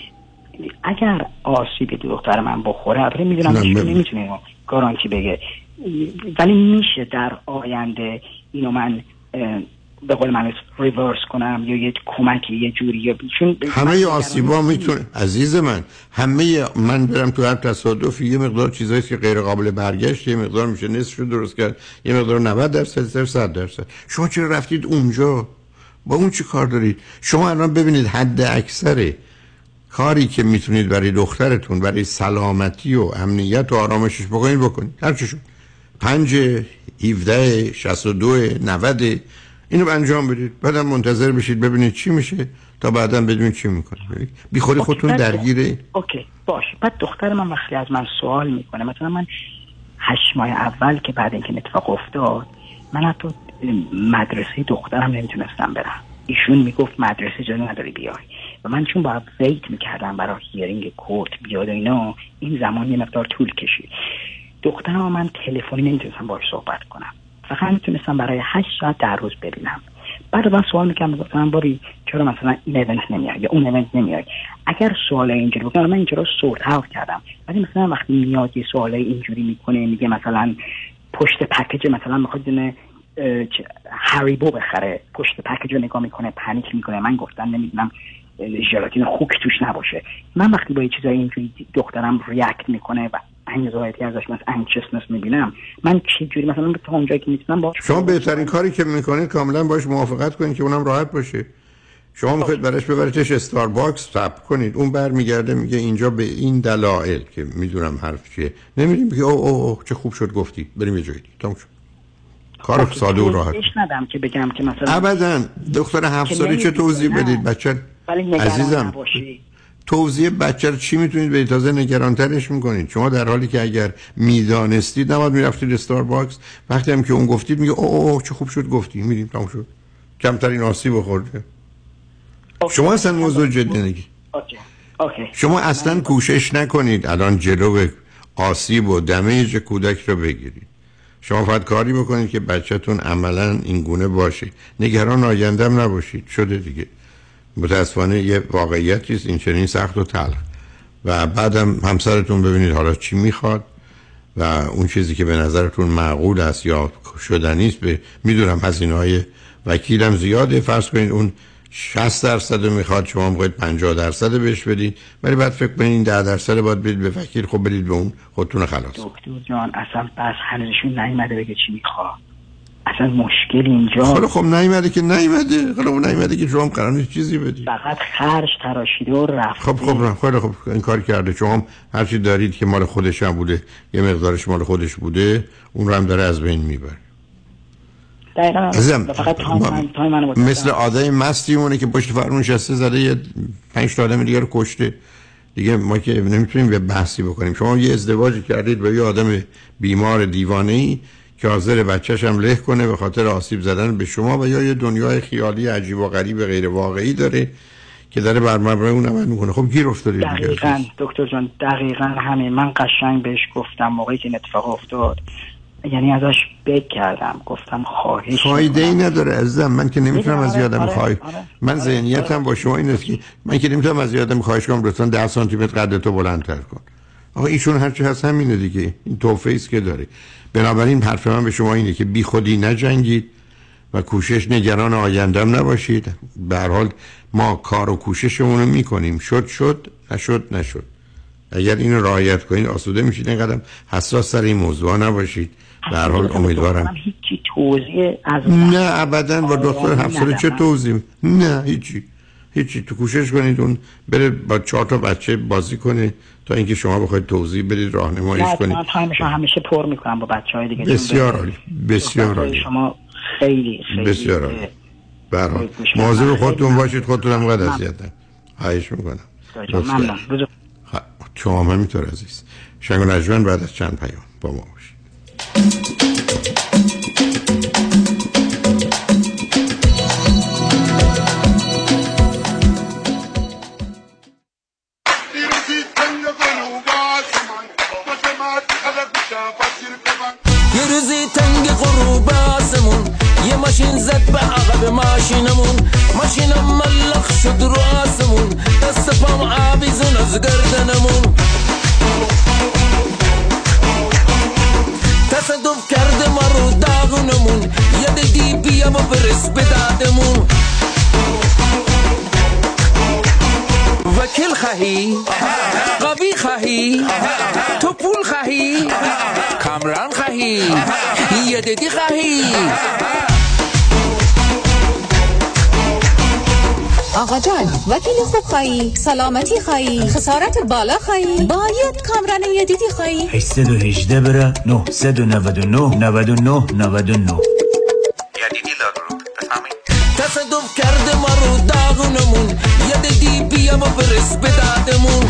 اگر آسیب دختر من بخوره، البته میدونم نمیتونه گارانتی بگه، ولی میشه در آینده اینو من به قول من ریورس کنم یا یه کمکی یه جوری یا چون همه آسیبا میتونه عزیز من همه من برم تو هر تصادفی یه مقدار چیزایی که غیر قابل برگشت یه مقدار میشه نصف شو درست کرد، یه مقدار 90% 100%. شما چرا رفتید اونجا؟ با اون چی کار دارید؟ شما الان ببینید حد اکثر کاری که میتونید برای دخترتون برای سلامتی و امنیت و آرامشش بکنید بکنید. هر چیشون 5 17 62 90 اینو انجام بدید، بعدم منتظر بشید ببینید چی میشه تا بعداً بدونید چی میکنه. بی خودی خودتون درگیره. اوکی باش. بعد دختر من وقتی از من سوال میکنه، مثلا من 8 ماه اول که بعد اینکه اتفاق افتاد من حتی مدرسه دخترم نمیتونستم برم. ایشون میگفت مدرسه جا نداری بیای، و من چون باید ویت میکردم برای هیرینگ کورت بیاد و اینا، این زمان یه مقدار طول کشید. دخترم من تلفنی نمیتونستم باهاش صحبت کنم، فقط میتونستم برای 8 ساعت در روز ببینم. بعد من سوال میکنم مثلا باری چرا مثلا این ایونت نمیاد یا اون ایونت نمیاد. اگر سوال اینجوری بکنم، من اینجوری سورت اوت کردم، ولی مثلا وقتی میاد یه سوال اینجوری میکنه، میگه مثلا پشت پکیج مثلا میخواد دونه هریبو بخره، پشت پکیج رو نگاه میکنه پنیک میکنه. من گفتم نمیدونم ژلاتین خوک توش نباشه. من وقتی با این چیزای اینجوری دخترم ریاکت میکنه و انگزایتی ازش مثلا انکشنس میبینم، من چه جوری مثلا تا اونجایی که میتونم باش. شما بهترین کاری که میکنید کاملا باش موافقت کنید که اونم راحت باشه. شما میخواید براش ببریدش استارباکس تپ کنید، اون برمیگرده میگه اینجا به این دلایل که میدونم حرف چیه نمیریم، میگه او چه خوب شد گفتی، بریم یه جایی تموم شد. کار ساده و راحت. هیچ ندم که بگم که مثلا ابداً دختر 7 سالی چه توضیح بدید بچه عزیزم نباشی. توضیح بچه رو چی میتونید به تازه نگرانترش میکنید؟ شما در حالی که اگر میدانستید نباید میرفتید استارباکس، وقتی هم که اون گفتید میگه اوه چه خوب شد گفتی، میریم تمام شد، کمترین آسیب خورده. شما اصلا موضوع جدی نگیرید. شما اصلا کوشش نکنید الان جلو آسیب و دمیج کودک رو بگیرید. شما فقط کاری بکنید که بچه‌تون عملاً این گونه باشه، نگران آیندهم نباشید. شده دیگه، متاسفانه یه واقعیتی است این چنین سخت و تلخ. و بعدم همسرتون ببینید حالا چی میخواد و اون چیزی که به نظرتون معقول است یا شدنی است. میدونم هزینه‌های وکیلم زیاده، فرض کنید اون 60% میخواد، شما میخواید 50% بهش بدید، ولی بعد فکر کنید این 10% باید بدید به وکیل. خب بدید به اون، خودتون خلاص. دکتر جان اصلا بس هنوزشون نیومده بگه چی میخواد. اصلا مشکل اینجا خب نیومده که نیومده، خب نیومده که شما قرار نیست چیزی بدید، فقط خرج تراشیده و رفت. خب این کار کرده. شما هر چی دارید که مال خودش هم بوده، یه مقدارش مال خودش بوده، اون رو هم داره از بین میبره. دقیقاً فقط تایم منو بده. مثل آدم مستی مونه که پشت فرمون نشسته زده یه 5 تا آدم دیگه رو کشته. دیگه ما که نمیتونیم به بحثی بکنیم. شما یه ازدواجی کردید با یه آدم بیمار دیوانه‌ای که حاضر بچه‌ش هم له کنه به خاطر آسیب زدن به شما، و یا یه دنیای خیالی عجیب و غریب غیر واقعی داره که داره بر مبنای اون عمل میکنه. خب گیر افتادید. دقیقاً دکتر جان دقیقاً همین. من قشنگ بهش گفتم موقعی که اتفاق افتاد، یعنی ازش بک کردم، گفتم خواهش فایده‌ای نداره عزیزم، من که نمیتونم از یادم خواهش من ذهنیتم با شما این است که من که نمیتونم از یادم خواهش کنم لطفاً 10 سانتی متر قدتو بلندتر کن. آقا ایشون هرچی هست همینه دیگه، این توفه ایست که داره. بنابراین حرف من به شما اینه که بی خودی نجنگید و کوشش نگران آیندهم نباشید. به هر حال ما کار و کوششمون رو میکنیم، شد شد نشد نشد. اگر اینو رعایت کنید آسوده میشید، اینقدر حساس سر این موضوع نباشید. به هر حال امیدوارم هیچی توضیح از نه ابدا با دکتر حفصه چه توضیح نه هیچی تو کوشش کنید اون بره با 4 تا بچه بازی کنه تا اینکه شما بخواید توضیح بدید راهنماییش کنید. من تایمشو همیشه پر میکنم با بچهای دیگه. بسیار عالی، بسیار عالی، شما خیلی بسیار عالی. به هر حال مواظب خودتون باشید، خودتون هم قد اذیت نکنید. خواهش میکنم. ممنون. شما هم همینطور عزیز. شنگ و نجمن بعد از چند پیام با ما باشید. یه روزی تنگ غروب آسمون یه ماشین زد به عقب ماشینمون، ماشینم ملخ شد رو آسمون، دست پام آویزون از گردنمون، تصادف کرده ما رو داغونمون، یه دیدی بیا با برس به دادمون. وکیل خواهی، قوی خواهی، تو پول خواهی، کامران خواهی، یه دیدی خواهی. آقا جان، وکیل خوب خواهی، سلامتی خواهی، خسارت بالا خواهی، باید کامران یه دیدی خواهی. 818 برا 999 99 99 99. یه دیدی لاغروب بفهمید. تصادف کرده ما رو داغونمون، یه دیدی بیا ما برس به دادمون.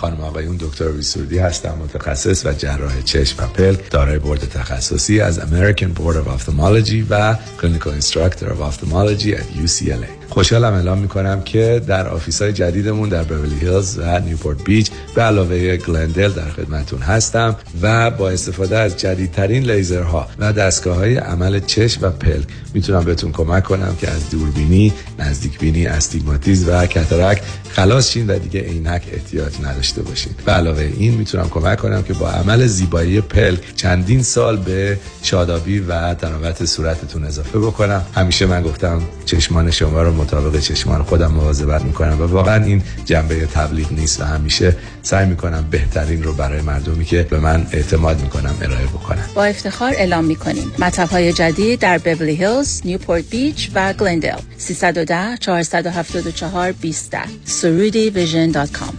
خانم آقایون، دکتر ویسوردی هستم، متخصص و جراح چشم و پلک، دارای بورد تخصصی از American Board of Ophthalmology و Clinical Instructor of Ophthalmology at UCLA. خوشحالم اعلام میکنم که در آفیس‌های جدیدمون در بیولی هیلز و نیوپورت بیچ به علاوه گلندل در خدمتتون هستم و با استفاده از جدیدترین لیزرها و دستگاه‌های عمل چشم و پلک میتونم بهتون کمک کنم که از دوربینی، نزدیکبینی، استیگماتیسم و کاتاراکت خلاص شین و دیگه عینک احتیاج نداشته باشین. به علاوه این میتونم کمک کنم که با عمل زیبایی پلک چندین سال به شادابی و تناوت صورتتون اضافه بکنم. همیشه من گفتم چشمان شما رو مطابق چشمان خودم مواظبت میکنم و واقعا این جنبه تبلیغ نیست و همیشه سعی میکنم بهترین رو برای مردمی که به من اعتماد میکنم ارائه بکنم. با افتخار اعلام میکنیم مطب‌های جدید در بیولی هیلز، نیوپورت بیچ و گلندل. 310 474 20. surudivision.com.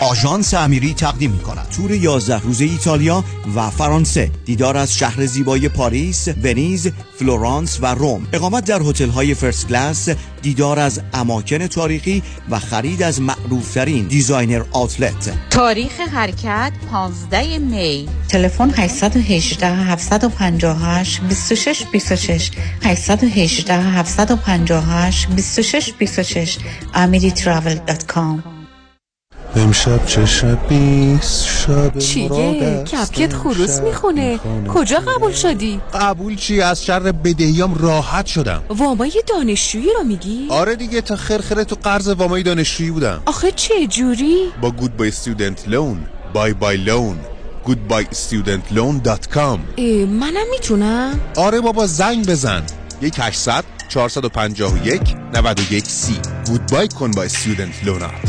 آژانس امیری تقدیم می‌کند تور 11 روزه ایتالیا و فرانسه، دیدار از شهر زیبای پاریس، ونیز، فلورانس و روم، اقامت در هتل‌های فرست کلاس، دیدار از اماکن تاریخی و خرید از معروف‌ترین دیزاینر آوتلت. تاریخ حرکت 15 می. تلفن 818 758 2626 818 758 2626 amiritravel.com. امشب چه شبیست شب چیه؟ کپکت خروس میخونه. کجا قبول شدی؟ قبول چی؟ از شر بدهیام راحت شدم. وامای دانشجویی رو میگی؟ آره دیگه، تا خرخره تو قرض وامای دانشجویی بودم. آخه چه جوری؟ با Goodbye Student Loan. بای بای لون. goodbyestudentloan.com. منم میتونم؟ آره بابا، زنگ بزن 1-800-451-91-C. Goodbye کن با Student Loanات.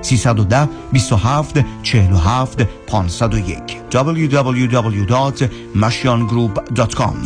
310 27 47 501. www.mashiangroup.com.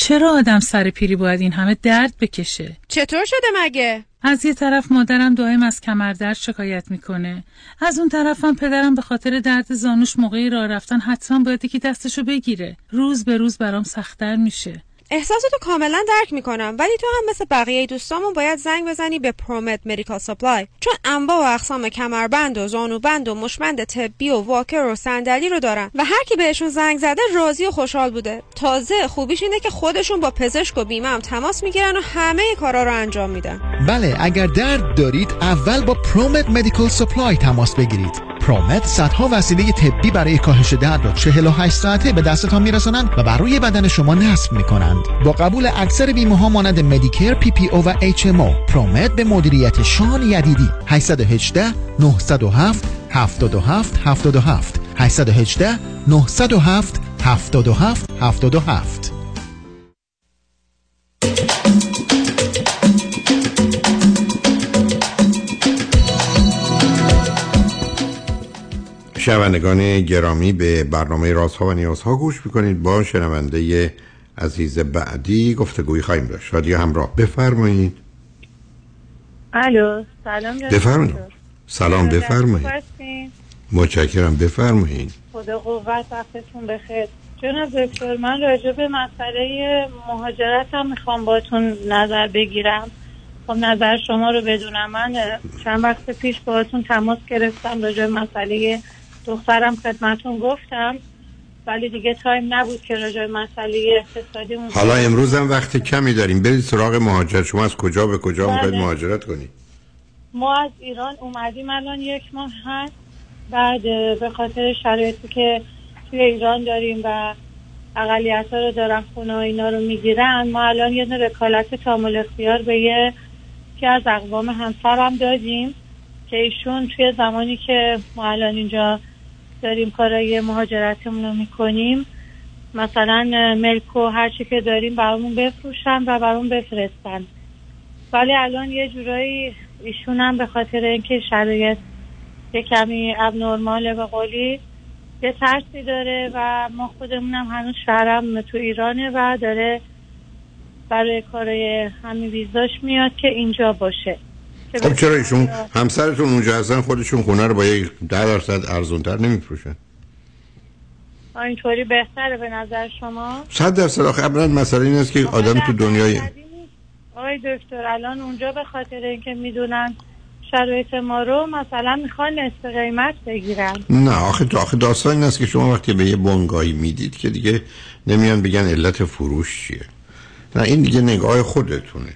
چرا آدم سر پیری باید این همه درد بکشه؟ چطور شده مگه؟ از یه طرف مادرم دائم از کمردرد شکایت میکنه. از اون طرفم پدرم به خاطر درد زانوش موقعی راه رفتن حتما باید یکی دستشو بگیره. روز به روز برام سخت‌تر میشه. احساساتو کاملا درک میکنم، ولی تو هم مثل بقیه دوستامون باید زنگ بزنی به پرومت مدیکال سپلای، چون انواع و اقسام کمربند و زانوبند و مشمند طبی و واکر و صندلی رو دارن و هر کی بهشون زنگ زده راضی و خوشحال بوده. تازه خوبیش اینه که خودشون با پزشک و بیمه هم تماس میگیرن و همه کارا رو انجام میدن. بله، اگر درد دارید اول با پرومت مدیکال سپلای تماس بگیرید. پرومت صدها وسیله طبی برای کاهش درد را 48 ساعته به دستتان میرسانند و بر روی بدن شما نصب میکنند. با قبول اکثر بیمه ها مانند مدیکر، پی پی او و اچ ام او. پرومت به مدیریت شان یدیدی. 818 907 77 77 818 907 77 77. شنوندگان گرامی، به برنامه رازها و نیازها گوش میکنید. با شنونده عزیز بعدی گفتگوی خواهیم داشت. رادیو همراه، بفرمایید. الو، سلام. بفرمایید. سلام، بفرمایید. متشکرم، بفرمایید. خدا قوت، وقتتون بخیر. جناب دکتر، من راجع به مسئله مهاجرتم میخوام باتون نظر بگیرم. خب نظر شما رو بدونم. من چند وقت پیش باهاتون تماس گرفتم راجع به مسئله دخترم، خدمتون گفتم، ولی دیگه تایم نبود که راجع به مسئله اقتصادی. حالا امروز هم وقت کمی داریم، برید سراغ مهاجرت. شما از کجا به کجا میخواید مهاجرت کنید؟ ما از ایران اومدیم، الان یک ماه هست. بعد به خاطر شرایطی که توی ایران داریم و اقلیت‌ها رو دارن خونه و اینا رو میگیرن، ما الان یه نوع وکالت تعامل اختیار به یکی از اقوام همسرم دادیم که ایشون توی زمانی که ما الان اینجا داریم کارای مهاجرتمون رو میکنیم، مثلا ملک و هر چی که داریم برامون بفروشن و برامون بفرستن. ولی الان یه جورایی ایشون هم به خاطر اینکه شرایط یه کمی ابنرماله و قولی یه ترسی داره و ما خودمونم هنوز شهرم تو ایرانه و داره برای کارای همین ویزاش میاد که اینجا باشه. خب چرا ایشون همسرتون اونجا هستن، خودشون خونه رو با یک 10% ارزان‌تر نمیفروشن؟ اینطوری بهتره به نظر شما؟ 100%. آخه ابراز مسئله این است که آدم تو دنیای آقای دکتر الان اونجا به خاطر اینکه میدونن شرایط ما رو مثلا میخوان نصف قیمت بگیرن. نه آخه داستان این است که شما وقتی به یه بنگاهی میدید که دیگه نمیان بگن علت فروش چیه. نه این دیگه نگاه خودتونه.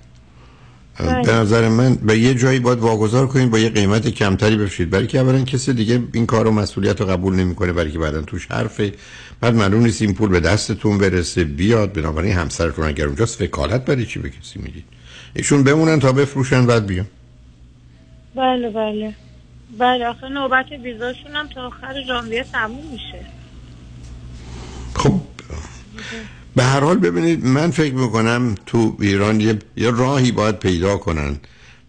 به نظر من به یه جایی باید واگذار کنین، با یه قیمت کمتری بفروشید، برای که اولا کسی دیگه این کارو مسئولیت رو قبول نمیکنه، برای که بعدن توش حرفه، بعد معلوم نیست این پول به دستتون برسه بیاد. بنابراین همسرتون اگر اونجاست وکالت برای چی به کسی میدید؟ ایشون بمونن تا بفروشن بعد بیان. بله بله بله، آخه نوبت ویزاشون هم تا آخر ژانویه تموم میشه. خب به هر حال ببینید، من فکر میکنم تو ایران یه راهی باید پیدا کنن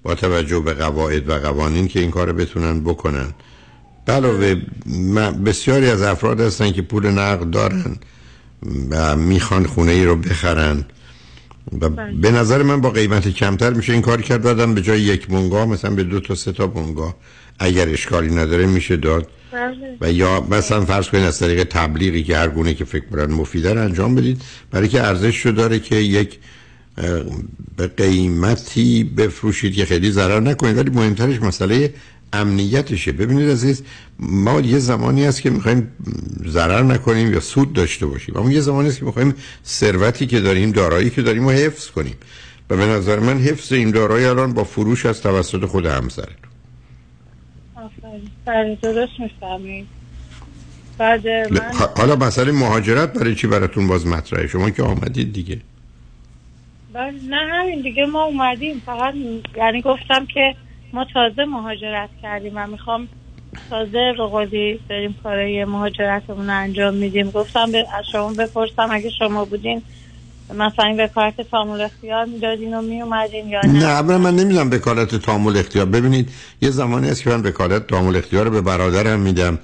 با توجه به قواعد و قوانین که این کار بتونن بکنن. علاوه بسیاری از افراد هستن که پول نقد دارن و میخوان خونه ای رو بخرن و به نظر من با قیمت کمتر میشه این کار کرد. دادن به جای یک بنگاه مثلا به 2 تا 3 تا بنگاه اگر اشکالی نداره میشه داد. و یا مثلا فرض کنید از طریق تبلیغی که هر گونه که فکر برن مفیده رو انجام بدید، برای که ارزشش رو داره که یک به قیمتی بفروشید که خیلی ضرر نکنید. ولی مهمترش مسئله امنیتشه. ببینید عزیز، ما یه زمانی هست که میخوایم ضرر نکنیم یا سود داشته باشیم، اما یه زمانی هست که میخوایم ثروتی که داریم، دارایی که داریم رو حفظ کنیم. و به نظر من حفظ این دارایی الان با فروش از توسط خود همسرتون. آفرین، درست میفهمید. بعد من حالا مسئله مهاجرت برای چی براتون باز مطرحه؟ شما که آمدید دیگه. نه همین دیگه، ما اومدیم فقط، یعنی گفتم که ما تازه مهاجرت کردیم و میخوام تازه روغدی بریم کارای مهاجرتمون انجام میدیم. گفتم به شما بپرسم اگه شما بودین مثلا این وکالت تعامل اختیار میدادین و میومدین یا نه؟ نه من نمیدم وکالت تعامل اختیار. ببینید یه زمانی هست که من وکالت تعامل اختیار رو به برادرم میدم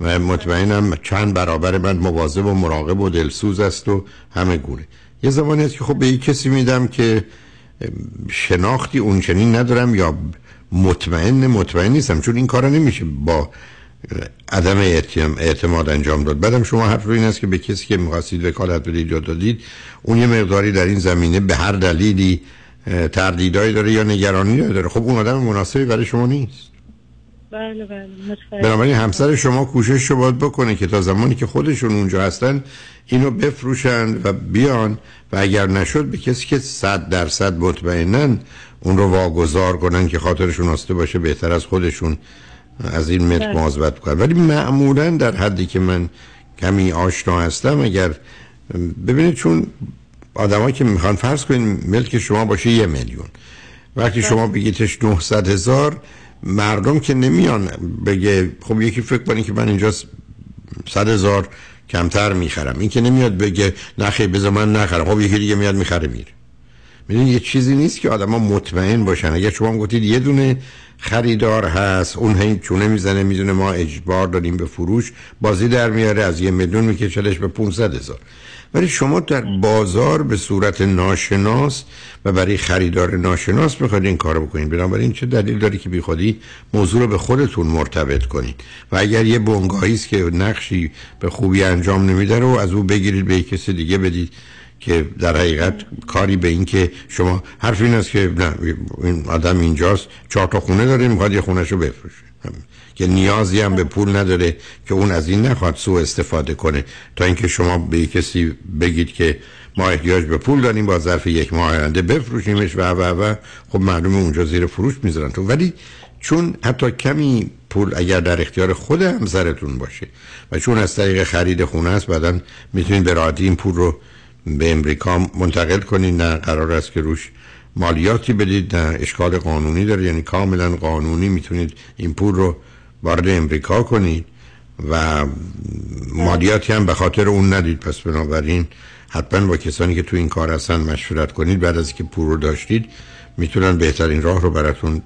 و مطمئنم چند برابر من مواظب و مراقب و دلسوز است و همه گونه. یه زمانی هست که خب به یک کسی میدم که شناختی اونچنین ندارم یا مطمئن نیستم، چون این کارا نمیشه با عدم اعتماد انجام داد. بعدم شما حرف روی این است که به کسی که می‌خواستید وکالت بدید یا دادید اون یه مقداری در این زمینه به هر دلیلی تردیدایی داره یا نگرانی داره، خب اون آدم مناسبی برای شما نیست. بله بله متفاهم. بنابراین همسر شما کوشش رو باید بکنه که تا زمانی که خودشون اونجا هستن اینو بفروشند و بیان، و اگر نشد به کسی که 100% مطمئنن اون رو واگذار کنن که خاطرشون آسوده باشه، بهتر از خودشون از این متر مواظبت کنن. ولی معمولا در حدی که من کمی آشنا هستم، اگر ببینید چون آدمایی که میخوان فرض کنین ملک شما باشه 1 میلیون، وقتی شما بگیتش 900,000، مردم که نمیان بگه خب یکی فکر کنه که من اینجا 100,000 کمتر میخرم، این که نمیاد بگه نه خیلی بذار من نخرم، خب یکی دیگه میاد میخره میره. میدونی یه چیزی نیست که آدما مطمئن باشن. اگر شما هم گفتید یه دونه خریدار هست، اون هی چونه میزنه میدونه ما اجبار داریم به فروش، بازی در میاره، از 1 میلیون میکشدش به 500,000. ولی شما در بازار به صورت ناشناس و برای خریدار ناشناس میخواید این کارو بکنید، بنابراین چه دلیل داری که بیخودی موضوع رو به خودتون مرتبط کنید؟ و اگر یه بنگاهی است که نقشی به خوبی انجام نمیده رو از او بگیرید به کسی دیگه بدید، که در حقیقت کاری به این که شما حرف این است که نه این آدم اینجاست 4 تا خونه داره میخواد یه خونهشو بفروشه، که نیازی هم به پول نداره که اون از این نخواد سوء استفاده کنه، تا اینکه شما به کسی بگید که ما احتیاج به پول داریم با ظرف 1 ماه آینده بفروشیمش و خب معلومه اونجا زیر فروش میذارن تو. ولی چون حتی کمی پول اگر در اختیار خود همسرتون باشه و چون از طریق خرید خونه است، بعدن میتونید به راحتی این پول رو به امریکا منتقل کنید، نه قرار است که روش مالیاتی بدید، نه اشکال قانونی داره، یعنی کاملا قانونی میتونید این پول رو وارد امریکا کنید و مالیاتی هم به خاطر اون ندید. پس بنابراین حتما با کسانی که تو این کار هستن مشورت کنید، بعد از که پول رو داشتید میتونن بهترین راه رو براتون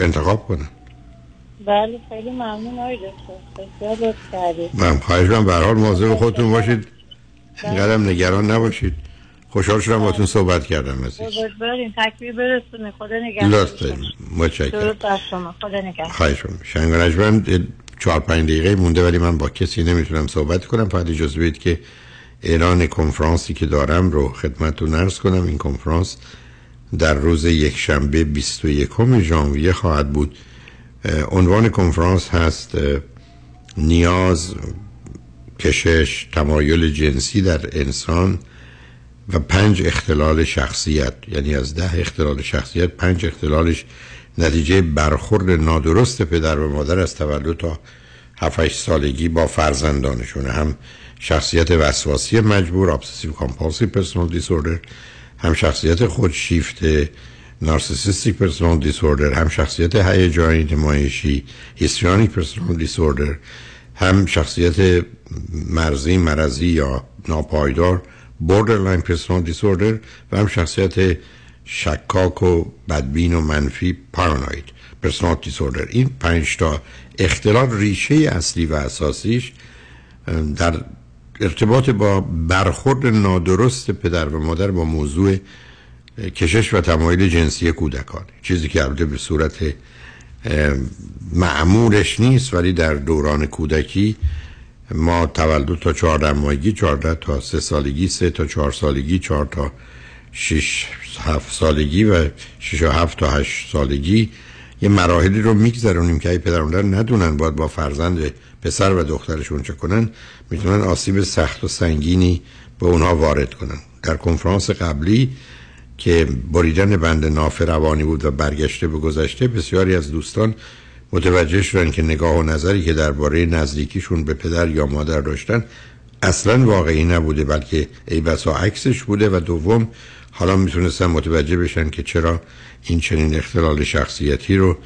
انتخاب کنن. بله خیلی ممنون آقای دکتر، بسیار لطف کردید. من خواهش می‌کنم به هر حال مواظب خودتون باشید، اینقدرم نگران نباشید. خوشحال شدم باتون صحبت کردم عزیز. ببرین تکبیر برسونه. خدا نگهدارتون. متشکرم. درود بر شما. خدا نگهدار. خواهش می‌کنم. شنگرجبم 4-5 دقیقه مونده ولی من با کسی نمیتونم صحبت کنم. فقط اجازه بدید که اعلان کنفرانسی که دارم رو خدمتتون عرض کنم. این کنفرانس در روز یکشنبه 21 ژانویه خواهد بود. عنوان کنفرانس هست نیاز، کشش، تمایل جنسی در انسان و 5 اختلال شخصیت، یعنی از 10 اختلال شخصیت 5 اختلالش نتیجه برخورد نادرست پدر و مادر از تولد تا 7-8 سالگی با فرزندانشونه. هم شخصیت وسواسی مجبور، ابسسیو کامپالسیو پرسونال دیسوردر، هم شخصیت خودشیفته، نارسیسیستیک پرسونال دیسوردر، هم شخصیت هیجانی نمایشی، هیستریونیک پرسونال دیسوردر، هم شخصیت مرزی یا ناپایدار، borderline personality disorder، و هم شخصیت شکاک و بدبین و منفی، paranoid personality disorder. این 5 تا اختلال ریشه اصلی و اساسیش در ارتباط با برخورد نادرست پدر و مادر با موضوع کشش و تمایل جنسی کودکان، چیزی که البته به صورت معمولش نیست ولی در دوران کودکی ما تولد تا 14 ماهگی، 14 تا 3 سالگی، 3 تا 4 سالگی، 4 تا 6-7 سالگی و 6-7 تا 8 سالگی یه مراحلی رو میگذرونیم که اگه پدر و مادر ندونن باید با فرزند پسر و دخترشون چه کنن، میتونن آسیب سخت و سنگینی به اونها وارد کنن. در کنفرانس قبلی که بریدن بند نافه روانی بود و برگشته به گذشته، بسیاری از دوستان متوجه شدن که نگاه و نظری که درباره نزدیکیشون به پدر یا مادر داشتن اصلا واقعی نبوده، بلکه ای بسا عکسش بوده. و دوم حالا میتونستن متوجه بشن که چرا این چنین اختلال شخصیتی رو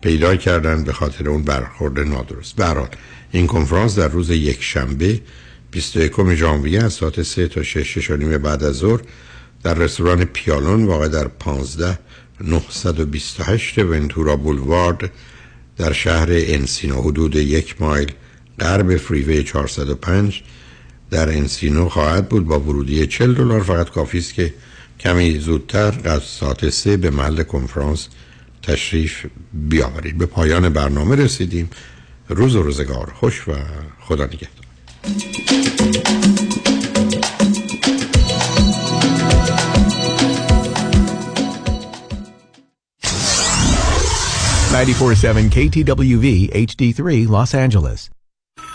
پیدا کردن به خاطر اون برخورد نادرست. به هر حال این کنفرانس در روز یکشنبه 21 ژانویه از ساعت 3 تا 6:30 بعد از ظهر در رستوران پیالون واقع در 15928 ونتورا بولوارد در شهر انسینو، حدود 1 مایل غرب فریوی 405 در انسینو خواهد بود. با ورودی $40 فقط کافی است که کمی زودتر از ساعت 3 به محل کنفرانس تشریف بیاورید. به پایان برنامه رسیدیم. روز و روزگار خوش و خدا نگهدار. KTWV HD3 Los Angeles.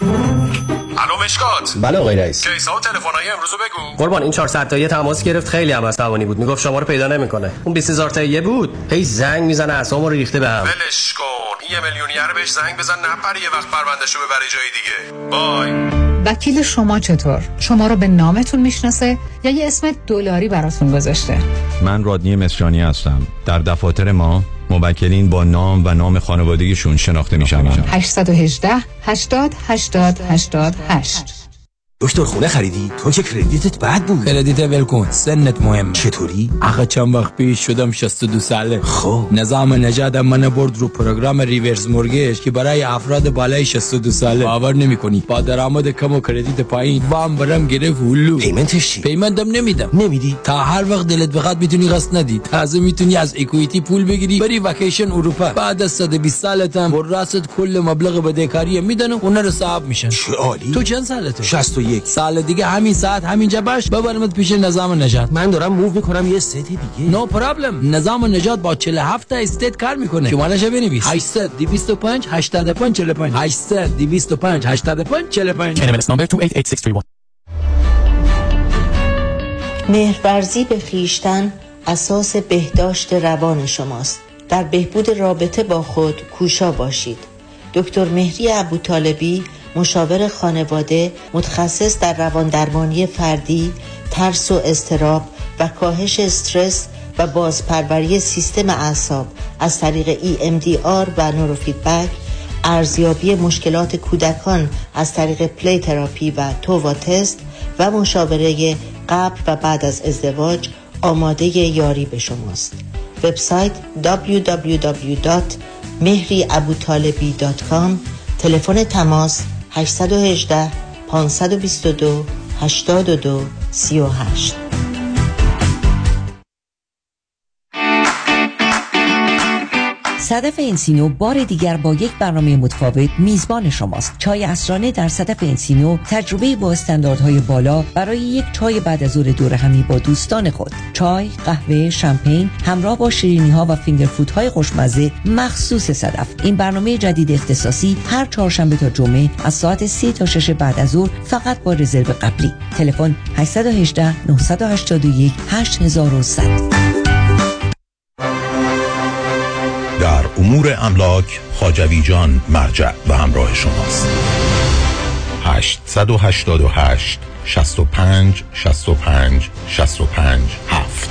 الو مشکات. بله آقای رئیس. کیسا و تلفن‌های امروز بگو. قربان این 400 تایی تماس گرفت، خیلی هم عصبانی بود، میگفت شما رو پیدا نمی‌کنه. اون 20000 تایی بود، هی زنگ میزنه، اعصابمو ریخته بهم. ولش کن. یه میلیونیر بهش زنگ بزن نپره، یه وقت پروندهشو ببره جای دیگه. بای. وکیل شما چطور؟ شما رو به نامتون میشناسه یا یه اسم دلاری براتون گذاشته؟ من رادنی مسریانی هستم. در دفاتر ما موکلین با نام و نام خانوادگیشون شناخته میشن. 818 80 80 88. دکتر خونه خریدی؟ تو که کردیتت بد بود. کردیت ول کن، سنت مهم. چطوری؟ آقا چند وقت پیش شدم 62 ساله. خب نظام نژاد منو برد رو پروگرام ریورس مورگیج که برای افراد بالای 62 ساله. باور نمی‌کنی با درآمد کم و کردیت پایین وام برام گرفت هلو. پیمنتش چی؟ پیمندم نمیدم. نمیدی؟ تا هر وقت دلت بخواد میتونی قسط ندی. تازه میتونی از اکوئیتی پول بگیری بری وکیشن اروپا. بعد از 120 سالتم وراثت کل مبلغ بدهکاری میدن و اونها رو صاحب میشن. عالی. تو چند سالته؟ 62. یک سال دیگه همین ساعت همینجا باش، ببرمت پیش نظام نجات. من دارم موو میکنم یه استیت دیگه. نو پرابلم. نظام نجات با 47 تا استیت کار میکنه. شمارهش بنویس. 825 85 45 825 85 45. NMLS number 288631. مهرورزی به خویشتن اساس بهداشت روان شماست. در بهبود رابطه با خود کوشا باشید. دکتر مهری ابوطالبی، مشاور خانواده، متخصص در رواندرمانی فردی، ترس و اضطراب و کاهش استرس و بازپروری سیستم اعصاب از طریق EMDR و نوروفیدبک، ارزیابی مشکلات کودکان از طریق پلی تراپی و تووا تست و مشاوره قبل و بعد از ازدواج آماده یاری به شماست. وبسایت www.mehriabutalebi.com. تلفن تماس 818 522 82 38. صدف انسینو بار دیگر با یک برنامه متفاوت میزبان شماست. چای عصرانه در صدف انسینو، تجربه با استانداردهای بالا برای یک چای بعد از ظهر دور همی با دوستان خود. چای، قهوه، شامپین همراه با شیرینی‌ها و فینگرفودهای خوشمزه مخصوص صدف. این برنامه جدید اختصاصی هر چهارشنبه تا جمعه از ساعت 3 تا 6 بعد از ظهر فقط با رزرو قبلی. تلفن 818 981 8100. در امور املاک خواجوی جان مرجع و همراه شماست. 888 65 65 65 7.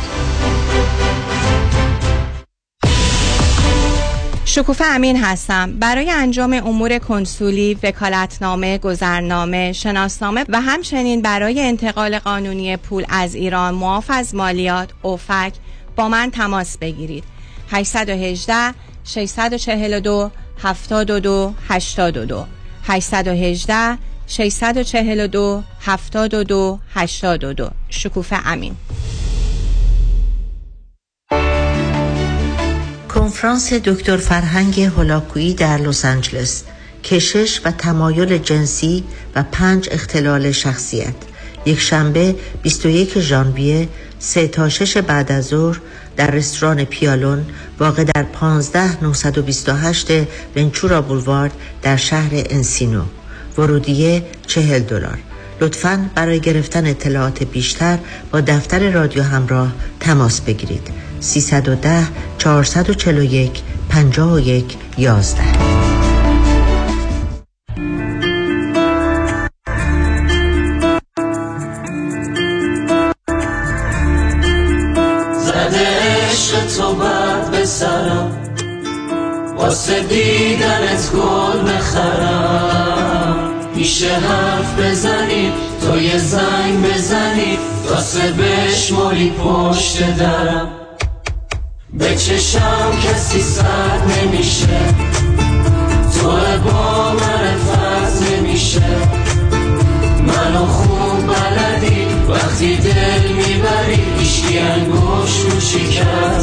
شکوفه امین هستم. برای انجام امور کنسولی، وکالتنامه، گذرنامه، شناسنامه و همچنین برای انتقال قانونی پول از ایران، معاف از مالیات، اوفک، با من تماس بگیرید. 818 642 72 82 818 642 72 82. شکوفه امین. کنفرانس دکتر فرهنگ هلاکویی در لس آنجلس، کشش و تمایل جنسی و 5 اختلال شخصیت، یک شنبه 21 ژانویه 3 تا 6 بعد از ظهر در رستوران پیالون واقع در 15928 ونچورا بولوارد در شهر انسینو. ورودیه $40. لطفاً برای گرفتن اطلاعات بیشتر با دفتر رادیو همراه تماس بگیرید. 310 441 51 11. واسه دیدنت گل بخرم، میشه حرف بزنیم، تو یه زنگ بزنی، واسه بشموری پشت درم، به چشم کسی سر نمیشه، تو با من فرض نمیشه، منو خوب بلدی وقتی دل میبری، ایشکی انگو شکست.